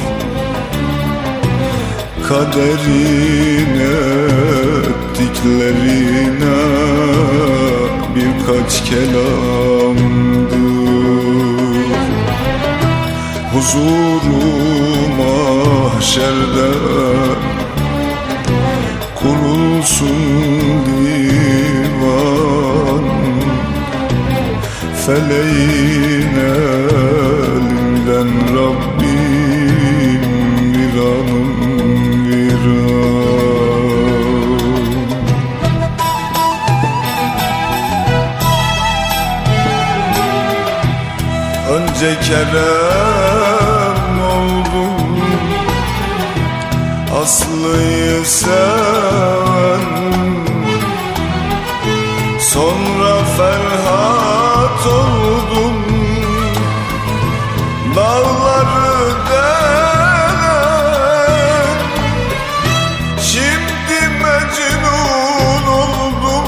Kaderin ettiklerine birkaç kelamdır. Huzuru mahşerde kurulsun divan, feleğin elinden Rabbim viranım viran. Önce kerem oldum, aslıyı seven, sonra Ferhat oldum, dağları delen, şimdi Mecnun oldum,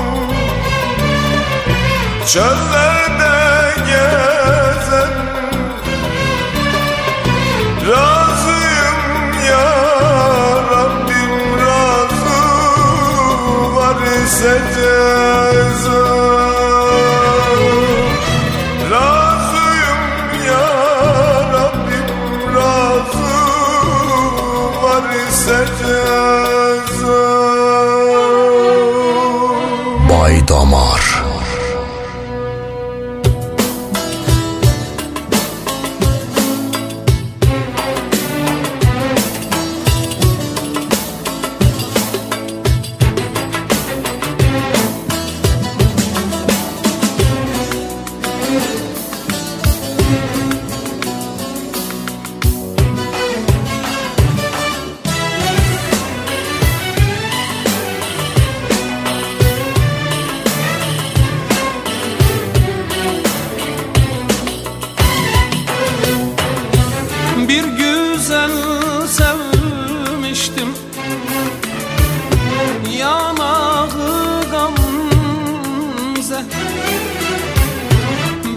çöllerde gezen, razıyım ya Rabbim, razı var ise ceza. Bay Damar.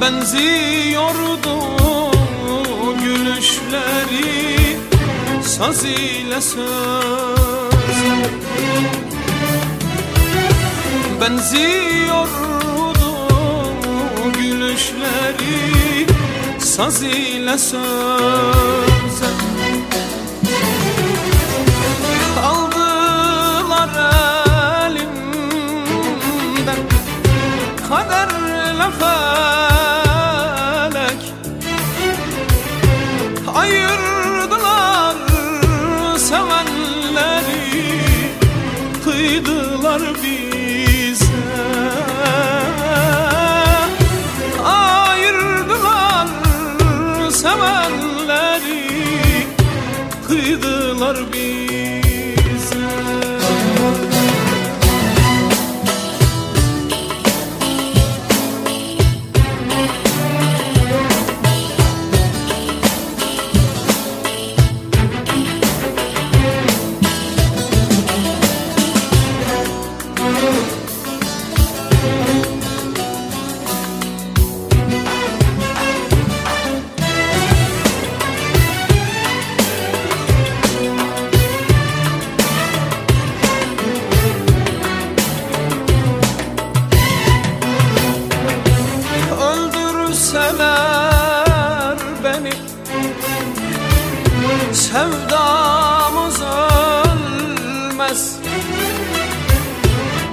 benziyordu gülüşleri, saz ile söz benziyordu gülüşleri, saz ile söz. Aldılar elimden kaderle felek, ayırdılar sevenleri, kıydılar bize. Ayırdılar sevenleri, kıydılar bize.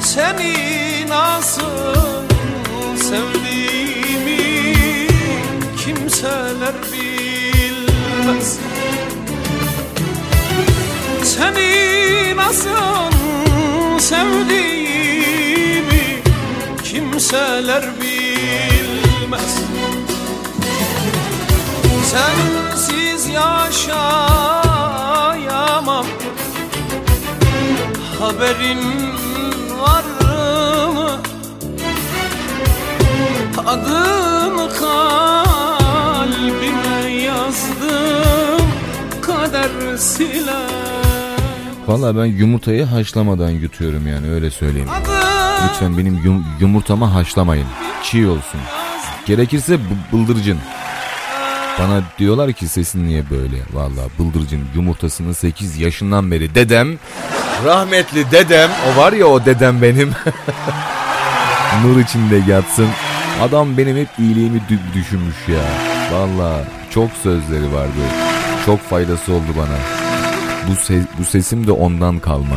Seni nasıl sevdiğimi kimseler bilmez. Sensiz yaşayamam, haberin var mı? Adımı kalbime yazdım, kader siler. Vallahi ben yumurtayı haşlamadan yutuyorum, yani öyle söyleyeyim. Lütfen benim yumurtama haşlamayın. Çiğ olsun. Gerekirse bıldırcın. Bana diyorlar ki sesin niye böyle? Vallahi bıldırcın yumurtasını 8 yaşından beri dedem, rahmetli dedem, o var ya o dedem benim. Nur içinde yatsın. Adam benim hep iyiliğimi düşünmüş ya. Vallahi çok sözleri vardı. Çok faydası oldu bana. Bu sesim de ondan kalma.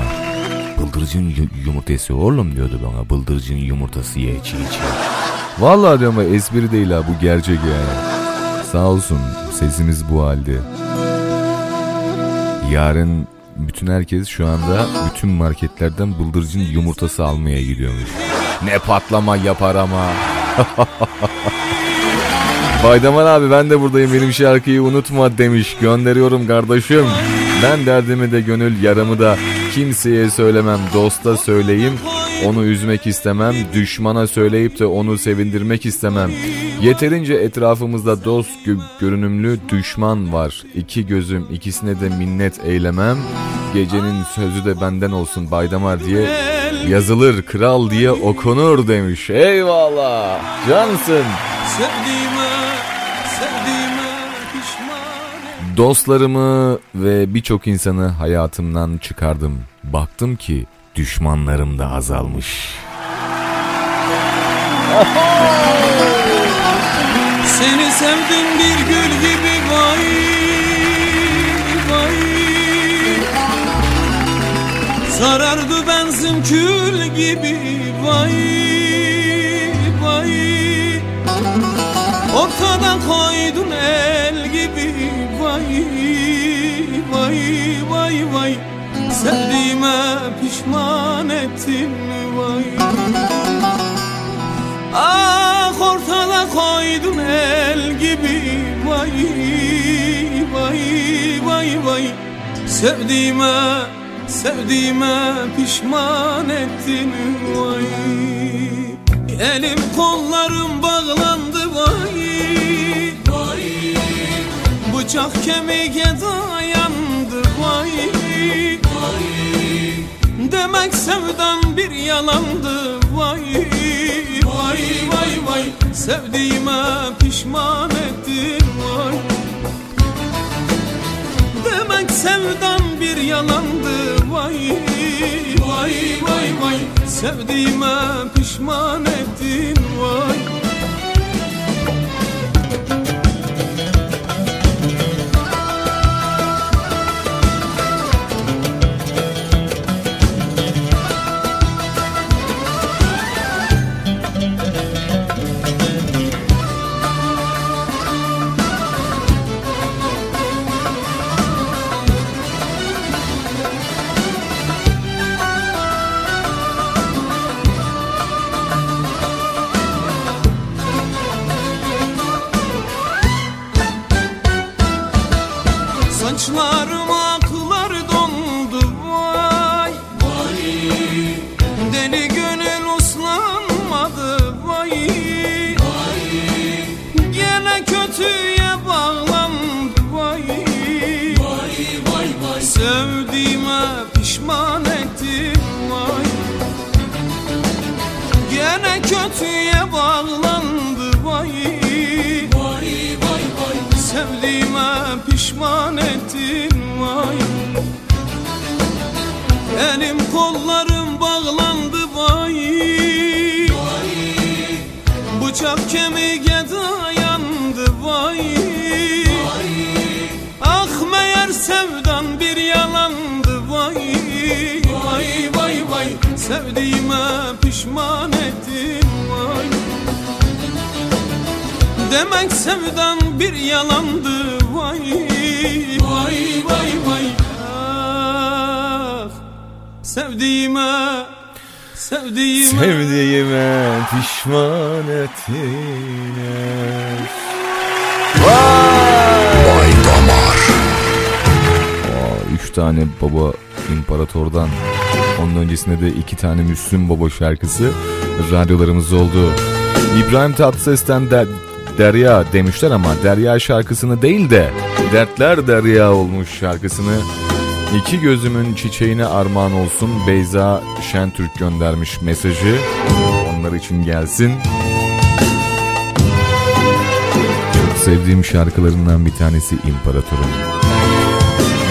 Bıldırcın yumurtası oğlum diyordu bana. Bıldırcın yumurtası ye, çiğ çiğ. Vallahi diyorum ama espri değil ha, bu gerçek yani. Sağ olsun sesimiz bu halde. Yarın bütün herkes şu anda bütün marketlerden bıldırcın yumurtası almaya gidiyormuş. Ne patlama yapar ama. Baydaman abi ben de buradayım, benim şarkıyı unutma demiş. Gönderiyorum kardeşim. Ben derdimi de gönül yaramı da kimseye söylemem, dosta söyleyeyim, onu üzmek istemem, düşmana söyleyip de onu sevindirmek istemem. Yeterince etrafımızda dost görünümlü düşman var, iki gözüm ikisine de minnet eylemem, gecenin sözü de benden olsun Baydamar diye yazılır, kral diye okunur demiş. Eyvallah, cansın. Dostlarımı ve birçok insanı hayatımdan çıkardım. Baktım ki düşmanlarım da azalmış. Seni sevdim bir gül gibi vay vay. Sarardı benzin kül gibi vay vay. Ortadan koydun el gibi vay vay vay vay. Sevdiğime pişman ettin vay. Ah ortada koydun el gibi vay vay vay vay. Sevdiğime pişman ettin vay. Elim kollarım bağlandı vay. Bıçak kemiğe dayandı vay, vay. Demek sevdan bir yalandı. Vay vay vay vay. Sevdiğime pişman ettin. Vay. Demek sevdan bir yalandı. Vay vay vay vay. Sevdiğime pişman ettin. Vay. Saçlarıma aklar dondu vay, vay. Deli gönül uslanmadı vay, vay. Gene kötüye bağlandı vay, vay, vay, vay. Sevdiğime pişman ettim vay. Gene kötüye bağlandı vay, vay, vay, vay. Sevdiğime pişman ettin vay. Elim kollarım bağlandı vay, vay. Bıçak kemiğe dayandı vay, vay. Ah meğer sevdan bir yalandı vay, vay, vay, vay. Sevdiğime pişman ettin vay. Demek sevdan bir yalandı vay, vay, vay, vay. Ah, sevdiğime pişman ettiler. Vay damar. Aa, 3 tane baba imparatordan. Onun öncesinde de 2 tane Müslüm Baba şarkısı radyolarımız oldu. İbrahim Tatlıses'ten de Derya demişler ama Derya şarkısını değil de Dertler Derya olmuş şarkısını iki gözümün çiçeğine armağan olsun Beyza Şentürk göndermiş mesajı. Onlar için gelsin. Çok sevdiğim şarkılarından bir tanesi İmparatorum.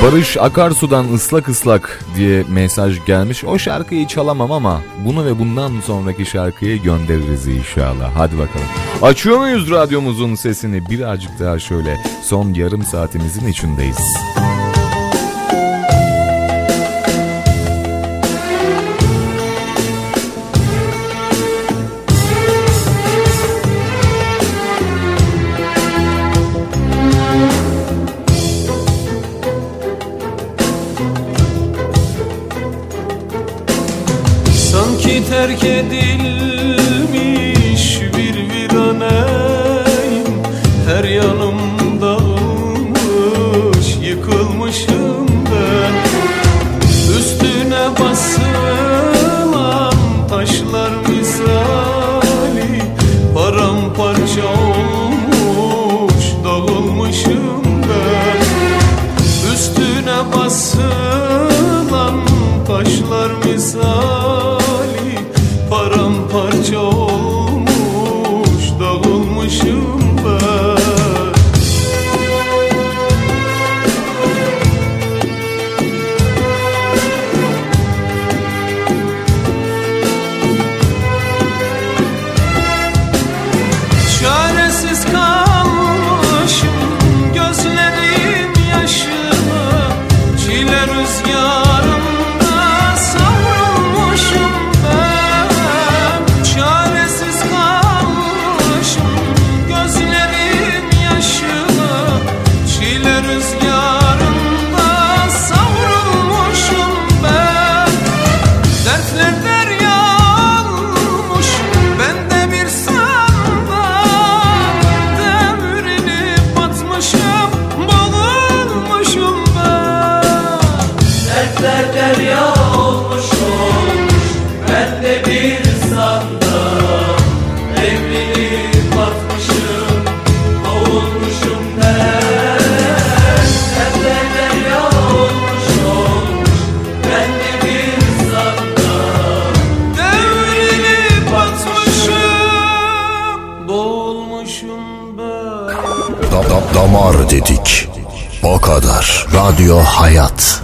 Barış Akarsu'dan ıslak ıslak diye mesaj gelmiş. O şarkıyı çalamam ama bunu ve bundan sonraki şarkıyı göndeririz inşallah. Hadi bakalım. Açıyor muyuz radyomuzun sesini? Birazcık daha şöyle. Son yarım saatimizin içindeyiz. Terk edilmiş bir viraneyim. Her yanım dağılmış, yıkılmışım ben. Üstüne basılan taşlar misali paramparça olmuş, dağılmışım ben. Üstüne basılan taşlar misali paramparça olmuş, dağılmışım ben. Çaresiz kalmışım, gözlerim yaşlı, çile rüzgarında savrulmuş. sonuna kadar. Radyo Hayat.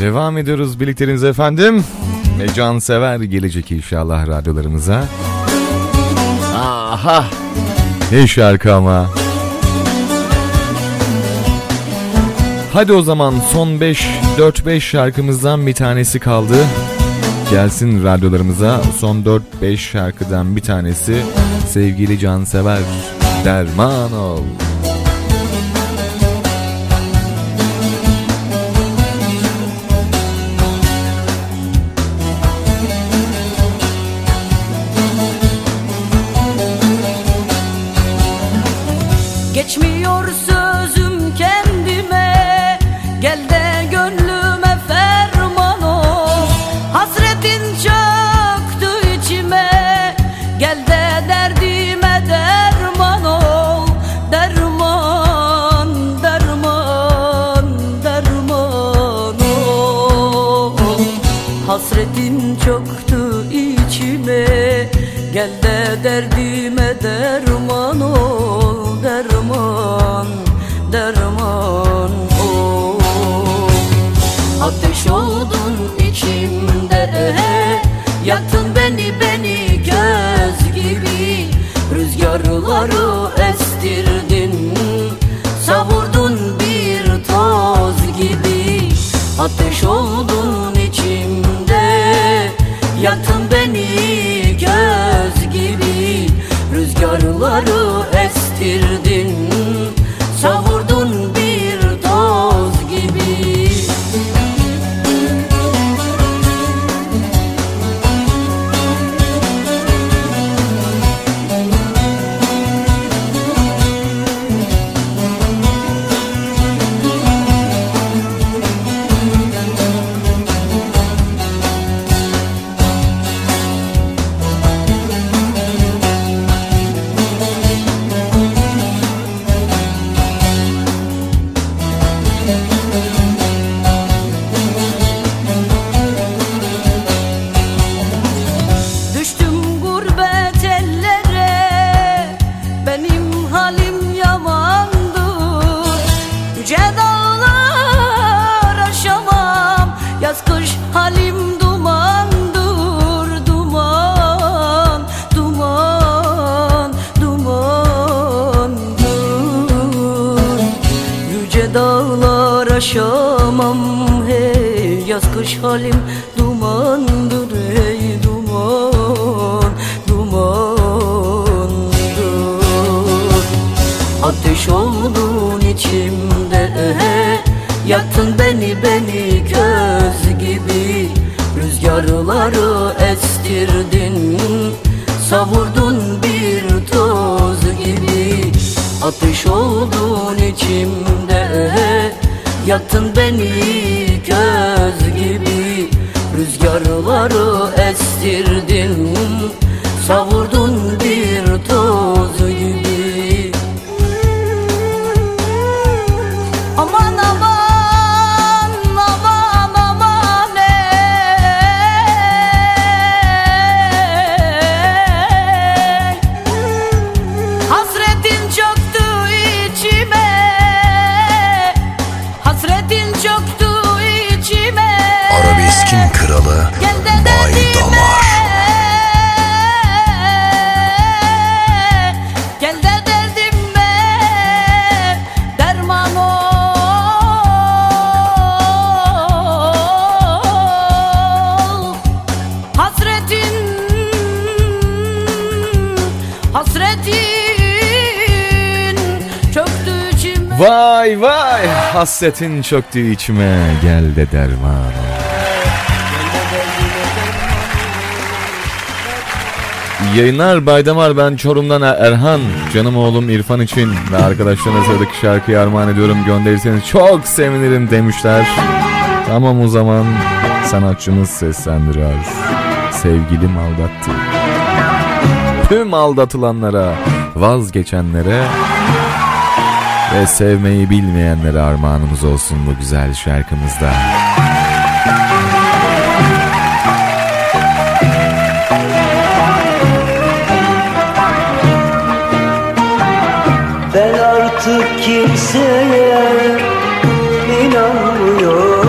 Devam ediyoruz birlikteniz efendim. Cansever gelecek inşallah radyolarımıza. Aha! Ne şarkı ama. Hadi o zaman son 4-5 şarkımızdan bir tanesi kaldı. Gelsin radyolarımıza son 4-5 şarkıdan bir tanesi. Sevgili Cansever, derman ol. Gel de derdime derman ol. savurdun bir toz gibi. Yaşamam hey yaz kış halim dumandır hey duman dumandır. Ateş oldun içimde yaktın beni köz gibi. Rüzgarları estirdin savurdun bir toz gibi. Ateş oldun içimde yaktın beni köz gibi. Rüzgarları estirdin savurdun bir toz gibi. Aman aman aman aman ey. Hasretin çöktü içime, çöktü içime. Arabeskin kralı Bay Damar. Gel de derdime derman ol. Hasretin çöktü içime. Vay vay. Hasretin çöktü içime, gel de derman. Yayınlar Baydamar, ben Çorum'dan Erhan. Canım oğlum İrfan için ve arkadaşlarına söyledik şarkıyı armağan ediyorum. Gönderirseniz çok sevinirim demişler. Tamam o zaman sanatçımız seslendiriyor. Sevgilim aldattı. Tüm aldatılanlara, vazgeçenlere ve sevmeyi bilmeyenlere armağanımız olsun bu güzel şarkımızda. Ben artık kimseye inanmıyorum.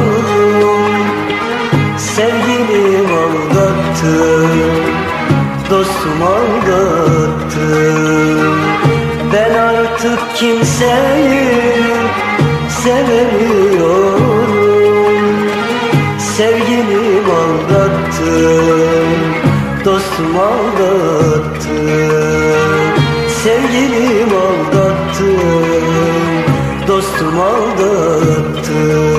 Sevgilim aldattı, dostum aldattı. Ben artık kimseyi sevmiyorum. Sevgilim aldattı, dostum aldattı. Sevgilim aldattı, dostum aldattı.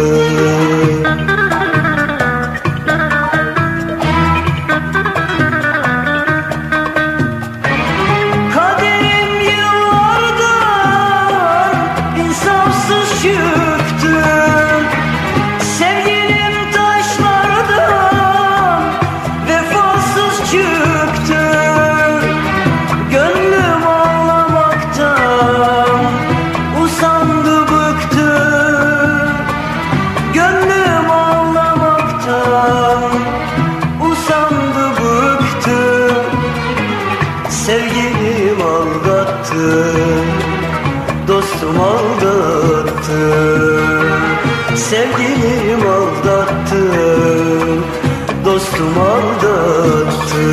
Sevgilim aldattı, dostum aldattı.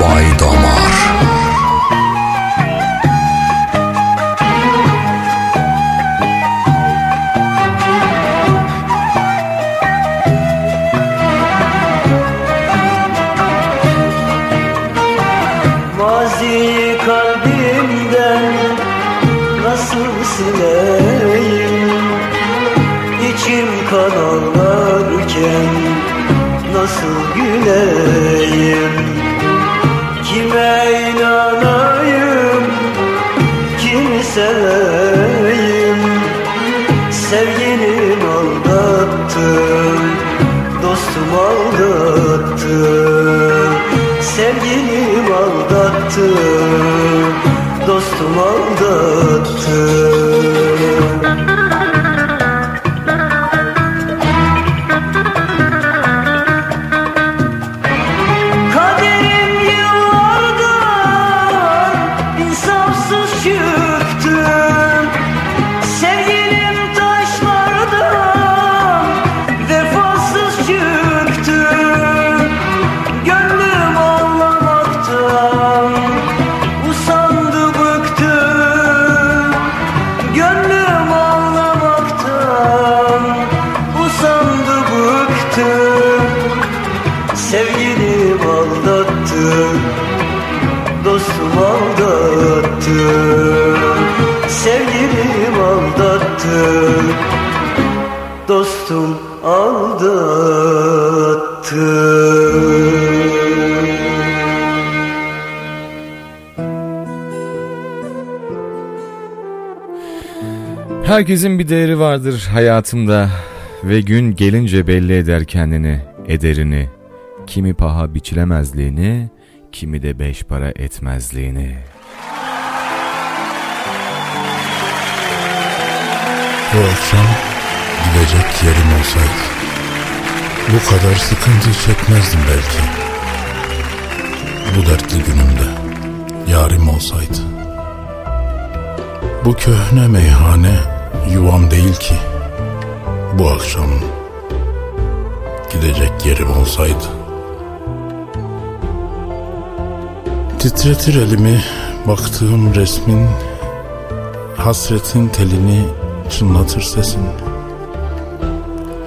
Bay Damar. sileyim. İçim kararlarken nasıl güleyim? Kime inanayım, kimi seveyim? Sevgilim aldattı, dostum aldattı. Sevgilim aldattı, dostum aldattı. Dostum aldattı. Herkesin bir değeri vardır hayatımda ve gün gelince belli eder kendini, ederini. Kimi paha biçilemezliğini, kimi de beş para etmezliğini. Bu akşam gidecek yerim olsaydı bu kadar sıkıntı çekmezdim belki. Bu dertli günümde yarim olsaydı. Bu köhne meyhane yuvam değil ki. Bu akşam gidecek yerim olsaydı. Titretir elimi baktığım resmin, hasretin telini çınlatır sesin.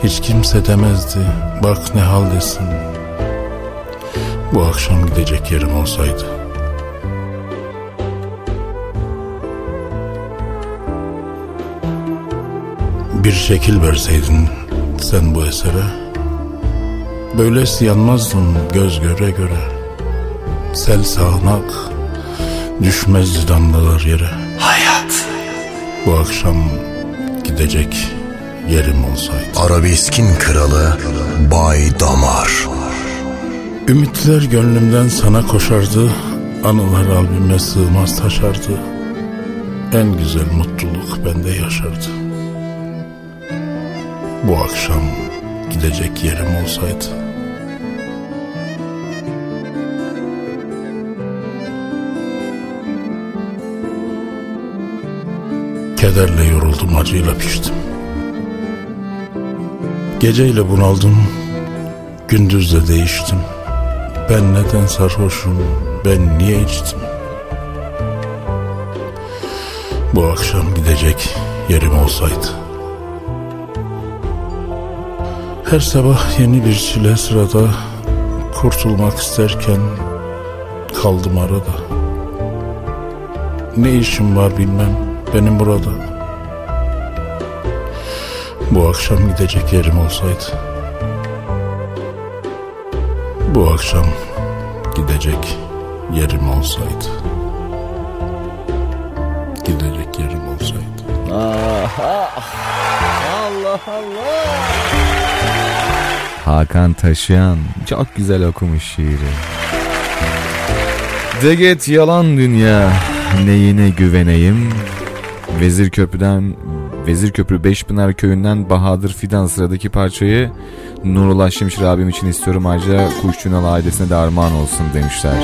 Hiç kimse demezdi bak ne haldesin. Bu akşam gidecek yerim olsaydı. Bir şekil verseydin sen bu esere, böylesi yanmazdım göz göre göre. Sel sağanak düşmezdi damlalar yere. Hayat. Bu akşam gidecek yerim olsaydı. Arabeskin kralı Bay Damar. Ümitler gönlümden sana koşardı, anılar albüme sığmaz taşardı. En güzel mutluluk bende yaşardı. Bu akşam gidecek yerim olsaydı. Kederle yoruldum, acıyla piştim. Geceyle bunaldım, gündüzle değiştim. Ben neden sarhoşum, ben niye içtim? Bu akşam gidecek yerim olsaydı. Her sabah yeni bir çile sırada, kurtulmak isterken kaldım arada. Ne işim var bilmem benim burada. Bu akşam gidecek yerim olsaydı. Bu akşam gidecek yerim olsaydı. Gidecek yerim olsaydı. Aha. Allah Allah. Hakan Taşıyan çok güzel okumuş şiiri. Deget yalan dünya, neyine güveneyim? Vezir Köprü Beşpınar Köyü'nden Bahadır Fidan sıradaki parçayı Nurullah Şimşir abim için istiyorum. Ayrıca Kuşçunalı ailesine de armağan olsun demişler.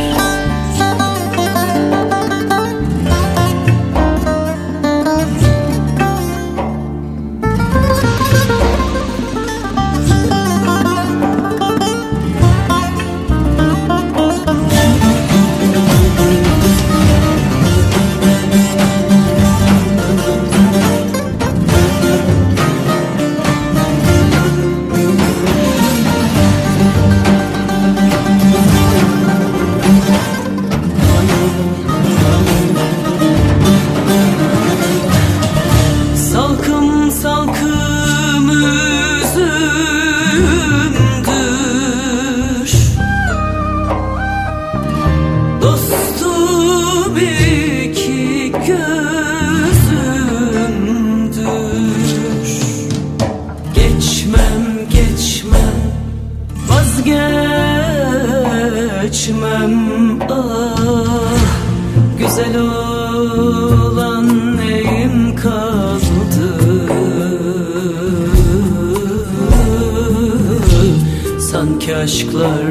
aşklar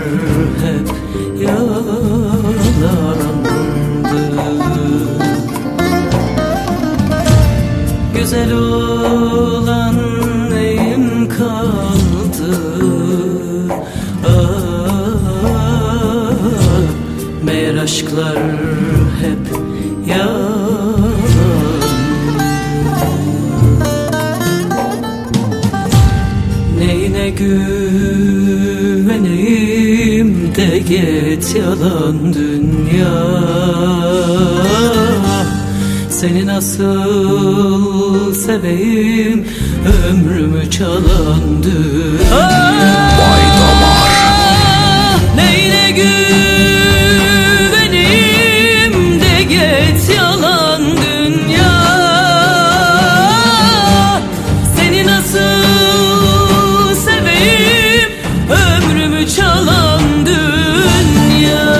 hep yalandı. Güzel olan neyim kaldı? Meğer aşklar hep yalandı. Neyine güveneyim de git yalan dünya, seni nasıl seveyim ömrümü çalan dünya. Vay damar. Neyine güveneyim de git yalan dünya, seni nasıl çalan dünya.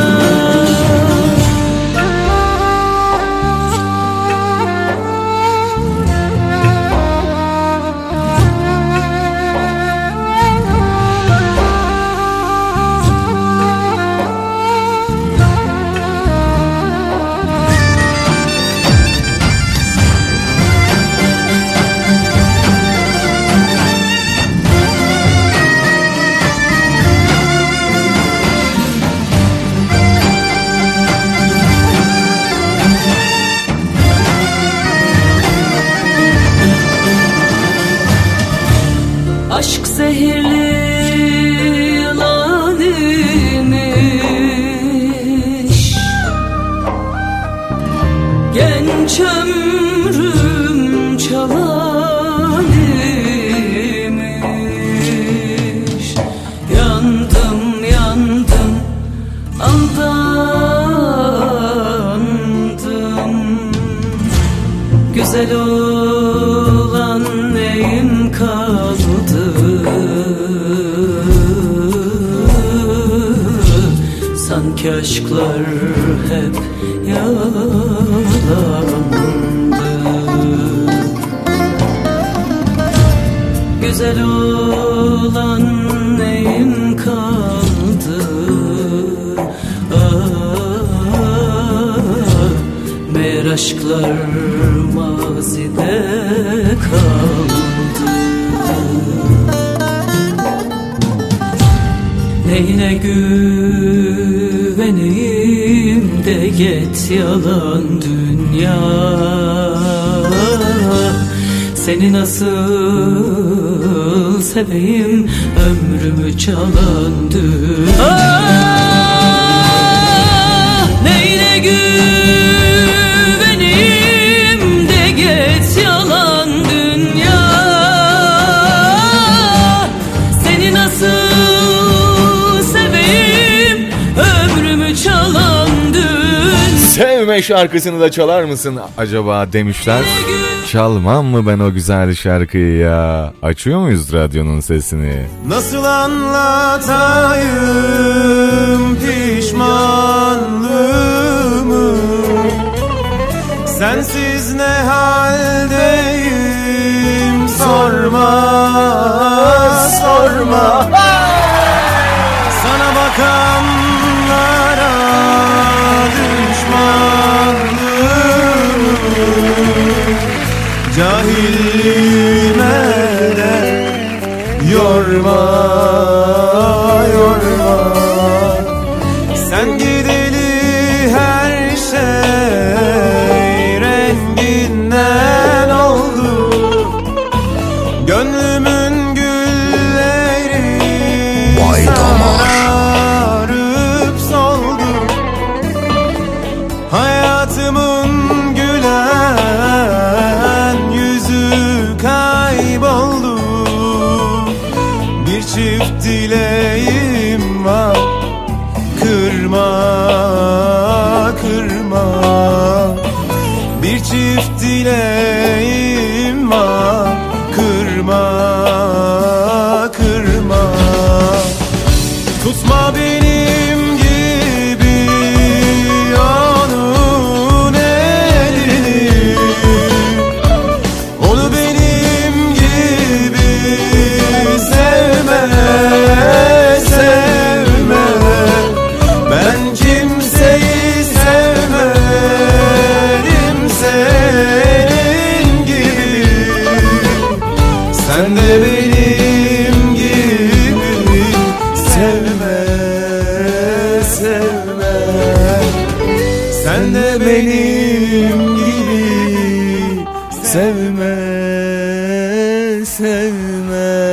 Zehirli yalan imiş, genç ömrüm çalan imiş. Yandım yandım aldandım, güzel olan neyim kaldı? Sanki aşklar hep yalandı. Güzel olan neyim kaldı? Meğer aşklar mazide kaldı. Neyine güveneyim de git yalan dünya, seni nasıl seveyim ömrümü çalan dünya. Neyine güveneyim de git yalan dünya, seni nasıl sevme şarkısını da çalar mısın acaba demişler. Çalmam mı ben o güzel şarkıyı ya? Açıyor muyuz radyonun sesini? Nasıl anlatayım pişmanlığımı, sensiz ne haldeyim sorma sorma. Sana bakanlara cahilime de yorma yorma. Sen gideli her şey renginden oldu, gönlümün gülleri sararıp soldu. Hayatımın gülen yüzü kayboldu. Bir çift sen de benim gibi sevme, sevme, sen de benim gibi sevme, sevme.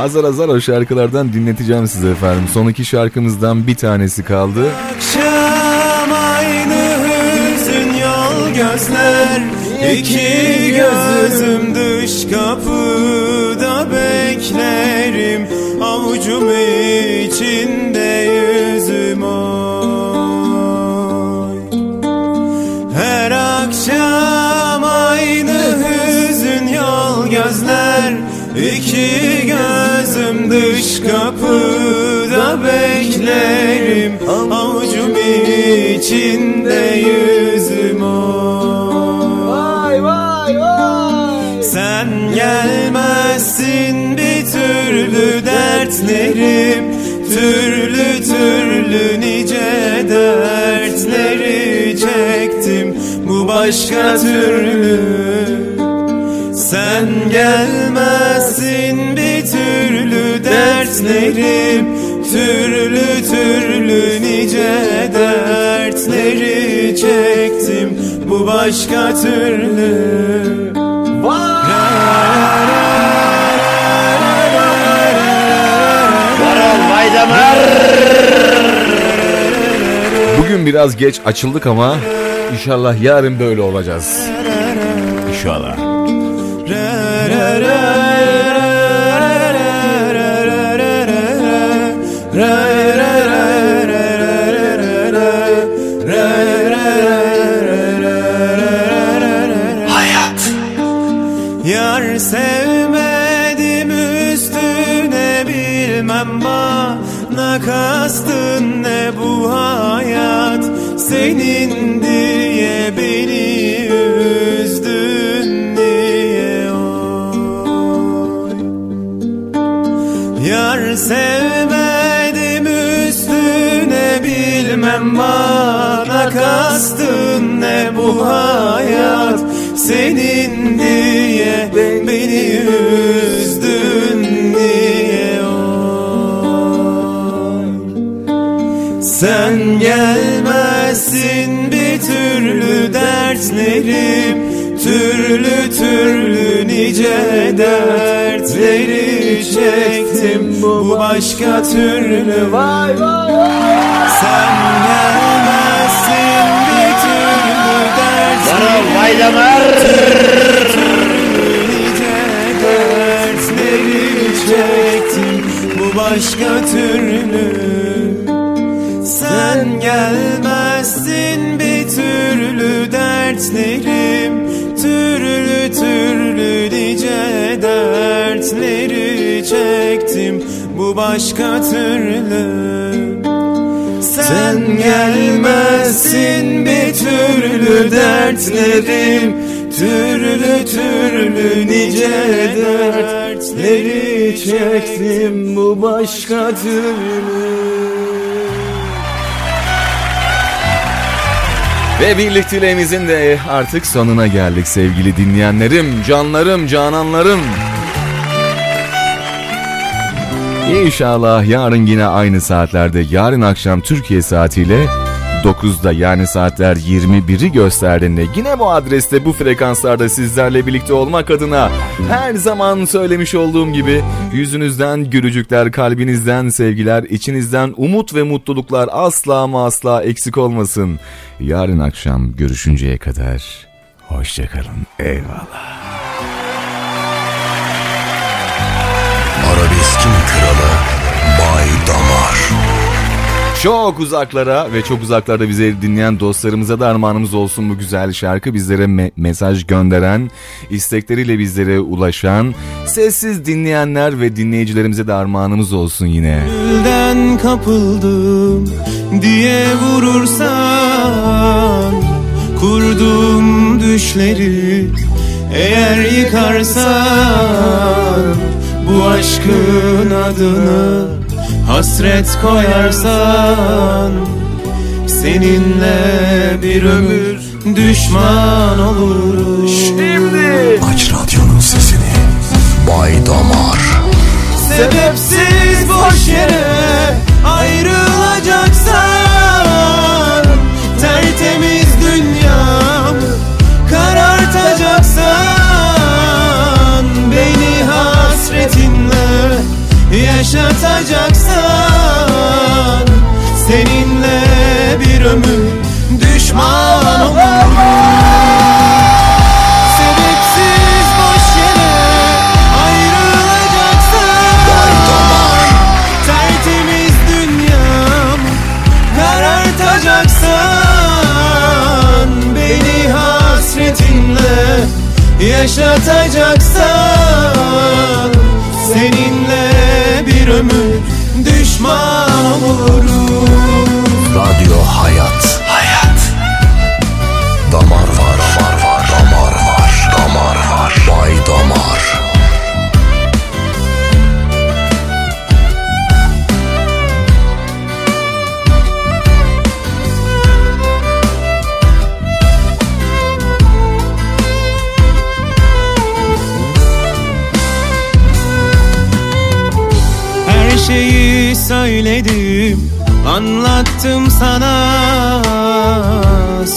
Azar azar o şarkılardan dinleteceğim size efendim. Son iki şarkımızdan bir tanesi kaldı. Akşam aynı hüzün yol gözler, iki gözüm dış kapıda beklerim, avucum içinde yüzüm oy. Her akşam aynı hüzün yol gözler, iki gözüm dış kapıda beklerim, avucum içinde yüzüm oy. Vay vay vay. Sen gelmezsin bir türlü dertlerim, türlü türlü nice dertleri çektim, bu başka türlü. Sen gelmezsin bir türlü dertlerim, türlü türlü nice dertleri çektim, bu başka türlü. Bugün biraz geç açıldık ama inşallah yarın böyle olacağız. İnşallah. Hayat. Yar sevmedim üstüne bilmem bana kastın ne bu hayat, senin diye beni üzdün diye o. Yar sevmedim üstüne bilmem bana kastın ne bu hayat, senin diye beni üzdün diye o. Sen gelmezsin bir türlü dertlerim, türlü türlü nice dertleri çektim, bu başka türlü. Vay vay vay. Sen gelmezsin bir türlü dertlerim, türlü nice dertleri çektim, bu başka türlü. Sen gelmezsin bir türlü dertlerim, türlü türlü nice dertleri çektim, bu başka türlü. Sen gelmezsin bir türlü dertlerim, türlü türlü nice dertleri çektim, bu başka türlü. Ve birlikteliğimizin de artık sonuna geldik sevgili dinleyenlerim, canlarım, cananlarım. İnşallah yarın yine aynı saatlerde, yarın akşam Türkiye saatiyle 9'da, yani saatler 21'i gösterdiğinde yine bu adreste, bu frekanslarda sizlerle birlikte olmak adına her zaman söylemiş olduğum gibi yüzünüzden gülücükler, kalbinizden sevgiler, içinizden umut ve mutluluklar asla ama asla eksik olmasın. Yarın akşam görüşünceye kadar hoşçakalın. Eyvallah. Arabeskin kralı Bay Damar. Çok uzaklara ve çok uzaklarda bizi dinleyen dostlarımıza da armağanımız olsun bu güzel şarkı. Bizlere mesaj gönderen, istekleriyle bizlere ulaşan, sessiz dinleyenler ve dinleyicilerimize de armağanımız olsun yine. Gülden kapıldım diye vurursan, kurduğum düşleri eğer yıkarsan, bu aşkın adını hasret koyarsan, seninle bir ömür düşman olur. Şimdi olacaksan, seninle bir ömür düşman olurum. Sebepsiz boş yere ayrılacaksan, tertemiz dünyamı karartacaksan, beni hasretinle yaşatacaksan, seninle bir ömür düşman olurum. Radyo Hayat. Hayat. Damar var, var, var. Damar var, damar var. Bay Damar. Şeyi söyledim, anlattım sana,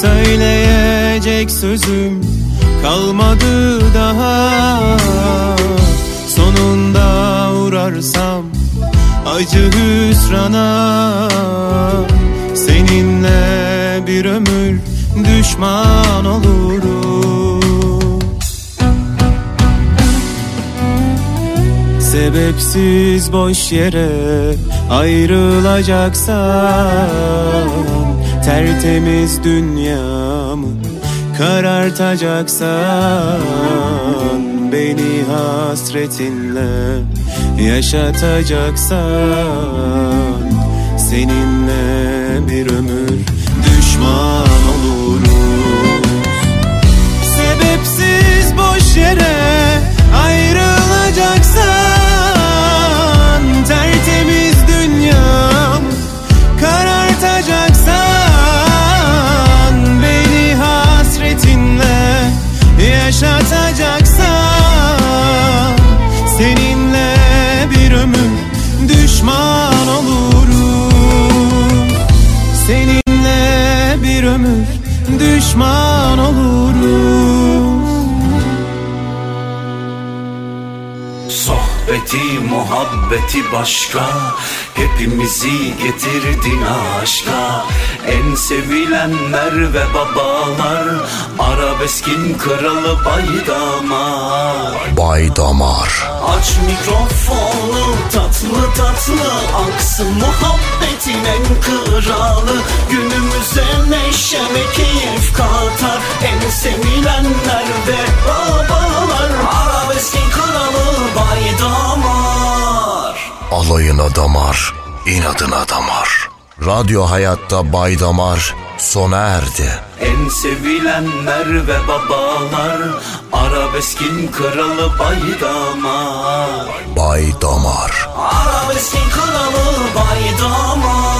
söyleyecek sözüm kalmadı daha. Sonunda uğrarsam acı hüsrana, seninle bir ömür düşman olurum. Sebepsiz boş yere ayrılacaksan, tertemiz dünyamı karartacaksan, beni hasretinle yaşatacaksan, seninle bir ömür düşman oluruz. Sebepsiz boş yere ayrılacaksan, tertemiz dünyam karartacaksan, beni hasretinle yaşatacaksan, seninle bir ömür düşman olurum. Seninle bir ömür düşman olurum. Sohbeti, muhabbeti başka, hepimizi getirdin aşka. En sevilen Merve babalar, arabeskin kralı Bay Damar. Bay Damar. Aç mikrofonu, tatlı tatlı aksın muhabbetin en kralı. Günümüze neşe ve keyif katar, en sevilen Merve babalar, arabeskin kralı Bay Damar. Alayına damar, inadına damar. Radyo Hayat'ta Bay Damar sona erdi. En sevilen Merve babalar, arabeskin kralı Bay Damar. Bay Damar. Arabeskin kralı Bay Damar.